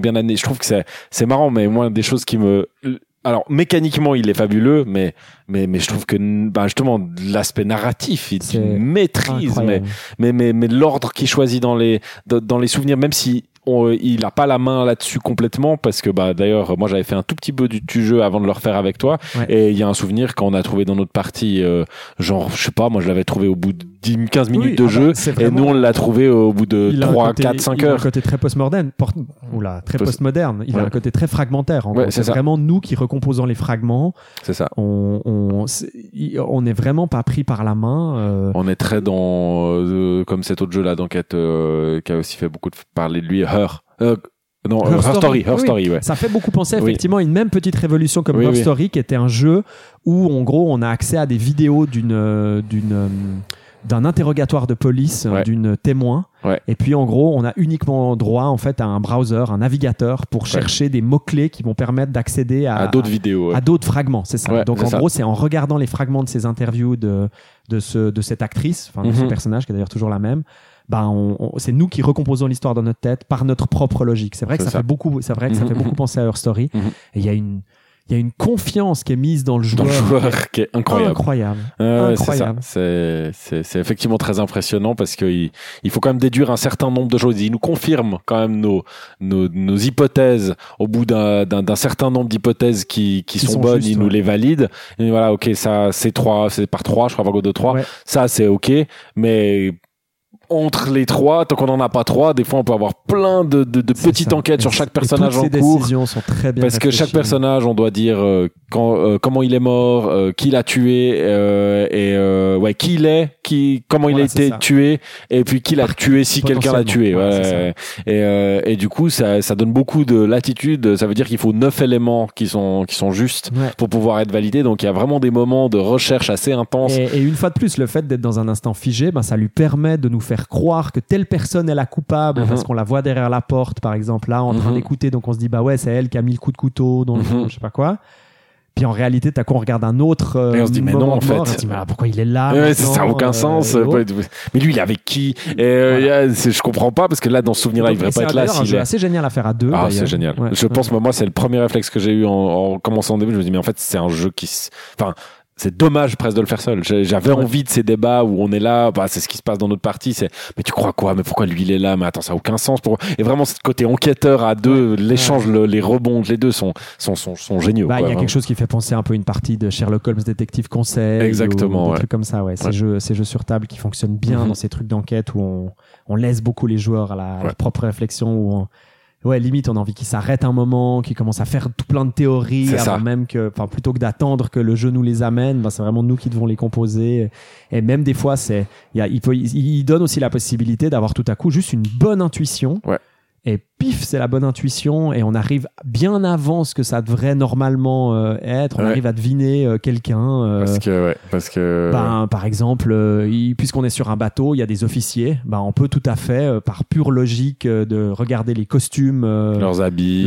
bien amené. Je trouve que c'est marrant, mais moi des choses qui me... Alors mécaniquement il est fabuleux, mais je trouve que justement l'aspect narratif, il maîtrise, mais l'ordre qu'il choisit dans les souvenirs, même si il n'a pas la main là-dessus complètement parce que bah, d'ailleurs moi j'avais fait un tout petit peu du jeu avant de le refaire avec toi ouais. Et il y a un souvenir qu'on a trouvé dans notre partie genre je sais pas moi je l'avais trouvé au bout de 15 minutes de jeu et nous on l'a trouvé au bout de 3, 4, 5 heures. Il a un côté très post-moderne il a un côté très fragmentaire en c'est vraiment nous qui recomposons les fragments c'est ça. On est vraiment pas pris par la main on est très dans comme cet autre jeu là d'enquête qui a aussi fait beaucoup de parler de lui Her Story, ouais. Ça fait beaucoup penser effectivement à une même petite révolution comme Her Story qui était un jeu où en gros on a accès à des vidéos d'un interrogatoire de police d'une témoin et puis en gros on a uniquement droit en fait à un browser, un navigateur pour chercher des mots-clés qui vont permettre d'accéder à d'autres vidéos, à d'autres fragments c'est ça, donc en gros c'est en regardant les fragments de ces interviews de cette actrice, enfin de ce personnage qui est d'ailleurs toujours la même. Bah c'est nous qui recomposons l'histoire dans notre tête par notre propre logique. C'est vrai que ça fait beaucoup penser à Her Story. Mm-hmm. Et il y a une confiance qui est mise dans le joueur. Dans le joueur qui est incroyable. Incroyable. C'est effectivement très impressionnant parce que il faut quand même déduire un certain nombre de choses. Il nous confirme quand même nos hypothèses au bout d'un certain nombre d'hypothèses qui sont bonnes. Juste, il nous les valide. Et voilà, ok, ça, c'est par 3, je crois, par 2, 3. Ouais. Ça, c'est ok. Mais, entre les 3, tant qu'on n'en a pas 3, des fois on peut avoir plein de petites enquêtes sur chaque personnage en cours. Toutes ces décisions sont très bien réfléchies. Parce que chaque personnage, on doit dire comment il est mort, qui l'a tué, qui il est, comment il a été tué, et puis qui l'a tué si quelqu'un l'a tué. Ouais. Et du coup, ça donne beaucoup de latitude. Ça veut dire qu'il faut 9 éléments qui sont justes pour pouvoir être validés. Donc il y a vraiment des moments de recherche assez intenses. Et une fois de plus, le fait d'être dans un instant figé, ben ça lui permet de nous faire croire que telle personne est la coupable parce qu'on la voit derrière la porte par exemple là en train d'écouter, donc on se dit bah ouais c'est elle qui a mis le coup de couteau dans le fond, je sais pas quoi, puis en réalité t'as quoi, on regarde un autre et on se dit mais non en fait, on se dit mais pourquoi il est là ça a aucun sens, mais lui il est avec qui je comprends pas parce que là dans ce souvenir là il devrait pas être là. C'est assez génial à faire à deux, c'est génial, je pense. Moi c'est le premier réflexe que j'ai eu en commençant au début, je me dis mais en fait c'est un jeu c'est dommage presque de le faire seul. J'avais envie de ces débats où on est là, bah, c'est ce qui se passe dans notre partie, c'est mais tu crois quoi, mais pourquoi lui il est là, mais attends ça a aucun sens. Et vraiment ce côté enquêteur à deux, l'échange, les rebonds, les deux sont géniaux. Bah, il y a quelque chose qui fait penser un peu une partie de Sherlock Holmes Détective Conseil. Exactement. Des trucs comme ça, ces jeux sur table qui fonctionnent bien dans ces trucs d'enquête où on laisse beaucoup les joueurs à leur propre réflexion, où limite on a envie qu'ils s'arrêtent un moment, qu'ils commencent à faire tout plein de théories, plutôt que d'attendre que le jeu nous les amène, c'est vraiment nous qui devons les composer. Et même des fois il donne aussi la possibilité d'avoir tout à coup juste une bonne intuition. Ouais. Et pif, c'est la bonne intuition et on arrive bien avant ce que ça devrait normalement être. On arrive à deviner quelqu'un. Par exemple, puisqu'on est sur un bateau, il y a des officiers. On peut tout à fait, par pure logique, de regarder les costumes, leurs habits,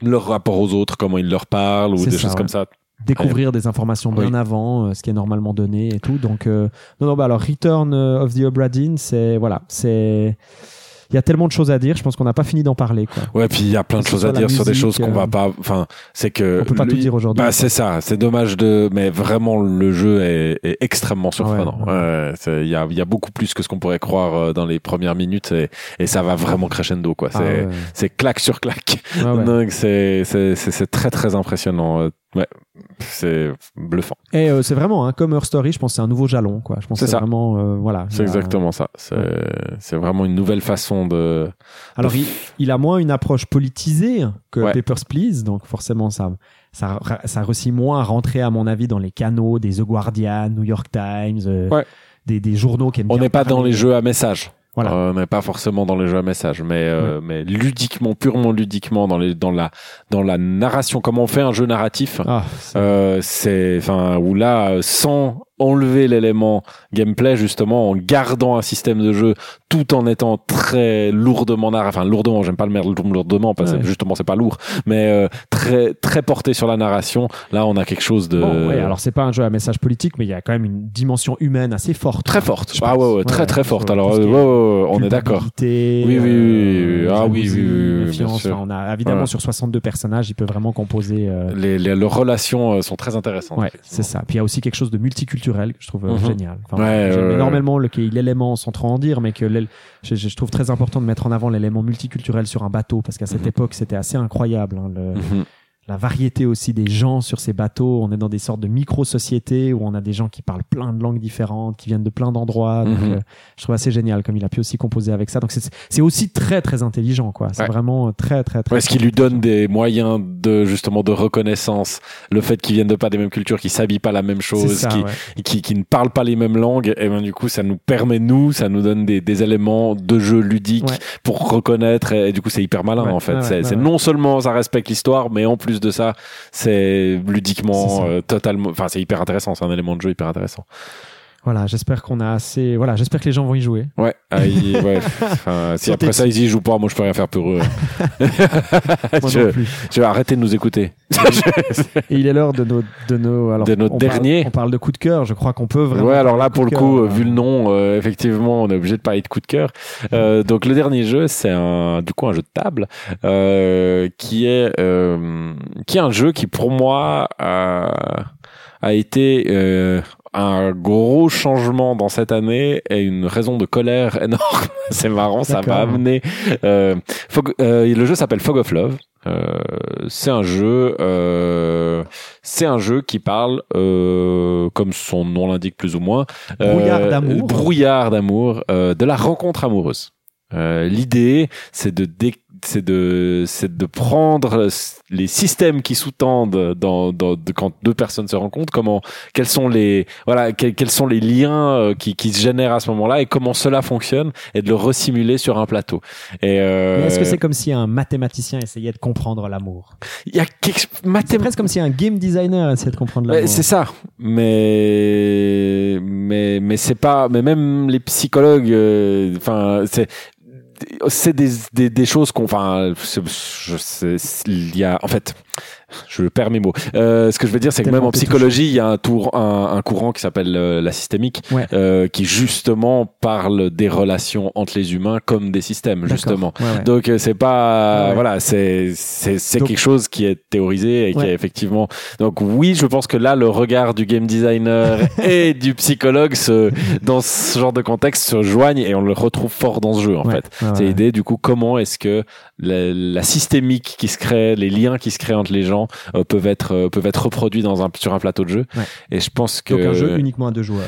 leur rapport aux autres, comment ils leur parlent, ou c'est des choses comme ça. Découvrir des informations bien avant ce qui est normalement donné et tout. Donc alors Return of the Obra Dinn, il y a tellement de choses à dire, je pense qu'on n'a pas fini d'en parler, quoi. Ouais, puis il y a plein de choses à dire musique, sur des choses qu'on va pas, c'est que. On peut pas tout dire aujourd'hui. Bah, c'est ça, c'est dommage mais vraiment, le jeu est extrêmement surprenant. Il y a beaucoup plus que ce qu'on pourrait croire dans les premières minutes et ça va vraiment crescendo, quoi. C'est claque sur claque. Ah ouais. Donc, c'est très, très impressionnant. Ouais, c'est bluffant. Et c'est vraiment comme Her Story, je pense que c'est un nouveau jalon, quoi. Je pense c'est vraiment c'est exactement ça. C'est vraiment une nouvelle façon de. Alors il a moins une approche politisée que Papers Please, donc forcément ça réussit moins à rentrer à mon avis dans les canaux des The Guardian, New York Times, des journaux qui aiment. On n'est pas dans les jeux à message. Voilà. Mais pas forcément dans les jeux à message, mais ludiquement, purement ludiquement, dans la narration, comment on fait un jeu narratif, où là, sans enlever l'élément gameplay, justement, en gardant un système de jeu, tout en étant très lourdement lourdement, j'aime pas le terme lourdement, parce que justement, c'est pas lourd, mais très, très porté sur la narration. Là, on a quelque chose de... alors c'est pas un jeu à message politique, mais il y a quand même une dimension humaine assez forte. Très forte. Très, très forte. Alors, on est d'accord. Oui. Oui, bien sûr. On a, évidemment, sur 62 personnages, il peut vraiment composer... Leurs relations sont très intéressantes. Ouais, c'est ça. Puis il y a aussi quelque chose de multiculturel culturel que je trouve génial. Enfin, j'aime énormément l'élément, sans trop en dire, mais que je trouve très important de mettre en avant l'élément multiculturel sur un bateau, parce qu'à cette époque, c'était assez incroyable. Hein, la variété aussi des gens sur ces bateaux. On est dans des sortes de micro-sociétés où on a des gens qui parlent plein de langues différentes, qui viennent de plein d'endroits. Donc, je trouve assez génial comme il a pu aussi composer avec ça. Donc, c'est aussi très, très intelligent, quoi. C'est vraiment très, très, très... Est-ce qu'il lui donne des moyens de, justement, de reconnaissance? Le fait qu'ils viennent de pas des mêmes cultures, qu'ils s'habillent pas la même chose, qu'ils ne parlent pas les mêmes langues. Et ben, du coup, ça nous permet, ça nous donne des éléments de jeu ludique pour reconnaître. Et du coup, c'est hyper malin, en fait. Non seulement ça respecte l'histoire, mais en plus de ça, c'est ludiquement totalement, enfin c'est hyper intéressant, c'est un élément de jeu hyper intéressant. Voilà, j'espère qu'on a assez, voilà, j'espère que les gens vont y jouer. Ouais, enfin, si après ça ils y jouent pas, moi je peux rien faire pour eux. Tu vas arrêter de nous écouter. Et il est l'heure de nos derniers. On parle de coup de cœur, je crois qu'on peut vraiment. Ouais, alors là pour le coup, vu le nom, effectivement, on est obligé de parler de coup de cœur. Donc le dernier jeu, c'est un jeu de table qui est un jeu qui pour moi a été un gros changement dans cette année et une raison de colère énorme. C'est marrant, ça m'a amené. Le jeu s'appelle Fog of Love. C'est un jeu qui parle, comme son nom l'indique plus ou moins, brouillard d'amour, de la rencontre amoureuse. L'idée, c'est de prendre les systèmes qui sous-tendent quand deux personnes se rencontrent, quels sont les liens qui se génèrent à ce moment-là et comment cela fonctionne, et de le resimuler sur un plateau. Mais est-ce que c'est comme si un mathématicien essayait de comprendre l'amour? C'est presque comme si un game designer essayait de comprendre l'amour. C'est ça. Mais c'est pas, mais même les psychologues, c'est des choses qu'on, enfin, il y a, en fait, je perds mes mots. Ce que je veux dire, c'est que même en psychologie, il y a un courant qui s'appelle la systémique, qui justement parle des relations entre les humains comme des systèmes, justement. Ouais. Donc c'est pas, voilà, c'est quelque chose qui est théorisé et qui est effectivement. Donc oui, je pense que là, le regard du game designer et du psychologue dans ce genre de contexte se joignent, et on le retrouve fort dans ce jeu, en fait. Ah, c'est l'idée, du coup, comment est-ce que la systémique qui se crée, les liens qui se créent entre les gens peuvent être reproduits sur un plateau de jeu. Et je pense que... Donc un jeu uniquement à deux joueurs.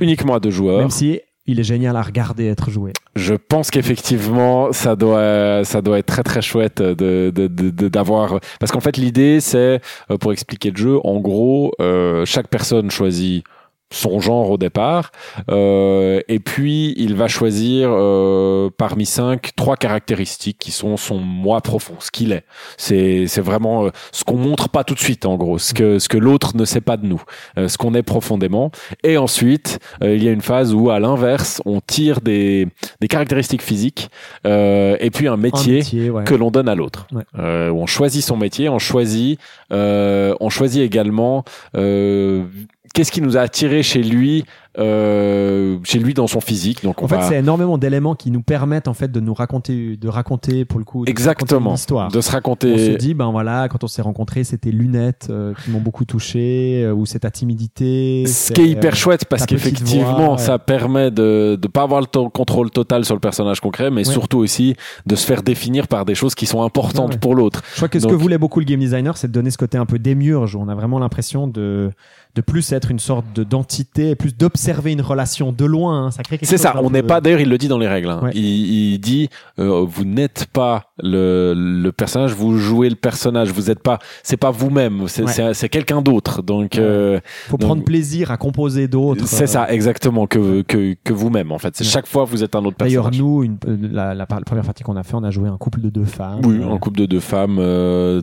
Uniquement à deux joueurs. Même si il est génial à regarder être joué. Je pense qu'effectivement ça doit être très très chouette d'avoir, parce qu'en fait l'idée, c'est, pour expliquer le jeu, en gros, chaque personne choisit son genre au départ, et puis il va choisir parmi 3 caractéristiques qui sont son moi profond, ce qu'il est. C'est vraiment ce qu'on montre pas tout de suite, en gros, ce que l'autre ne sait pas de nous, ce qu'on est profondément. Et ensuite, il y a une phase où, à l'inverse, on tire des caractéristiques physiques, et puis un métier que l'on donne à l'autre. Où on choisit son métier, on choisit également qu'est-ce qui nous a attiré chez lui dans son physique. Donc en fait, c'est énormément d'éléments qui nous permettent, en fait, de nous raconter, pour le coup, une histoire. De se raconter. On se dit, ben voilà, quand on s'est rencontrés, c'était lunettes qui m'ont beaucoup touché, ou c'est ta timidité. Ce qui est hyper chouette, parce qu'effectivement, ça permet de pas avoir le contrôle total sur le personnage concret, mais surtout aussi de se faire définir par des choses qui sont importantes pour l'autre. Je crois que ce que voulait beaucoup le game designer, c'est de donner ce côté un peu démiurge, où on a vraiment l'impression de plus être une sorte d'entité, plus d'observer une relation de loin. Ça crée quelque chose. C'est ça. On n'est pas, d'ailleurs, il le dit dans les règles. Hein. Ouais. Il dit, vous n'êtes pas le personnage, vous jouez le personnage. Vous n'êtes pas, c'est pas vous-même. C'est quelqu'un d'autre. Donc, faut prendre plaisir à composer d'autres. C'est ça, exactement, que vous-même, en fait. Chaque fois, vous êtes un autre personnage. D'ailleurs, nous, la première partie qu'on a fait, on a joué un couple de 2 femmes. Oui, un couple de 2 femmes.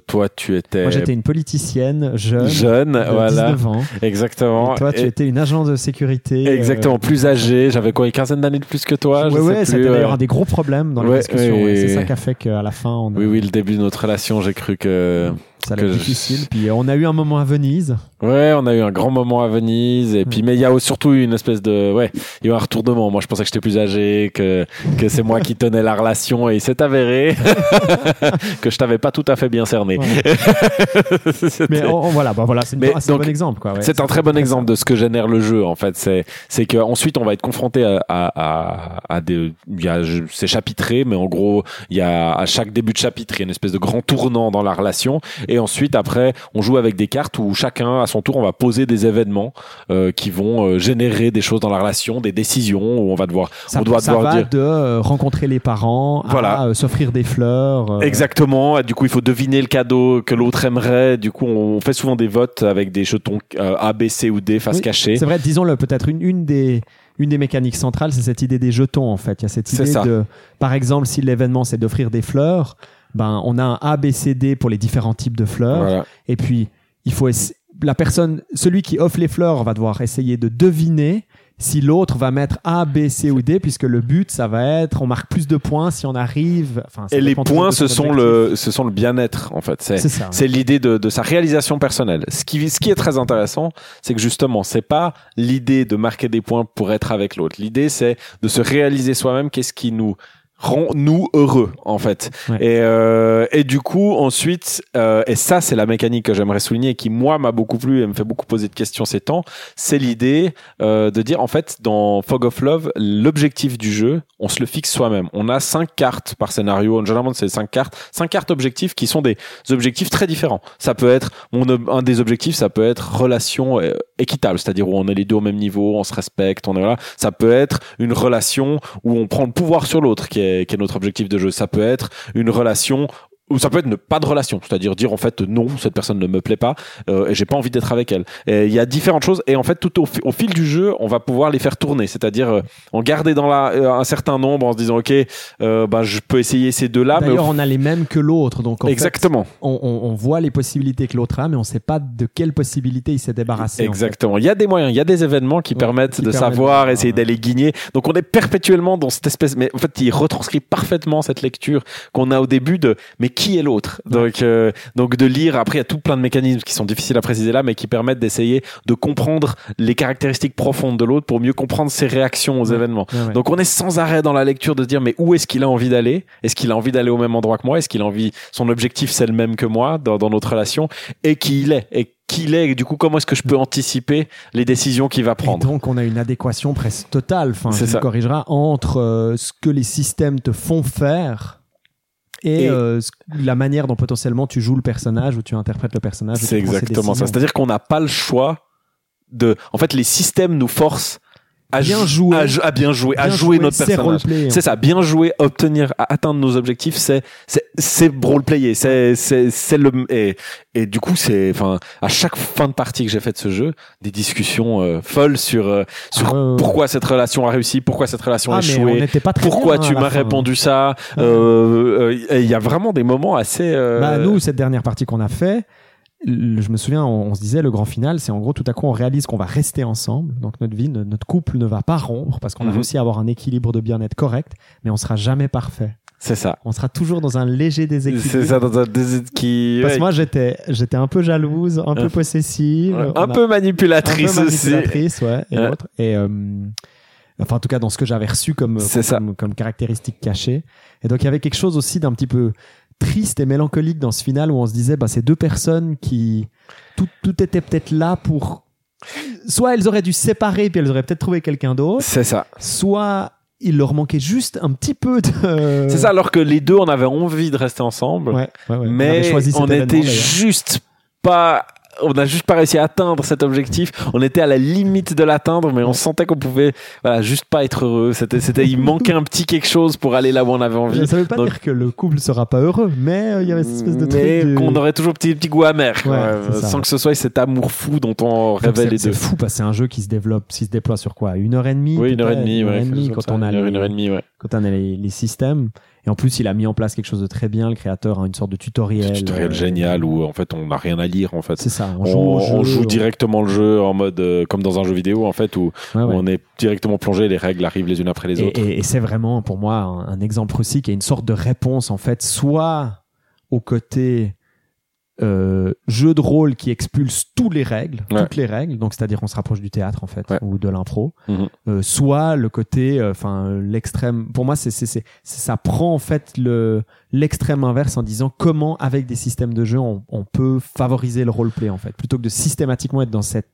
Toi, tu étais. Moi, j'étais une politicienne jeune, de 19 ans. Exactement. Et toi, tu étais une agence de sécurité. Exactement, plus âgée. J'avais quoi, une quinzaine d'années de plus que toi. C'était d'ailleurs un des gros problèmes dans la discussion. C'est ça qui a fait qu'à la fin, on a... Oui, le début de notre relation, j'ai cru que Ça va être difficile. Puis on a eu un moment à Venise. Ouais, on a eu un grand moment à Venise. Et puis, mais il y a surtout une espèce de, ouais, il y a eu un retournement. Moi, je pensais que j'étais plus âgé, que c'est moi qui tenais la relation, et il s'est avéré que je t'avais pas tout à fait bien cerné. Ouais. Mais voilà, bah voilà, c'est un bon exemple, quoi. Ouais, c'est un très bon exemple de ce que génère le jeu. En fait, c'est que ensuite on va être confronté à des, il y a, c'est chapitré, mais en gros, il y a à chaque début de chapitre, il y a une espèce de grand tournant dans la relation. Et ensuite, après, on joue avec des cartes où chacun, à son tour, on va poser des événements qui vont générer des choses dans la relation, des décisions où on va devoir... Ça va de rencontrer les parents, voilà, à s'offrir des fleurs... Exactement. Et du coup, il faut deviner le cadeau que l'autre aimerait. Du coup, on fait souvent des votes avec des jetons A, B, C ou D, face cachée. C'est vrai, disons-le, peut-être une des mécaniques centrales, c'est cette idée des jetons, en fait. Il y a cette idée de... Par exemple, si l'événement, c'est d'offrir des fleurs... Ben, on a un A, B, C, D pour les différents types de fleurs. Voilà. Et puis, il faut celui qui offre les fleurs va devoir essayer de deviner si l'autre va mettre A, B, C ou D, puisque le but, ça va être, on marque plus de points si on arrive. Enfin, et les points, ce sont le bien-être, en fait. C'est ça, c'est l'idée de sa réalisation personnelle. Ce qui est très intéressant, c'est que justement, c'est pas l'idée de marquer des points pour être avec l'autre. L'idée, c'est de se réaliser soi-même. Qu'est-ce qui nous rend heureux, en fait. Ouais. Et du coup, ensuite, et ça, c'est la mécanique que j'aimerais souligner et qui, moi, m'a beaucoup plu et me fait beaucoup poser de questions ces temps, c'est l'idée de dire, en fait, dans Fog of Love, l'objectif du jeu, on se le fixe soi-même. On a 5 cartes par scénario. Généralement, c'est 5 cartes objectifs qui sont des objectifs très différents. Ça peut être, un des objectifs, ça peut être relation équitable, c'est-à-dire où on est les deux au même niveau, on se respecte, on est là. Ça peut être une relation où on prend le pouvoir sur l'autre, qui est notre objectif de jeu. Ça peut être une relation, ou ça peut être pas de relation, c'est-à-dire dire en fait non, cette personne ne me plaît pas et j'ai pas envie d'être avec elle. Et il y a différentes choses, et en fait tout au fil du jeu, on va pouvoir les faire tourner, c'est-à-dire en garder dans un certain nombre en se disant OK, bah je peux essayer ces deux-là. D'ailleurs, mais on a les mêmes que l'autre, donc en exactement. Fait, on voit les possibilités que l'autre a, mais on sait pas de quelle possibilité il s'est débarrassé. Exactement. En fait. Il y a des moyens, il y a des événements qui permettent de savoir, essayer d'aller guigner. Donc on est perpétuellement dans cette espèce, mais en fait il retranscrit parfaitement cette lecture qu'on a au début de mais qui est l'autre. Donc de lire, après il y a tout plein de mécanismes qui sont difficiles à préciser là, mais qui permettent d'essayer de comprendre les caractéristiques profondes de l'autre pour mieux comprendre ses réactions aux événements. Ouais. Donc on est sans arrêt dans la lecture de se dire mais où est-ce qu'il a envie d'aller ? Est-ce qu'il a envie d'aller au même endroit que moi ? Est-ce qu'il a envie, son objectif c'est le même que moi dans notre relation, et qui il est et du coup comment est-ce que je peux anticiper les décisions qu'il va prendre. Et donc on a une adéquation presque totale, enfin tu me corrigeras, entre ce que les systèmes te font faire et la manière dont potentiellement tu joues le personnage ou tu interprètes le personnage. C'est exactement ça. C'est-à-dire qu'on n'a pas le choix de... En fait, les systèmes nous forcent à bien jouer notre personnage. C'est ça, bien jouer, obtenir, atteindre nos objectifs, c'est roleplayer, c'est le, et du coup, c'est, enfin, à chaque fin de partie que j'ai fait de ce jeu, des discussions folles sur pourquoi cette relation a réussi, pourquoi cette relation a échoué, pourquoi tu m'as répondu ça, il y a vraiment des moments assez, nous, cette dernière partie qu'on a fait, je me souviens, on se disait le grand final, c'est en gros tout à coup on réalise qu'on va rester ensemble, donc notre couple ne va pas rompre parce qu'on a réussi à avoir un équilibre de bien-être correct, mais on sera jamais parfait. C'est ça. On sera toujours dans un léger déséquilibre. C'est ça, dans un déséquilibre. Parce que moi, j'étais un peu jalouse, un peu possessive, un peu manipulatrice aussi. Ouais, et l'autre. Et enfin, en tout cas, dans ce que j'avais reçu comme caractéristique cachée. Et donc, il y avait quelque chose aussi d'un petit peu triste et mélancolique dans ce final où on se disait, bah, c'est deux personnes qui, tout était peut-être là pour, soit elles auraient dû se séparer puis elles auraient peut-être trouvé quelqu'un d'autre. C'est ça. Soit il leur manquait juste un petit peu de... C'est ça, alors que les deux, on avait envie de rester ensemble. Ouais. Mais on était juste pas... On n'a juste pas réussi à atteindre cet objectif. On était à la limite de l'atteindre, mais on sentait qu'on pouvait, voilà, juste pas être heureux. Il manquait un petit quelque chose pour aller là où on avait envie. Ça veut pas dire que le couple sera pas heureux, mais il y avait cette espèce de truc. Mais qu'on aurait toujours petit goût amer, sans que ce soit cet amour fou dont on rêvait les deux. C'est fou, parce que c'est un jeu qui se développe, qui se déploie sur quoi ? Une heure et demie, quand on a les systèmes. Et en plus, il a mis en place quelque chose de très bien, le créateur, une sorte de tutoriel. Génial où, en fait, on n'a rien à lire, en fait. C'est ça. On joue directement le jeu en mode, comme dans un jeu vidéo, en fait, où on est directement plongé, les règles arrivent les unes après les autres. Et c'est vraiment, pour moi, un exemple aussi qui est une sorte de réponse, en fait, soit au côté jeu de rôle qui expulse toutes les règles, donc c'est-à-dire on se rapproche du théâtre en fait, ou de l'impro, soit le côté, enfin l'extrême. Pour moi, ça prend en fait l'extrême inverse en disant comment avec des systèmes de jeu on peut favoriser le roleplay en fait, plutôt que de systématiquement être dans cette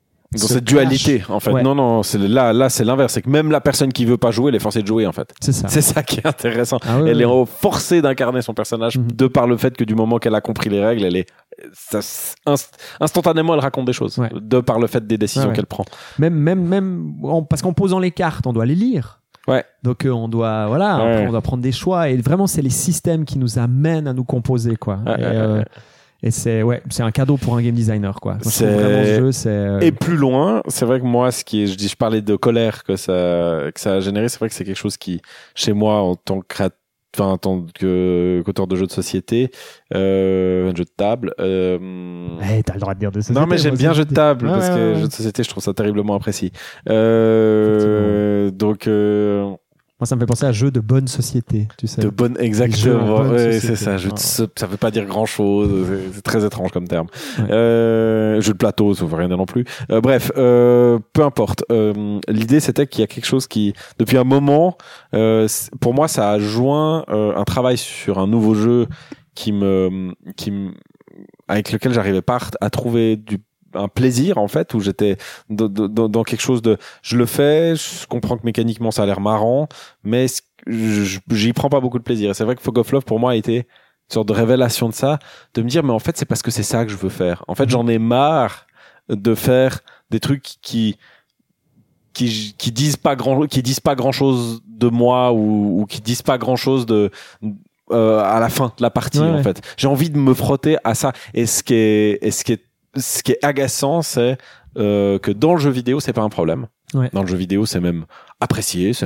dualité en fait. Non, c'est là c'est l'inverse, c'est que même la personne qui veut pas jouer, elle est forcée de jouer en fait. C'est ça qui est intéressant. Elle est forcée d'incarner son personnage de par le fait que du moment qu'elle a compris les règles, elle est instantanément elle raconte des choses de par le fait des décisions qu'elle prend. Même, parce qu'en posant les cartes, on doit les lire. Donc on doit prendre des choix et vraiment c'est les systèmes qui nous amènent à nous composer quoi. Et c'est un cadeau pour un game designer quoi. Quand ce jeu, et plus loin, c'est vrai que moi je parlais de colère que ça a généré, c'est vrai que c'est quelque chose qui chez moi en tant que créateur, enfin en tant qu'auteur de jeux de société, jeu de table, t'as le droit de dire de société. Non mais j'aime bien jeu de table parce que jeu de société, je trouve ça terriblement apprécié. Moi, ça me fait penser à jeu de bonne société, tu sais. Exactement. C'est ça. Ça veut pas dire grand chose. C'est très étrange comme terme. Jeu de plateau, ça veut rien dire non plus. Bref, peu importe. L'idée, c'était qu'il y a quelque chose qui, depuis un moment, pour moi, ça a joint un travail sur un nouveau jeu avec lequel j'arrivais pas à trouver un plaisir en fait, où j'étais dans quelque chose de je le fais, je comprends que mécaniquement ça a l'air marrant, mais j'y prends pas beaucoup de plaisir. Et c'est vrai que Fog of Love pour moi a été une sorte de révélation de ça, de me dire mais en fait c'est parce que c'est ça que je veux faire. En fait j'en ai marre de faire des trucs qui disent pas grand, qui disent pas grand chose de moi ou qui disent pas grand chose de à la fin de la partie en fait. J'ai envie de me frotter à ça. Et ce qui est agaçant, c'est que dans le jeu vidéo, c'est pas un problème. Dans le jeu vidéo, c'est même apprécié, c'est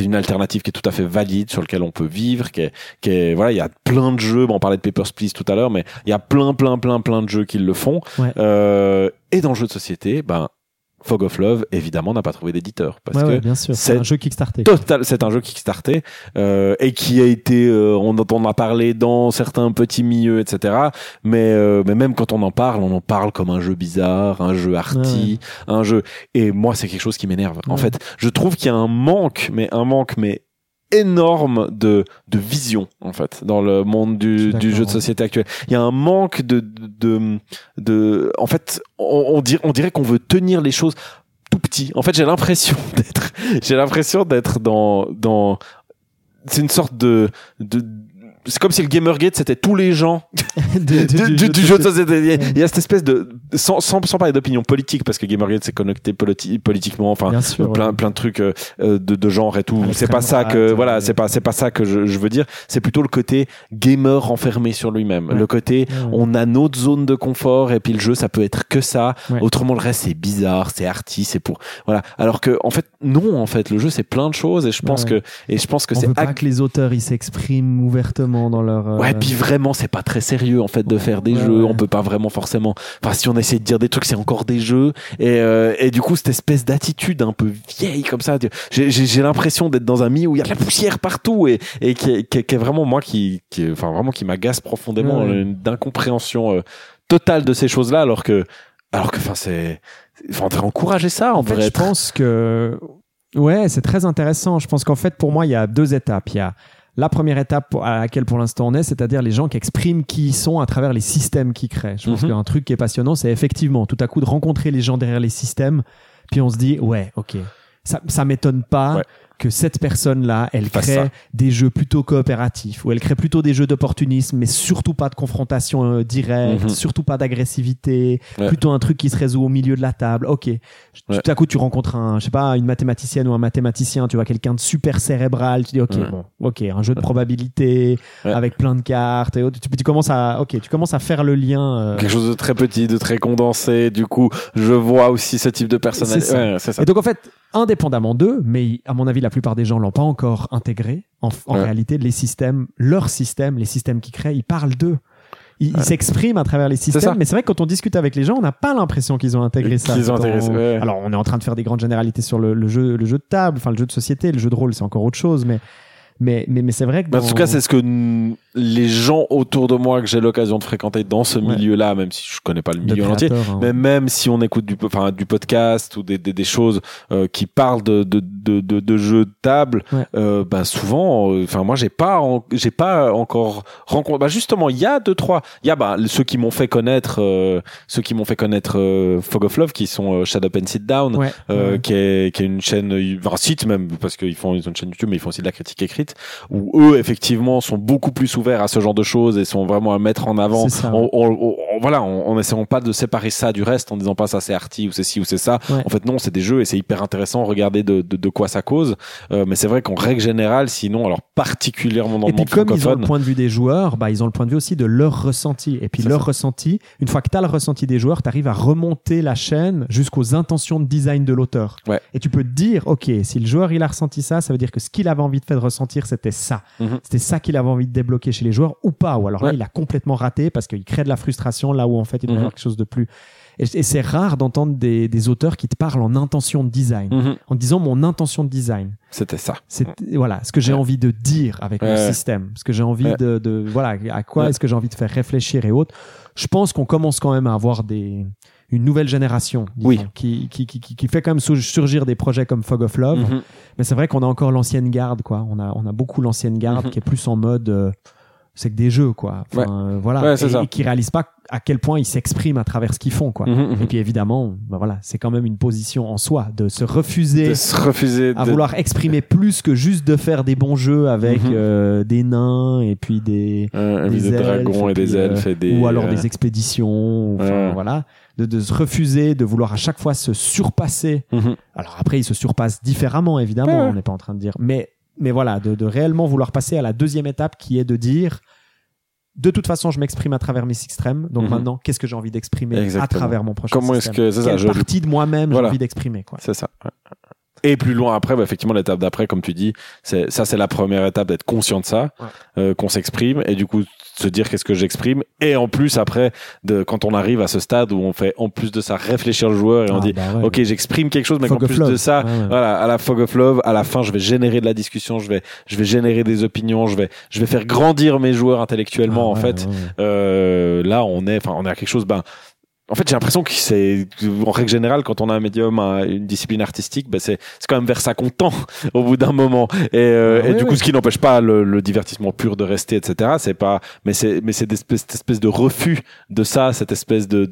une alternative qui est tout à fait valide, sur laquelle on peut vivre, voilà, il y a plein de jeux, on parlait de Papers Please tout à l'heure, mais il y a plein de jeux qui le font. Et dans le jeu de société, Fog of Love, évidemment, n'a pas trouvé d'éditeur parce que bien sûr, c'est un jeu Kickstarter. C'est un jeu Kickstarter et qui a été, on a parlé dans certains petits milieux, etc. Mais même quand on en parle comme un jeu bizarre, un jeu arty, un jeu. Et moi, c'est quelque chose qui m'énerve. En fait, je trouve qu'il y a un manque, mais énorme de vision en fait dans le monde du jeu de société actuel. Il y a un manque de en fait on dirait qu'on veut tenir les choses tout petit. En fait, j'ai l'impression d'être dans c'est une sorte de c'est comme si le Gamergate c'était tous les gens du jeu de société. Il y a cette espèce de sans parler d'opinion politique parce que Gamergate c'est connecté politiquement, enfin plein de trucs de genre et tout. C'est pas ça que c'est pas ça que je veux dire. C'est plutôt le côté gamer enfermé sur lui-même, le côté on a notre zone de confort et puis le jeu ça peut être que ça. Autrement le reste c'est bizarre, c'est arty, c'est pour voilà. Alors que en fait non, en fait le jeu c'est plein de choses et je pense que on c'est pas que les auteurs ils s'expriment ouvertement dans leur puis vraiment c'est pas très sérieux en fait de faire des jeux. On peut pas vraiment forcément, enfin si on essaie de dire des trucs c'est encore des jeux et du coup cette espèce d'attitude un peu vieille comme ça, j'ai l'impression d'être dans un milieu où il y a de la poussière partout et qui est vraiment moi qui enfin vraiment qui m'agace profondément, d'incompréhension totale de ces choses-là alors que enfin on devrait encourager ça en vrai. Je pense que c'est très intéressant. Je pense qu'en fait pour moi il y a deux étapes. Il y a la première étape à laquelle pour l'instant on est, c'est-à-dire les gens qui expriment qui ils sont à travers les systèmes qu'ils créent. Je pense qu'un truc qui est passionnant, c'est effectivement tout à coup de rencontrer les gens derrière les systèmes, puis on se dit ok, ça m'étonne pas que cette personne-là, elle crée des jeux plutôt coopératifs, ou elle crée plutôt des jeux d'opportunisme, mais surtout pas de confrontation directe, surtout pas d'agressivité, plutôt un truc qui se résout au milieu de la table. Ok. Tout à coup, tu rencontres une mathématicienne ou un mathématicien, tu vois quelqu'un de super cérébral, tu dis un jeu de probabilité avec plein de cartes et autres. Tu commences à faire le lien. Quelque chose de très petit, de très condensé. Du coup, je vois aussi ce type de personnalité. C'est ça. Et donc en fait, indépendamment d'eux, mais à mon avis la plupart des gens l'ont pas encore intégré. En réalité, les systèmes qu'ils créent, ils parlent d'eux. Ils s'expriment à travers les systèmes, mais c'est vrai que quand on discute avec les gens, on n'a pas l'impression qu'ils ont intégré ça. Alors, on est en train de faire des grandes généralités sur le jeu de table, enfin le jeu de société, le jeu de rôle, c'est encore autre chose, mais Mais c'est vrai que... En tout cas, c'est ce que les gens autour de moi que j'ai l'occasion de fréquenter dans ce milieu-là, même si je ne connais pas le milieu entier, mais même si on écoute du podcast ou des choses qui parlent de jeux de table, souvent, moi, j'ai pas encore rencontré... justement, il y a 2-3... Il y a ceux qui m'ont fait connaître Fog of Love, qui sont Shut Up and Sit Down, qui est une chaîne... un site même, parce qu'ils ont une chaîne YouTube, mais ils font aussi de la critique écrite, où eux effectivement sont beaucoup plus ouverts à ce genre de choses et sont vraiment à mettre en avant ça, en essayant pas de séparer ça du reste en disant pas ça c'est arty ou c'est ci ou c'est ça, en fait non, c'est des jeux et c'est hyper intéressant, regardez de quoi ça cause, mais c'est vrai qu'en règle générale, sinon alors particulièrement dans le monde francophone, et puis comme ils ont le point de vue des joueurs, ils ont le point de vue aussi de leur ressenti, et puis ressenti, une fois que t'as le ressenti des joueurs, t'arrives à remonter la chaîne jusqu'aux intentions de design de l'auteur, et tu peux te dire ok, si le joueur il a ressenti ça, ça veut dire que ce qu'il avait envie de faire ressentir, c'était ça. C'était ça qu'il avait envie de débloquer chez les joueurs ou pas. Ou alors là, il a complètement raté parce qu'il crée de la frustration là où en fait il doit faire quelque chose de plus. Et c'est rare d'entendre des auteurs qui te parlent en intention de design, en disant mon intention de design. C'était ça. Voilà, ce que j'ai envie de dire avec le système, ce que j'ai envie de voilà, à quoi est-ce que j'ai envie de faire réfléchir et autres. Je pense qu'on commence quand même à avoir une nouvelle génération qui fait quand même surgir des projets comme Fog of Love, mais c'est vrai qu'on a encore l'ancienne garde, quoi. On a beaucoup l'ancienne garde qui est plus en mode c'est que des jeux, quoi. Et qui réalisent pas à quel point ils s'expriment à travers ce qu'ils font, quoi. Et puis évidemment, c'est quand même une position en soi de se refuser à vouloir exprimer plus que juste de faire des bons jeux avec des nains et puis des dragons et des elfes et des ou alors des expéditions, voilà. De se refuser, de vouloir à chaque fois se surpasser. Alors après, ils se surpassent différemment, évidemment, on n'est pas en train de dire. Mais voilà, de réellement vouloir passer à la deuxième étape qui est de dire de toute façon, je m'exprime à travers mes extrêmes. Donc maintenant, qu'est-ce que j'ai envie d'exprimer à travers mon prochain système ? Quelle partie de moi-même j'ai envie d'exprimer, quoi. C'est ça. Et plus loin après, effectivement, l'étape d'après, comme tu dis, c'est la première étape d'être conscient de ça, qu'on s'exprime et du coup se dire qu'est-ce que j'exprime, et en plus après quand on arrive à ce stade où on fait en plus de ça réfléchir le joueur et on dit ok, j'exprime quelque chose, mais qu'en plus de ça voilà, à la Fog of Love, à la fin je vais générer de la discussion, je vais générer des opinions, je vais faire grandir mes joueurs intellectuellement là on est à quelque chose. En fait, j'ai l'impression que c'est, en règle générale, quand on a un médium, une discipline artistique, c'est quand même vers ça qu'on tend au bout d'un moment. Et du coup, ce qui n'empêche pas le divertissement pur de rester, etc. Mais c'est cette espèce de refus de ça, cette espèce de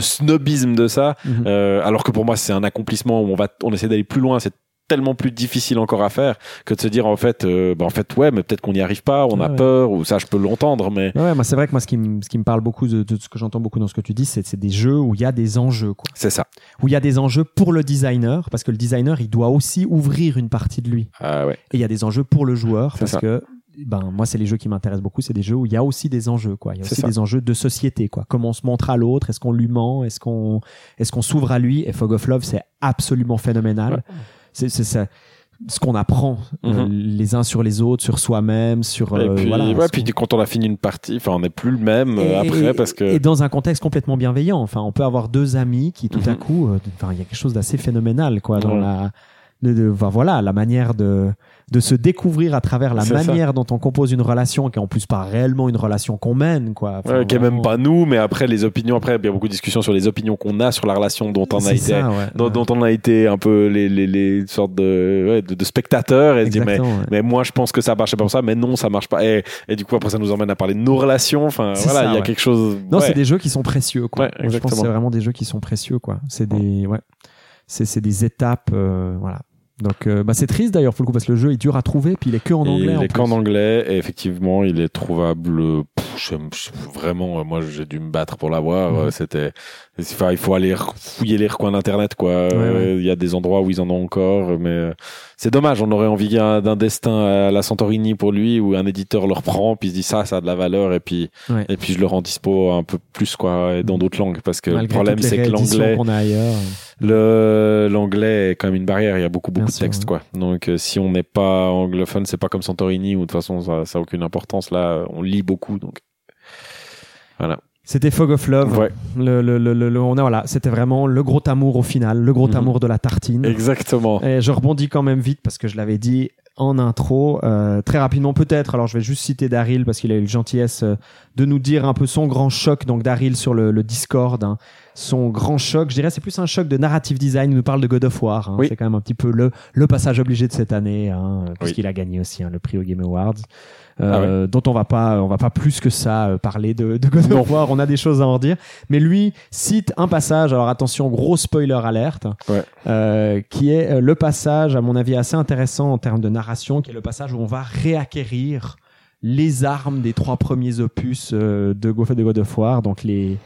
snobisme de ça. Alors que pour moi, c'est un accomplissement où on essaie d'aller plus loin. C'est tellement plus difficile encore à faire que de se dire en fait ouais, mais peut-être qu'on n'y arrive pas, on a peur, ou ça je peux l'entendre, mais c'est vrai que moi ce qui me parle beaucoup de ce que j'entends beaucoup dans ce que tu dis, c'est des jeux où il y a des enjeux, quoi. C'est ça, où il y a des enjeux pour le designer, parce que le designer il doit aussi ouvrir une partie de lui, et il y a des enjeux pour le joueur, parce que moi c'est les jeux qui m'intéressent beaucoup, c'est des jeux où il y a aussi des enjeux, quoi. Il y a aussi des enjeux de société, quoi. Comment on se montre à l'autre, est-ce qu'on lui ment, est-ce qu'on s'ouvre à lui, et Fog of Love c'est absolument phénoménal. C'est ça, ce qu'on apprend les uns sur les autres, sur soi-même, sur puis quand on a fini une partie, on n'est plus le même après, parce que et dans un contexte complètement bienveillant. On peut avoir deux amis qui tout à coup, il y a quelque chose d'assez phénoménal, quoi, dans la manière de se découvrir à travers la manière dont on compose une relation, qui est en plus pas réellement une relation qu'on mène, quoi. Qui est même pas nous, mais après les opinions, il y a beaucoup de discussions sur les opinions qu'on a sur la relation dont on dont on a été un peu les sortes de spectateurs, et se dire mais moi je pense que ça marche pas comme ça, mais non ça marche pas, et du coup après ça nous emmène à parler de nos relations, il y a quelque chose. Non, c'est des jeux qui sont précieux, quoi. Je pense que c'est vraiment des jeux qui sont précieux, quoi. C'est des c'est des étapes, voilà. Donc c'est triste d'ailleurs pour le coup, parce que le jeu est dur à trouver, puis il est que en anglais. Il est qu'en anglais, et effectivement il est trouvable. Vraiment, moi j'ai dû me battre pour l'avoir. Il faut aller fouiller les recoins d'internet, quoi. Il y a des endroits où ils en ont encore, mais c'est dommage. On aurait envie d'un destin à la Santorini pour lui, où un éditeur le reprend, puis il se dit ça a de la valeur, et puis je le rends dispo un peu plus, quoi, et dans d'autres langues, parce que malgré le problème c'est que l'anglais qu'on a ailleurs. L'anglais est quand même une barrière, il y a beaucoup de textes, quoi. Donc si on n'est pas anglophone, c'est pas comme Santorini où de toute façon ça a aucune importance. Là on lit beaucoup, donc voilà. C'était Fog of Love. Ouais. C'était vraiment le gros amour au final, le gros amour de la tartine. Exactement. Et je rebondis quand même vite parce que je l'avais dit. en intro. Très rapidement peut-être, alors je vais juste citer Daryl parce qu'il a eu la gentillesse de nous dire un peu son grand choc, donc Daryl sur le Discord, hein. Son grand choc, je dirais c'est plus un choc de narrative design, il nous parle de God of War, hein. Oui. C'est quand même un petit peu le passage obligé de cette année, hein, puisqu'il a gagné aussi le prix au Game Awards. Dont on va pas plus que ça parler de God of War, on a des choses à en dire, mais lui cite un passage, alors attention, gros spoiler alerte, qui est le passage à mon avis assez intéressant en termes de narration, qui est le passage où on va réacquérir les armes des 3 premiers opus de God of War, donc les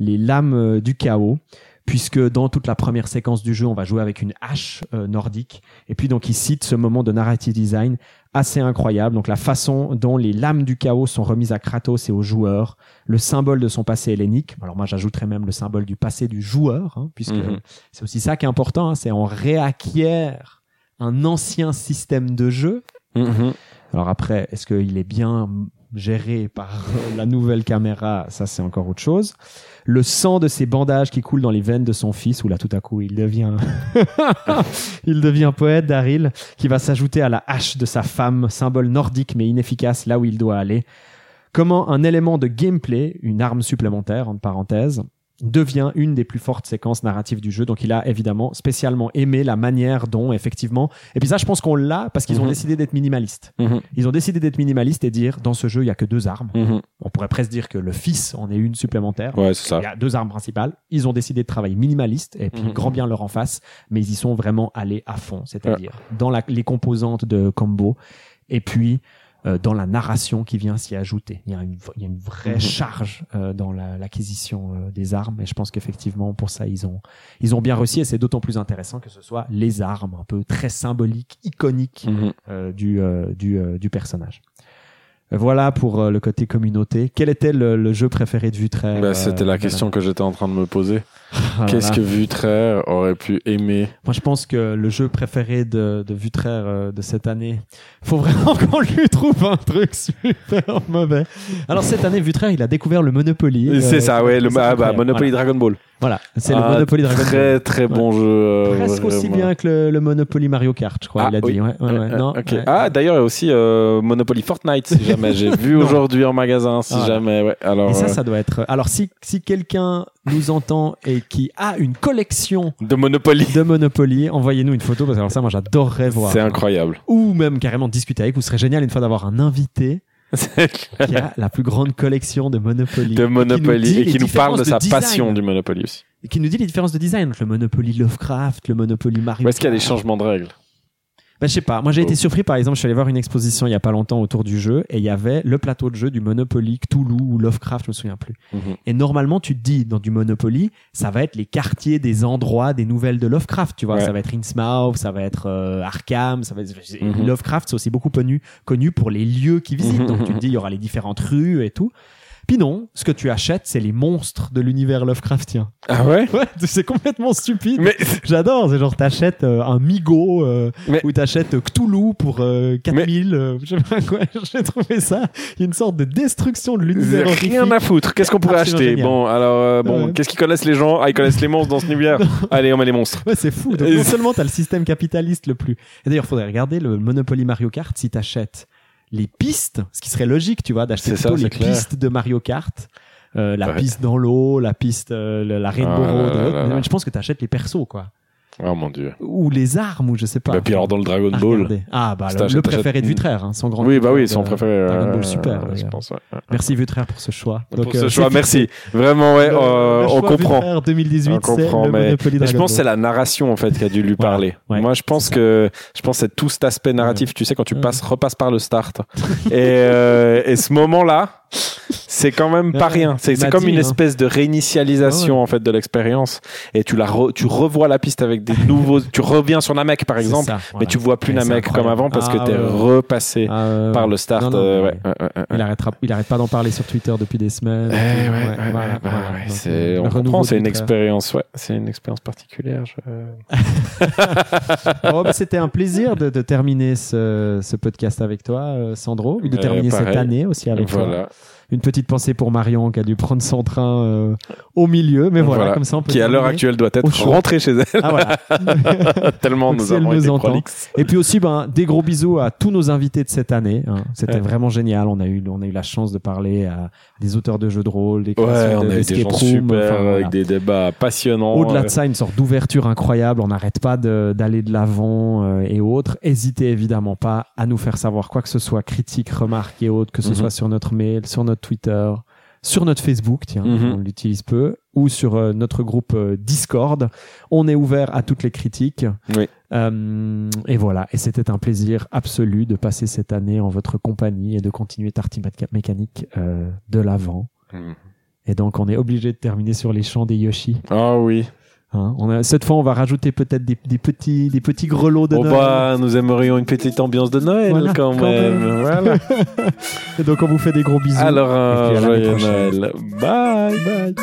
lames du chaos, puisque dans toute la première séquence du jeu, on va jouer avec une hache nordique. Et puis donc, il cite ce moment de narrative design assez incroyable. Donc la façon dont les lames du chaos sont remises à Kratos et aux joueurs, le symbole de son passé hellénique. Alors moi, j'ajouterais même le symbole du passé du joueur, hein, puisque c'est aussi ça qui est important. Hein, c'est on réacquiert un ancien système de jeu. Alors après, est-ce qu'il est bien géré par la nouvelle caméra, ça c'est encore autre chose. Le sang de ses bandages qui coule dans les veines de son fils, où là tout à coup il devient poète, Daryl, qui va s'ajouter à la hache de sa femme, symbole nordique mais inefficace là où il doit aller. Comment un élément de gameplay, une arme supplémentaire entre parenthèses, devient une des plus fortes séquences narratives du jeu. Donc il a évidemment spécialement aimé la manière dont effectivement, et puis ça je pense qu'on l'a parce qu'ils ont décidé d'être minimalistes. Ils ont décidé d'être minimalistes et dire dans ce jeu il n'y a que 2 armes. On pourrait presque dire que le fils en est une supplémentaire. Ouais, c'est ça. Il y a 2 armes principales. Ils ont décidé de travailler minimaliste et puis grand bien leur en face, mais ils y sont vraiment allés à fond, c'est-à-dire dans les composantes de combo et puis dans la narration qui vient s'y ajouter. Il y a une vraie charge dans l'acquisition des armes, et je pense qu'effectivement pour ça ils ont bien réussi, et c'est d'autant plus intéressant que ce soit les armes un peu très symboliques, iconiques du personnage. Voilà pour le côté communauté. Quel était le jeu préféré de Vutraire? C'était la question que j'étais en train de me poser. Qu'est-ce que Vutraire aurait pu aimer? Moi, je pense que le jeu préféré de Vutraire de cette année, faut vraiment qu'on lui trouve un truc super mauvais. Alors, cette année, Vutraire, il a découvert le Monopoly. C'est ça, ouais, Monopoly Dragon Ball. Voilà, c'est le Monopoly Dragon Ball. Très, très bon jeu. Presque vraiment aussi bien que le Monopoly Mario Kart, je crois, il a dit. D'ailleurs, il y a aussi Monopoly Fortnite, si jamais. J'ai vu aujourd'hui en magasin, si jamais. Ouais. Alors, et ça doit être... Alors, si quelqu'un nous entend et qui a une collection de Monopoly, envoyez-nous une photo, parce que alors ça, moi, j'adorerais voir. C'est incroyable. Ou même carrément discuter avec vous. Ce serait génial une fois d'avoir un invité qui a la plus grande collection de Monopoly. Et qui nous parle de sa passion du Monopoly aussi. Et qui nous dit les différences de design. Le Monopoly Lovecraft, le Monopoly Mario. Est-ce qu'il y a des changements de règles? Je sais pas. Moi, j'ai été surpris, par exemple, je suis allé voir une exposition il y a pas longtemps autour du jeu, et il y avait le plateau de jeu du Monopoly Cthulhu ou Lovecraft, je me souviens plus. Et normalement, tu te dis, dans du Monopoly, ça va être les quartiers des endroits des nouvelles de Lovecraft, tu vois. Ouais. Ça va être Innsmouth, ça va être Arkham, ça va être... Lovecraft, c'est aussi beaucoup connu pour les lieux qu'il visite. Donc, tu te dis, il y aura les différentes rues et tout. Puis non, ce que tu achètes, c'est les monstres de l'univers Lovecraftien. Ah ouais? Ouais, c'est complètement stupide. Mais... J'adore, c'est genre t'achètes un Migo ou t'achètes Cthulhu pour 4000. Je sais pas quoi, j'ai trouvé ça. Il y a une sorte de destruction de l'univers. Rien à foutre. Qu'est-ce qu'on pourrait acheter? Génial. Bon, alors, qu'est-ce qu'ils connaissent les gens? Ah, ils connaissent les monstres dans ce univers. Allez, on met les monstres. Ouais, c'est fou. Donc, non seulement t'as le système capitaliste le plus. Et d'ailleurs, faudrait regarder le Monopoly Mario Kart si t'achètes les pistes, ce qui serait logique, tu vois, d'acheter pistes de Mario Kart, la piste dans l'eau, la piste, la Rainbow Road. Je pense que t'achètes les persos, quoi. Oh mon dieu. Ou les armes, ou je sais pas. Bah, puis alors dans le Dragon Ball. Ah, bah, le préféré de Vutraire, hein, son grand. Oui, bah oui, son préféré. Dragon Ball Super, je pense, Merci Vutraire pour ce choix. Merci. Vraiment, on comprend. Vutraire 2018, on comprend, c'est mais le je pense que c'est la narration, en fait, qui a dû lui parler. Ouais, moi, je pense que c'est tout cet aspect narratif, tu sais, quand tu repasses par le start. Et ce moment-là, c'est quand même pas rien. C'est comme une espèce de réinitialisation en fait de l'expérience. Et tu revois la piste avec des nouveaux. Tu reviens sur Namek par exemple, mais tu vois plus Namek comme avant parce que t'es repassé par le start. Il arrête pas d'en parler sur Twitter depuis des semaines. On comprend. C'est une expérience. Ouais, c'est une expérience particulière. C'était un plaisir de terminer ce podcast avec toi, Sandro, de terminer cette année aussi avec toi. Une petite pensée pour Marion qui a dû prendre son train au milieu, mais voilà, comme ça on peut. Qui à l'heure actuelle doit être rentrée chez elle. Ah, voilà. Tellement donc, nous avons été prolixes. Et puis aussi, ben, des gros bisous à tous nos invités de cette année. Hein. C'était vraiment génial. On a eu la chance de parler à des auteurs de jeux de rôle, des créateurs de escape room, avec des débats passionnants. Au-delà de ça, une sorte d'ouverture incroyable. On n'arrête pas d'aller de l'avant et autres. Hésitez évidemment pas à nous faire savoir quoi que ce soit, critiques, remarques et autres, que ce soit sur notre mail, sur notre Twitter, sur notre Facebook, tiens, on l'utilise peu, ou sur notre groupe Discord. On est ouvert à toutes les critiques. Oui. Et voilà. Et c'était un plaisir absolu de passer cette année en votre compagnie et de continuer Tartimat Mécanique de l'avant. Mmh. Et donc, on est obligé de terminer sur les chants des Yoshi. Ah oui. Hein, cette fois, on va rajouter peut-être des petits grelots de Noël. Bah, nous aimerions une petite ambiance de Noël quand même. Voilà. Et donc, on vous fait des gros bisous. Alors, joyeux Noël. Bye, bye.